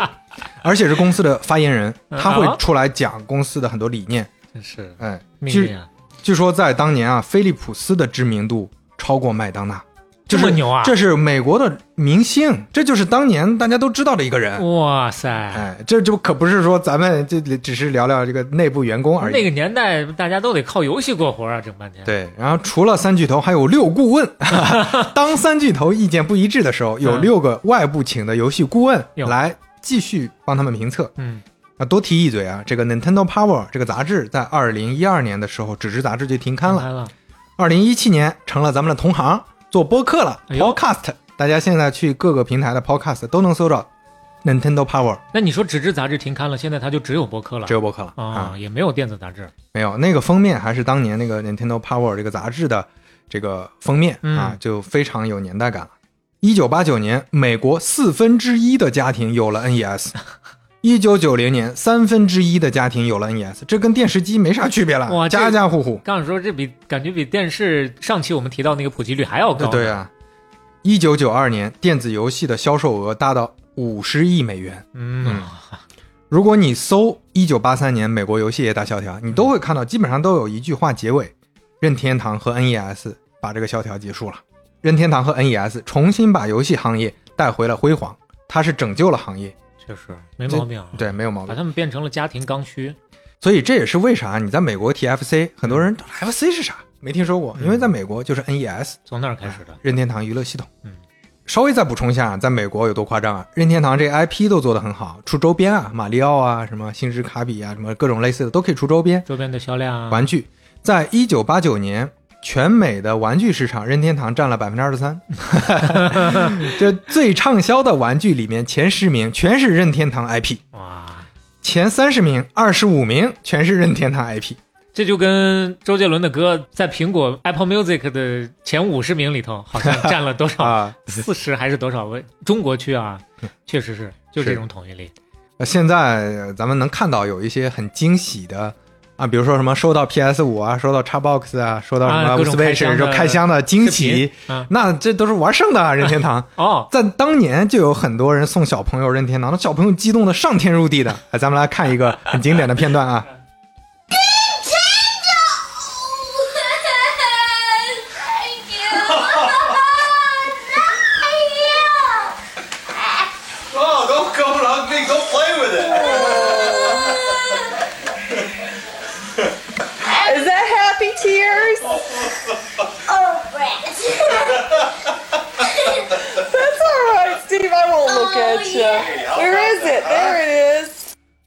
而且是公司的发言人，他会出来讲公司的很多理念，真是哎，命运啊！据说在当年啊，菲利普斯的知名度超过麦当娜。这么牛啊！这是美国的明星，这就是当年大家都知道的一个人。哇塞！哎，这就可不是说咱们这只是聊聊这个内部员工而已。那个年代大家都得靠游戏过活啊，整半天。对，然后除了三巨头，还有六顾问。当三巨头意见不一致的时候，有六个外部请的游戏顾问来继续帮他们评测。嗯，啊，多提一嘴啊，这个 Nintendo Power 这个杂志在二零一二年的时候，纸质杂志就停刊了。二零一七年成了咱们的同行，做播客了 Podcast、哎、大家现在去各个平台的 Podcast 都能搜到 Nintendo Power。 那你说纸质杂志停刊了，现在它就只有播客了，只有播客了、哦、啊，也没有电子杂志，没有。那个封面还是当年那个 Nintendo Power 这个杂志的这个封面、嗯、啊，就非常有年代感了。一九八九年美国四分之一的家庭有了 N E S 一九九零年三分之一的家庭有了 N E S， 这跟电视机没啥区别了。哇，家家户户。刚才说这比感觉比电视上期我们提到那个普及率还要高。对啊，一九九二年电子游戏的销售额达到五十亿美元。 嗯, 嗯如果你搜一九八三年美国游戏业大萧条，你都会看到基本上都有一句话结尾，任天堂和 N E S 把这个萧条结束了。任天堂和 N E S 重新把游戏行业带回了辉煌，它是拯救了行业，确实没毛病、啊、对，没有毛病，把他们变成了家庭刚需。所以这也是为啥你在美国提 F C， 很多人 F C 是啥没听说过、嗯、因为在美国就是 N E S 从那儿开始的、啊、任天堂娱乐系统。嗯，稍微再补充一下在美国有多夸张啊，任天堂这 I P 都做得很好，出周边啊，马里奥啊，什么星之卡比啊，什么各种类似的都可以出周边，周边的销量啊，玩具。在一九八九年全美的玩具市场，任天堂占了 百分之二十三 这最畅销的玩具里面前十名全是任天堂 I P， 哇，前三十名二十五名全是任天堂 I P。 这就跟周杰伦的歌在苹果 Apple Music 的前五十名里头好像占了多少、啊、四十还是多少位中国区啊，确实是就这种统一力。现在咱们能看到有一些很惊喜的啊，比如说什么收到 P S 五 啊，收到 Xbox 啊，收到什么 Switch 说开箱的惊喜、啊、那这都是玩剩的任天堂、哦、在当年就有很多人送小朋友任天堂，那小朋友激动的上天入地的。咱们来看一个很经典的片段啊。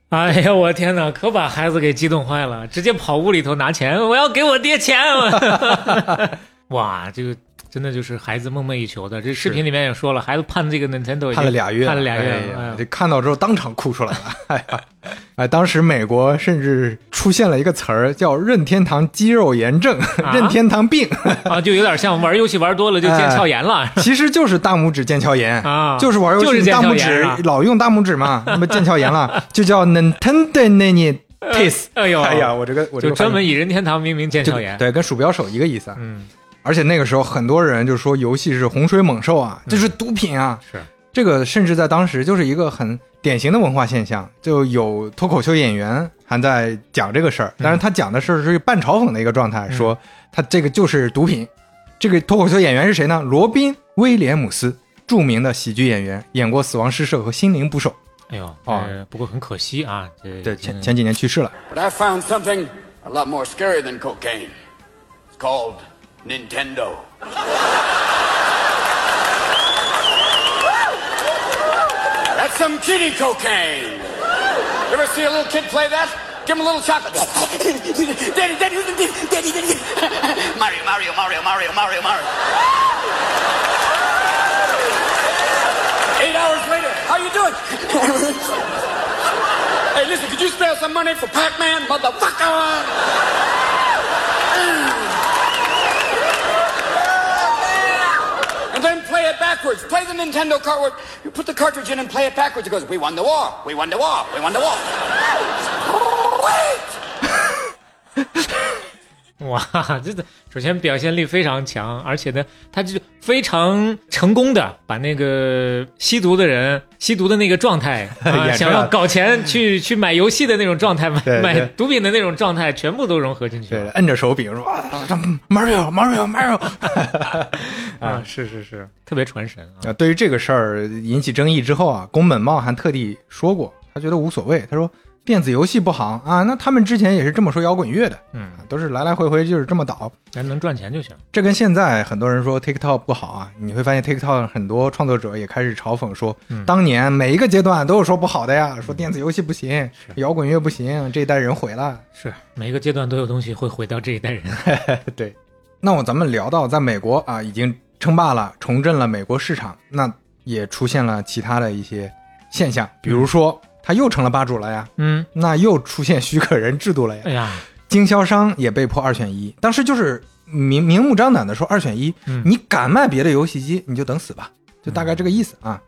哎呀，我天哪，可把孩子给激动坏了，直接跑屋里头拿钱，我要给我爹钱哇，这个真的就是孩子梦寐以求的。这视频里面也说了，孩子盼这个 Nintendo 盼了俩月，盼了俩月、哎哎哎、看到之后当场哭出来了哎呀、哎，当时美国甚至出现了一个词儿叫任天堂肌肉炎症、啊、任天堂病啊，就有点像玩游戏玩多了就腱鞘炎了、哎、其实就是大拇指腱鞘炎啊，就是玩游戏大拇指、就是、老用大拇指嘛，那么腱鞘炎了就叫 Nintendo 那年Taste、呃、哎呦哎呀，我这个我这个就专门以任天堂命名腱鞘炎，对，跟鼠标手一个意思啊。嗯，而且那个时候很多人就说游戏是洪水猛兽啊，这是毒品啊、嗯、是这个，甚至在当时就是一个很典型的文化现象，就有脱口秀演员还在讲这个事儿，但是他讲的事儿是半嘲讽的一个状态、嗯、说他这个就是毒品。这个脱口秀演员是谁呢？罗宾·威廉姆斯，著名的喜剧演员，演过《死亡诗社》和《心灵捕手》。哎呦、呃、不过很可惜啊，对，前前几年去世了。 But I found something a lot more scary than cocaine. It's called Nintendo. That's some kiddie cocaine. You ever see a little kid play that? Give him a little chocolate. Daddy, daddy, daddy, daddy. Mario, Mario, Mario, Mario, Mario, Mario. Eight hours later, how you doing? Hey, listen, could you spare some money for Pac-Man, motherfucker? And then play it backwards. Play the Nintendo card. You put the cartridge in and play it backwards. It goes, we won the war. We won the war. We won the war. Wait! 哇，这首先表现力非常强，而且呢，他就非常成功的把那个吸毒的人吸毒的那个状态、呃、想要搞钱去去买游戏的那种状态， 买, 买毒品的那种状态，全部都融合进去了。对，摁着手柄说啊 Mario Mario Mario 啊，是是是，特别传神啊。对于这个事儿引起争议之后啊，宫本茂还特地说过，他觉得无所谓，他说电子游戏不好啊，那他们之前也是这么说摇滚乐的，嗯，都是来来回回就是这么倒，咱能赚钱就行。这跟现在很多人说 TikTok 不好啊，你会发现 TikTok 很多创作者也开始嘲讽说、嗯、当年每一个阶段都有说不好的呀，说电子游戏不行、嗯、摇滚乐不行，这一代人毁了。是，每一个阶段都有东西会毁掉这一代人对，那我咱们聊到在美国啊，已经称霸了，重振了美国市场，那也出现了其他的一些现象，比如说他又成了霸主了呀，嗯，那又出现许可人制度了呀，哎呀，经销商也被迫二选一，当时就是明明目张胆的说二选一，嗯，你敢卖别的游戏机，你就等死吧，就大概这个意思啊。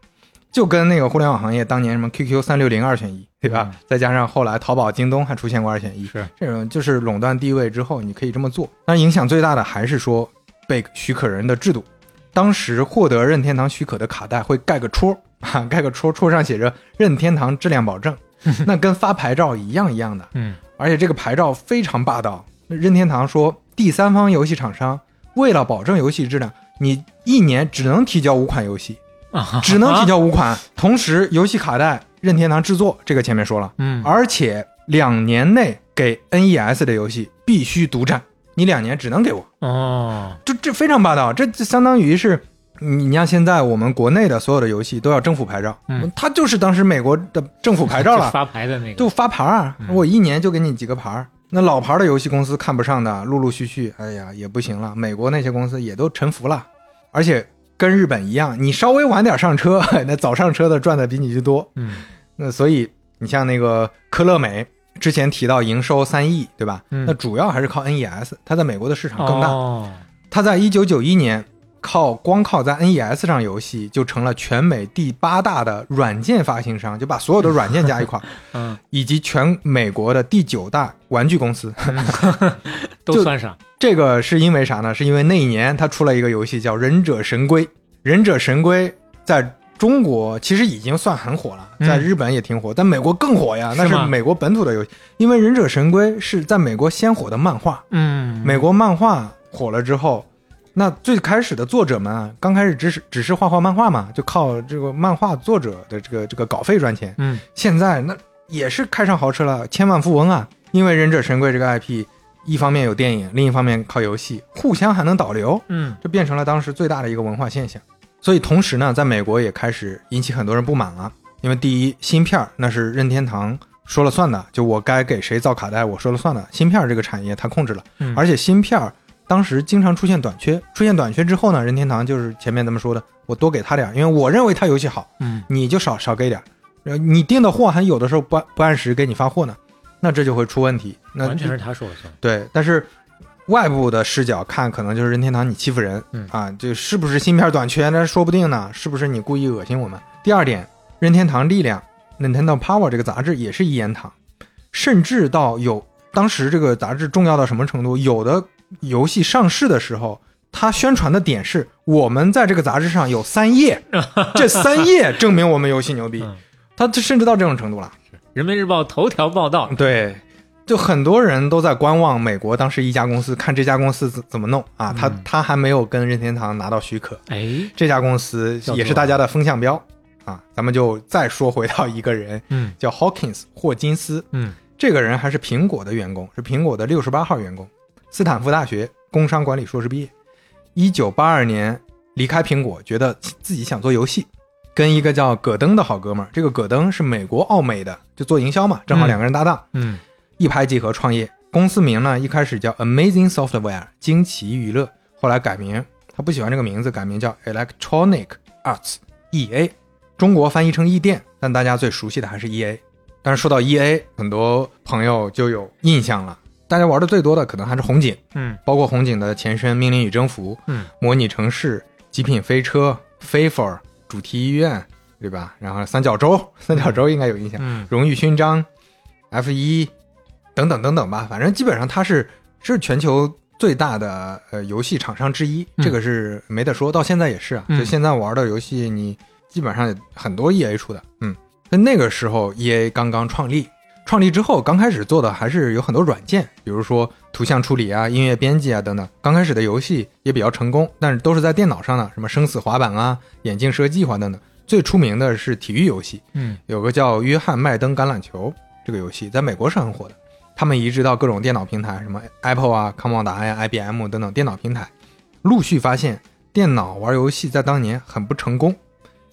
就跟那个互联网行业当年什么 Q Q 三六零 二选一，对吧，嗯，再加上后来淘宝京东还出现过二选一，是这种就是垄断地位之后你可以这么做。但影响最大的还是说被许可人的制度，当时获得任天堂许可的卡带会盖个戳，啊，盖个戳，戳上写着任天堂质量保证，那跟发牌照一样一样的，嗯，而且这个牌照非常霸道，任天堂说第三方游戏厂商为了保证游戏质量，你一年只能提交五款游戏，只能提交五款，啊，同时游戏卡带任天堂制作，这个前面说了，嗯，而且两年内给 N E S 的游戏必须独占，你两年只能给我，哦，就这非常霸道，这相当于是你像现在我们国内的所有的游戏都要政府牌照，嗯，它就是当时美国的政府牌照了，发牌的那个，就发牌啊，嗯，我一年就给你几个牌，那老牌的游戏公司看不上的，陆陆续续，哎呀也不行了，美国那些公司也都臣服了，而且。跟日本一样，你稍微晚点上车，那早上车的赚的比你就多。嗯，那所以你像那个科乐美之前提到营收三亿，对吧？嗯，那主要还是靠 N E S， 它在美国的市场更大。哦，它在一九九一年靠光靠在 N E S 上游戏就成了全美第八大的软件发行商，就把所有的软件加一块，嗯，以及全美国的第九大玩具公司，嗯，都算上。这个是因为啥呢？是因为那一年他出了一个游戏叫《忍者神龟》，《忍者神龟》在中国其实已经算很火了，在日本也挺火，嗯，但美国更火呀，那是美国本土的游戏。因为《忍者神龟》是在美国先火的漫画，嗯，美国漫画火了之后，那最开始的作者们啊，刚开始只是只是画画漫画嘛，就靠这个漫画作者的这个这个稿费赚钱。嗯，现在那也是开上豪车了，千万富翁啊！因为《忍者神龟》这个 I P。一方面有电影，另一方面靠游戏，互相还能导流，嗯，这变成了当时最大的一个文化现象。所以同时呢，在美国也开始引起很多人不满了，因为第一，芯片那是任天堂说了算的，就我该给谁造卡带我说了算的，芯片这个产业它控制了，嗯，而且芯片当时经常出现短缺，出现短缺之后呢，任天堂就是前面咱们说的，我多给他点，因为我认为他游戏好，嗯，你就少少给点，你订的货还有的时候不不按时给你发货呢。那这就会出问题，那完全是他说了算。对，但是外部的视角看，可能就是任天堂你欺负人，嗯，啊，就是不是芯片短缺，那说不定呢，是不是你故意恶心我们？第二点，任天堂力量 Nintendo Power 这个杂志也是一言堂，甚至到有当时这个杂志重要到什么程度？有的游戏上市的时候，它宣传的点是我们在这个杂志上有三页，这三页证明我们游戏牛逼，它甚至到这种程度了。人民日报头条报道，对，就很多人都在观望美国当时一家公司，看这家公司怎么弄啊？他、嗯、他还没有跟任天堂拿到许可，哎，这家公司也是大家的风向标啊。咱们就再说回到一个人，嗯，叫 Hawkins 霍金斯，嗯，这个人还是苹果的员工，是苹果的六十八号员工，斯坦福大学工商管理硕士毕业，一九八二年离开苹果，觉得自己想做游戏。跟一个叫葛登的好哥们儿，这个葛登是美国奥美的，就做营销嘛，正好两个人搭档，嗯，嗯一拍即合创业。公司名呢一开始叫 Amazing Software 惊奇娱乐，后来改名，他不喜欢这个名字，改名叫 Electronic Arts E A， 中国翻译成易电，但大家最熟悉的还是 E A。但是说到 E A， 很多朋友就有印象了，大家玩的最多的可能还是红警，嗯，包括红警的前身《命令与征服》，嗯，模拟城市、极品飞车、F A F O R。主题医院，对吧？然后三角洲，三角洲应该有印象，嗯，荣誉勋章 F 一 等等等等吧，反正基本上它是是全球最大的呃游戏厂商之一，嗯，这个是没得说，到现在也是啊，就现在玩的游戏你基本上很多 E A 出的，嗯，那那个时候 E A 刚刚创立，创立之后刚开始做的还是有很多软件，比如说图像处理啊、音乐编辑啊等等，刚开始的游戏也比较成功，但是都是在电脑上的，什么生死滑板啊、眼镜蛇计划等等。最出名的是体育游戏，嗯，有个叫约翰麦登橄榄球这个游戏，在美国是很火的，他们移植到各种电脑平台，什么 Apple 啊、康旺达呀、I B M 等等电脑平台，陆续发现电脑玩游戏在当年很不成功，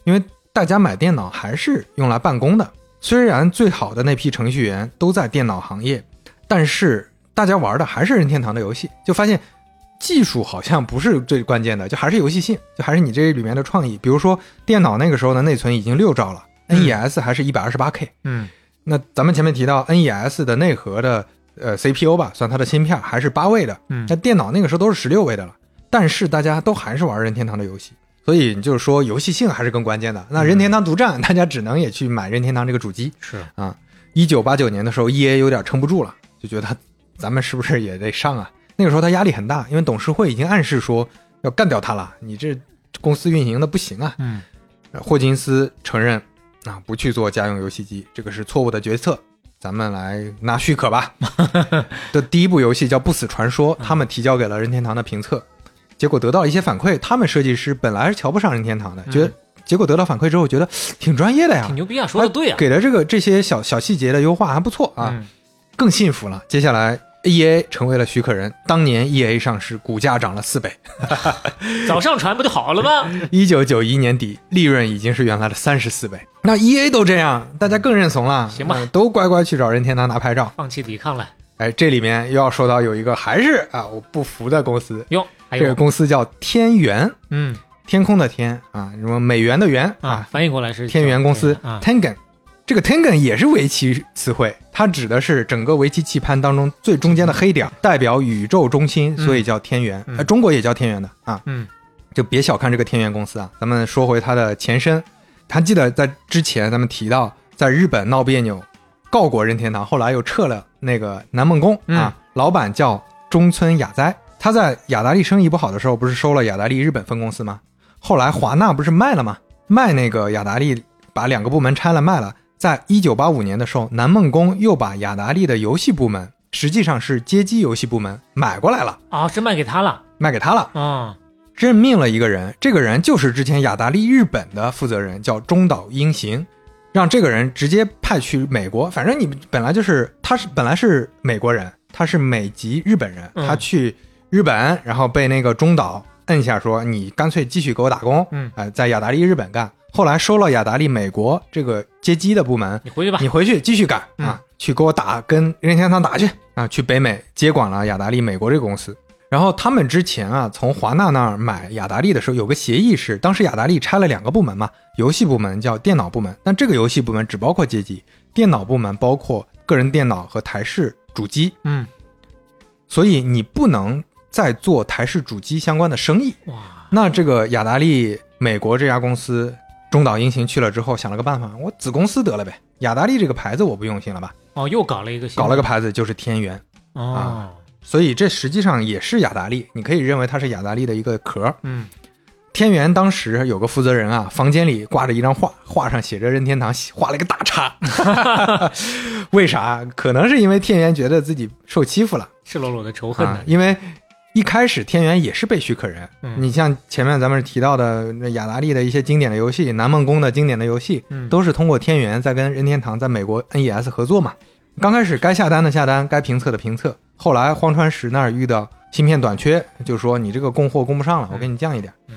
因为大家买电脑还是用来办公的。虽然最好的那批程序员都在电脑行业，但是大家玩的还是任天堂的游戏，就发现技术好像不是最关键的，就还是游戏性，就还是你这里面的创意。比如说电脑那个时候的内存已经六兆了、嗯、N E S 还是 一百二十八K。 嗯，那咱们前面提到 N E S 的内核的呃 C P U 吧，算它的芯片还是八位的，嗯，那电脑那个时候都是十六位的了，但是大家都还是玩任天堂的游戏，所以就是说游戏性还是更关键的。那任天堂独占、嗯、大家只能也去买任天堂这个主机。是啊，一九八九年的时候 E A 有点撑不住了，就觉得咱们是不是也得上啊。那个时候他压力很大，因为董事会已经暗示说要干掉他了，你这公司运营的不行啊。嗯，霍金斯承认啊，不去做家用游戏机这个是错误的决策，咱们来拿许可吧的第一部游戏叫不死传说，他们提交给了任天堂的评测，结果得到一些反馈。他们设计师本来是瞧不上任天堂的，觉得、嗯、结果得到反馈之后觉得挺专业的呀，挺牛逼啊，说的对啊，给了这个这些小小细节的优化还不错啊、嗯、更信服了。接下来E A 成为了许可人，当年 E A 上市股价涨了四倍早上传不就好了吗？一九九一年底利润已经是原来的三十四倍。那 E A 都这样，大家更认怂了，行吧、呃、都乖乖去找任天堂拿牌照，放弃抵抗了。哎，这里面又要说到有一个还是啊我不服的公司哟、哎、这个公司叫天元，嗯，天空的天啊，什么美元的元 啊, 啊翻译过来是天元公司、啊、Tengen。这个 Tengen 也是围棋词汇，它指的是整个围棋棋盘当中最中间的黑点，代表宇宙中心，所以叫天元、嗯嗯呃、中国也叫天元的啊。嗯，就别小看这个天元公司啊。咱们说回它的前身，还记得在之前咱们提到在日本闹别扭告过任天堂，后来又撤了那个南梦宫、嗯、啊，老板叫中村雅哉。他在雅达利生意不好的时候不是收了雅达利日本分公司吗？后来华纳不是卖了吗？卖那个雅达利，把两个部门拆了卖了。在一九八五年的时候，南梦宫又把雅达利的游戏部门，实际上是街机游戏部门买过来了啊、哦，是卖给他了，卖给他了啊、哦，任命了一个人，这个人就是之前雅达利日本的负责人，叫中岛英行，让这个人直接派去美国。反正你本来就是，他是本来是美国人，他是美籍日本人，他去日本，嗯、然后被那个中岛摁下说，你干脆继续给我打工，嗯，呃、在雅达利日本干。后来收了雅达利美国这个街机的部门，你回去吧，你回去继续干、嗯、啊，去给我打，跟任天堂打去啊，去北美接管了雅达利美国这个公司。然后他们之前啊，从华纳那儿买雅达利的时候，有个协议是，当时雅达利拆了两个部门嘛，游戏部门叫电脑部门，但这个游戏部门只包括街机，电脑部门包括个人电脑和台式主机，嗯，所以你不能再做台式主机相关的生意。哇，那这个雅达利美国这家公司。中岛英行去了之后想了个办法，我子公司得了呗，雅达利这个牌子我不用心了吧，哦，又搞了一个搞了个牌子，就是天元、哦、啊，所以这实际上也是雅达利，你可以认为它是雅达利的一个壳。嗯，天元当时有个负责人啊，房间里挂着一张画，画上写着任天堂，画了一个大叉为啥？可能是因为天元觉得自己受欺负了，赤裸裸的仇恨的、啊、因为一开始天元也是被许可人、嗯、你像前面咱们提到的雅达利的一些经典的游戏，南梦宫的经典的游戏、嗯、都是通过天元在跟任天堂在美国 N E S 合作嘛。刚开始该下单的下单，该评测的评测，后来荒川石那儿遇到芯片短缺，就说你这个供货供不上了，我给你降一点、嗯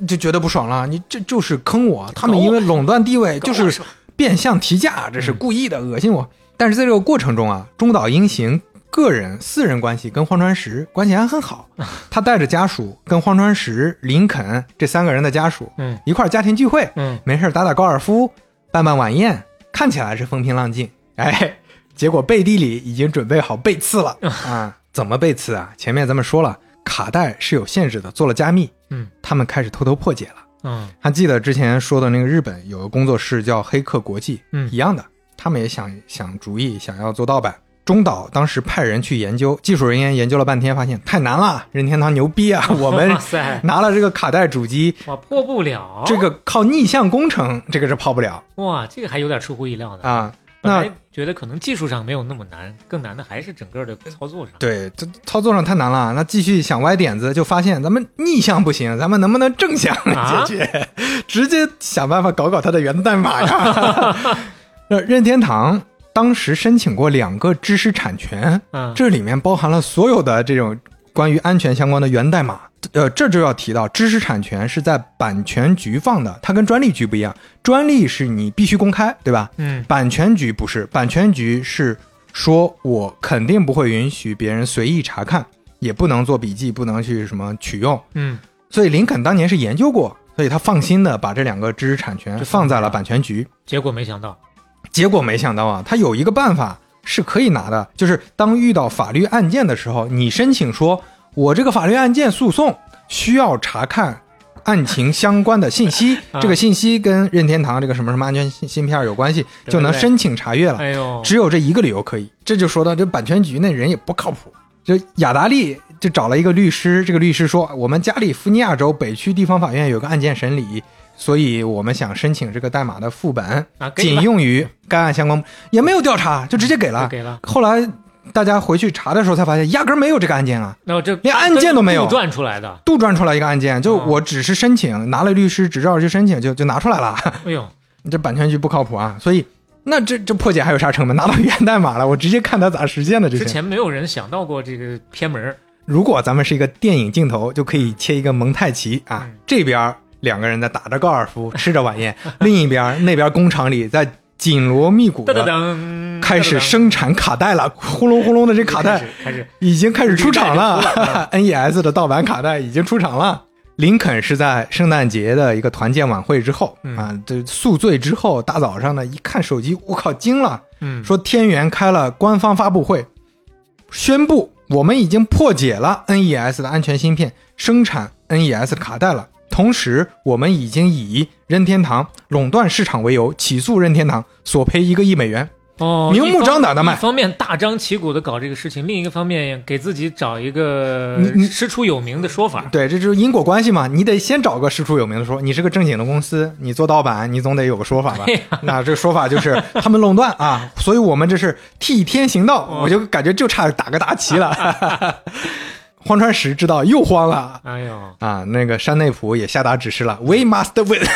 嗯、就觉得不爽了，你这就是坑我，他们因为垄断地位就是变相提价，这是故意的，恶心我、嗯、但是在这个过程中啊，中岛英行个人私人关系跟荒川石关系还很好，他带着家属跟荒川石、林肯这三个人的家属、嗯、一块家庭聚会、嗯、没事打打高尔夫，办办晚宴，看起来是风平浪静，哎，结果背地里已经准备好背刺了、嗯、啊！怎么背刺啊？前面咱们说了，卡带是有限制的，做了加密、嗯、他们开始偷偷破解了、嗯、还记得之前说的那个日本有个工作室叫黑客国际、嗯、一样的，他们也想想主意，想要做盗版。中岛当时派人去研究，技术人员研究了半天，发现太难了，任天堂牛逼啊！我们拿了这个卡带主机，我破不了。这个靠逆向工程，这个是跑不了。哇，这个还有点出乎意料的啊！那觉得可能技术上没有那么难，更难的还是整个的操作上。对，这操作上太难了。那继续想歪点子，就发现咱们逆向不行，咱们能不能正向解决？啊、直接想办法搞搞它的源代码呀！那任天堂。当时申请过两个知识产权、嗯、这里面包含了所有的这种关于安全相关的源代码。呃，这就要提到知识产权是在版权局放的，它跟专利局不一样，专利是你必须公开，对吧？嗯，版权局不是，版权局是说我肯定不会允许别人随意查看，也不能做笔记，不能去什么取用。嗯，所以林肯当年是研究过，所以他放心的把这两个知识产权放在了版权局。结果没想到，结果没想到啊，他有一个办法是可以拿的，就是当遇到法律案件的时候，你申请说我这个法律案件诉讼需要查看案情相关的信息、啊、这个信息跟任天堂这个什么什么安全芯片有关系，对对对，就能申请查阅了、哎、只有这一个理由可以。这就说到这版权局那人也不靠谱，就雅达利就找了一个律师，这个律师说我们加利福尼亚州北区地方法院有个案件审理，所以我们想申请这个代码的副本、啊、仅用于该案相关，也没有调查就直接给 了, 给了后来大家回去查的时候才发现压根没有这个案件啊，那、哦、这连案件都没有，杜撰出来的，杜撰出来一个案件，就我只是申请、哦、拿了律师执照去申请，就就拿出来了。哎呦，这版权局不靠谱啊！所以那这这破解还有啥成本？拿到源代码了，我直接看他咋实现的。之前没有人想到过这个偏门。如果咱们是一个电影镜头，就可以切一个蒙太奇啊、嗯，这边两个人在打着高尔夫，吃着晚宴，另一边那边工厂里在紧锣密鼓的。开始生产卡带了，轰隆轰隆的，这卡带已经开始出厂了。N E S 的盗版卡带已经出厂了。林肯是在圣诞节的一个团建晚会之后、嗯、啊，这宿醉之后，大早上呢一看手机，我靠，惊了！嗯，说天元开了官方发布会，宣布我们已经破解了 N E S 的安全芯片，生产 N E S 卡带了。同时，我们已经以任天堂垄断市场为由起诉任天堂，索赔一个亿美元。哦，明目张胆的卖，一方面大张旗鼓的搞这个事情，另一个方面给自己找一个师出有名的说法。对，这就是因果关系嘛，你得先找个师出有名的说，你是个正经的公司，你做盗版，你总得有个说法吧？啊、那这个说法就是他们垄断啊，所以我们这是替天行道，哦、我就感觉就差打个大旗了。荒川石知道又慌了，哎呦啊，那个山内溥也下达指示了 ，We must win，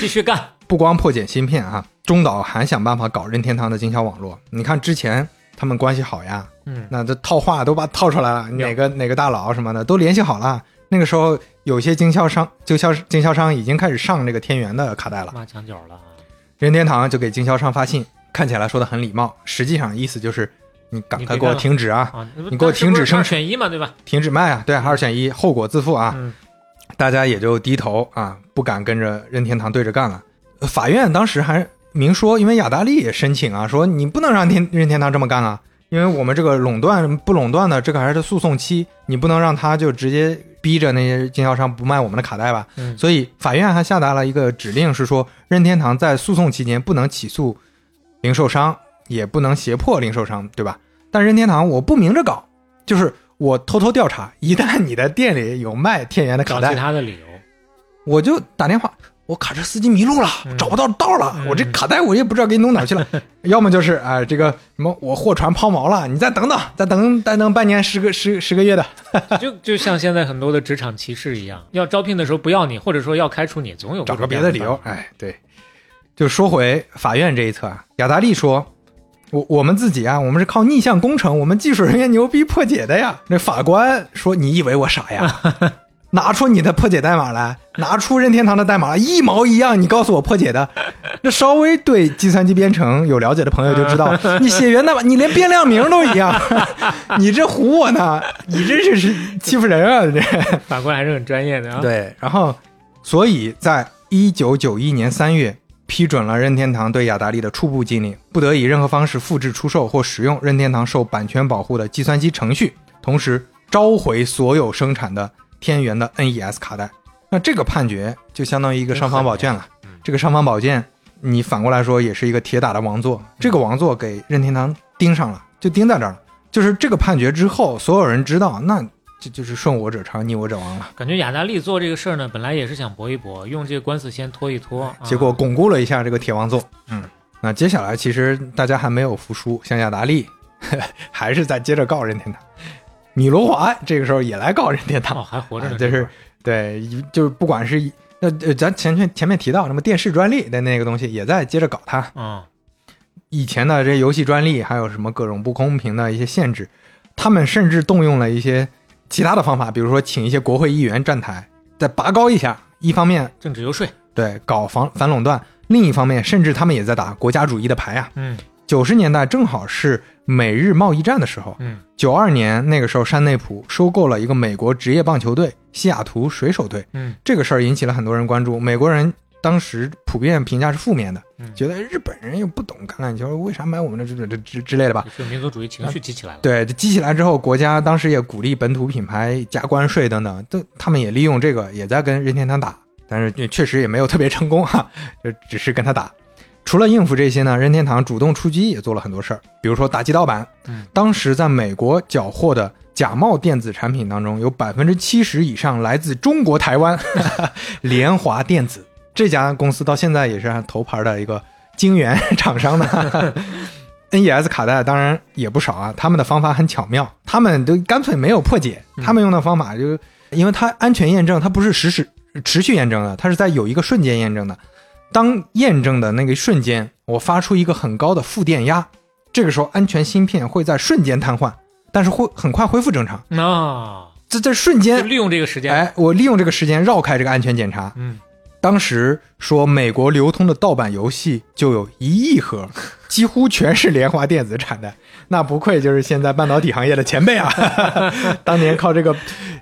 继续干。不光破解芯片啊，中岛还想办法搞任天堂的经销网络。你看之前他们关系好呀，嗯，那这套话都把套出来了，哪个哪个大佬什么的都联系好了。那个时候有些经销商，经销经销商已经开始上这个天元的卡带了，挖墙角了。任天堂就给经销商发信，看起来说的很礼貌，实际上意思就是你赶快给我停止啊，你, 啊你给我停止生产，二选一嘛，对吧？停止卖啊，对，二选一，后果自负啊。嗯、大家也就低头啊，不敢跟着任天堂对着干了。法院当时还明说，因为雅达利也申请啊，说你不能让天任天堂这么干啊，因为我们这个垄断不垄断的这个还是诉讼期，你不能让他就直接逼着那些经销商不卖我们的卡带吧、嗯、所以法院还下达了一个指令，是说任天堂在诉讼期间不能起诉零售商，也不能胁迫零售商，对吧？但任天堂我不明着搞，就是我偷偷调查，一旦你的店里有卖天元的卡带，找其他的理由，我就打电话，我卡车司机迷路了，找不到道了、嗯、我这卡带我也不知道给你弄哪去了、嗯、要么就是啊、呃、这个什么我货船抛锚了，你再等等再等再等半年十个十十个月的就就像现在很多的职场歧视一样，要招聘的时候不要你，或者说要开除你，总有找个别的理由。哎，对，就说回法院这一侧啊，雅达利说我我们自己啊，我们是靠逆向工程，我们技术人员牛逼破解的呀。那法官说你以为我傻呀？拿出你的破解代码来，拿出任天堂的代码来，一毛一样，你告诉我破解的。那稍微对计算机编程有了解的朋友就知道，你写源代码，你连变量名都一样，你这唬我呢？你这是欺负人啊！这法官还是很专业的啊。对，然后，所以在一九九一年三月批准了任天堂对雅达利的初步禁令，不得以任何方式复制、出售或使用任天堂受版权保护的计算机程序，同时召回所有生产的天元的 N E S 卡带。那这个判决就相当于一个尚方宝剑了、嗯、这个尚方宝剑你反过来说也是一个铁打的王座、嗯、这个王座给任天堂盯上了，就盯在这儿了。就是这个判决之后，所有人知道，那这就是顺我者昌，逆我者亡了。感觉雅达利做这个事儿呢，本来也是想搏一搏，用这个官司先拖一拖、啊、结果巩固了一下这个铁王座。嗯，那接下来其实大家还没有服输，像雅达利呵呵还是在接着告任天堂，米罗华这个时候也来告任天堂、哦、还活着呢、啊、就是对，就是不管是那、呃、咱前面前面提到什么电视专利的那个东西也在接着搞它、嗯、以前的这游戏专利还有什么各种不公平的一些限制，他们甚至动用了一些其他的方法，比如说请一些国会议员站台再拔高一下，一方面政治游说，对，搞反反垄断，另一方面甚至他们也在打国家主义的牌啊。嗯，九十年代正好是美日贸易战的时候，嗯，九二年那个时候，山内溥收购了一个美国职业棒球队西雅图水手队，嗯，这个事儿引起了很多人关注。美国人当时普遍评价是负面的，嗯，觉得日本人又不懂橄榄球，为啥买我们的这这之之类的吧？是民族主义情绪激起来了。对，激起来之后，国家当时也鼓励本土品牌加关税等等，都他们也利用这个也在跟任天堂打，但是确实也没有特别成功哈，就只是跟他打。除了应付这些呢，任天堂主动出击也做了很多事儿，比如说打击盗版。当时在美国缴获的假冒电子产品当中，有 百分之七十 以上来自中国台湾联华电子，这家公司到现在也是头牌的一个晶圆厂商的N E S 卡带当然也不少啊，他们的方法很巧妙，他们都干脆没有破解，他们用的方法就因为它安全验证，它不是实时持续验证的，它是在有一个瞬间验证的，当验证的那个瞬间，我发出一个很高的负电压，这个时候安全芯片会在瞬间瘫痪，但是会很快恢复正常。那、哦、这这瞬间利用这个时间，哎，我利用这个时间绕开这个安全检查。嗯，当时说美国流通的盗版游戏就有一亿盒，几乎全是联华电子产的，那不愧就是现在半导体行业的前辈啊！当年靠这个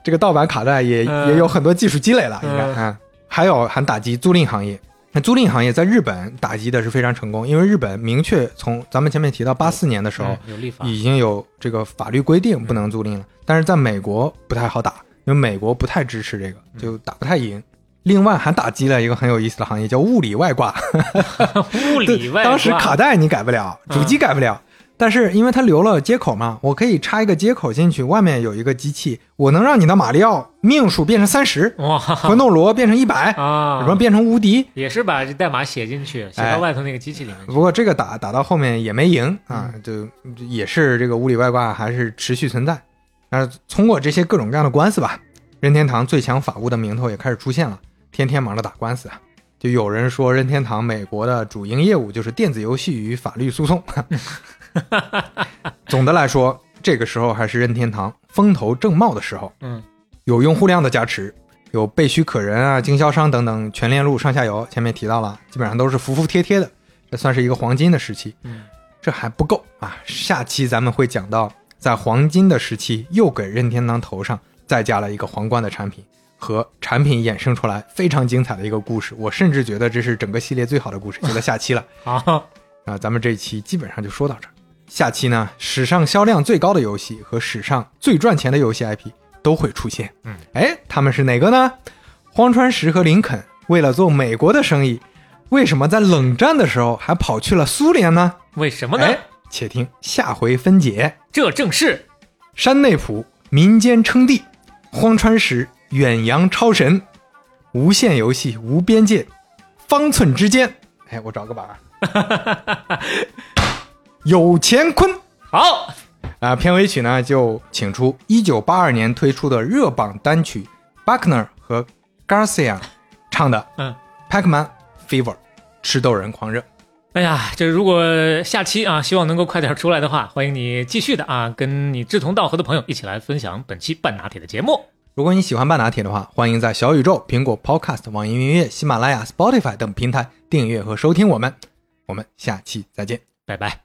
这个盗版卡带也、嗯、也有很多技术积累了，应该、嗯嗯、还有还打击租赁行业。租赁行业在日本打击的是非常成功，因为日本明确从咱们前面提到八四年的时候已经有这个法律规定不能租赁了，但是在美国不太好打，因为美国不太支持这个，就打不太赢。另外还打击了一个很有意思的行业，叫物理外挂物理外挂当时卡带你改不了，主机改不了、嗯，但是因为它留了接口嘛，我可以插一个接口进去，外面有一个机器，我能让你的马里奥命数变成三十，魂斗罗变成一百、啊、什么变成无敌，也是把这代码写进去，写到外头那个机器里面、哎、不过这个打打到后面也没赢啊，就也是这个物理外挂还是持续存在。但是通过这些各种各样的官司吧，任天堂最强法务的名头也开始出现了，天天忙着打官司啊。就有人说任天堂美国的主营业务就是电子游戏与法律诉讼总的来说，这个时候还是任天堂风头正茂的时候，嗯，有用户量的加持，有被许可人啊、经销商等等全链路上下游，前面提到了，基本上都是服服帖帖的，这算是一个黄金的时期。嗯，这还不够啊，下期咱们会讲到，在黄金的时期又给任天堂头上再加了一个皇冠的产品，和产品衍生出来非常精彩的一个故事，我甚至觉得这是整个系列最好的故事，就在下期了。好，那咱们这一期基本上就说到这儿。下期呢，史上销量最高的游戏和史上最赚钱的游戏 I P 都会出现。嗯，哎，他们是哪个呢？荒川石和林肯为了做美国的生意，为什么在冷战的时候还跑去了苏联呢？为什么呢？哎，且听下回分解。这正是山内溥民间称帝，荒川石远洋超神，无限游戏无边界，方寸之间。哎，我找个板儿。有乾坤好啊、呃！片尾曲呢就请出一九八二年推出的热榜单曲 Buckner 和 Garcia 唱的嗯 Pac-Man Fever 吃豆人狂热。哎呀，这如果下期啊希望能够快点出来的话，欢迎你继续的啊跟你志同道合的朋友一起来分享本期半拿铁的节目。如果你喜欢半拿铁的话，欢迎在小宇宙、苹果 Podcast、 网易云音乐、喜马拉雅、 Spotify 等平台订阅和收听我们，我们下期再见，拜拜。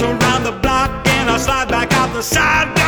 turn round the block and I slide back out the side.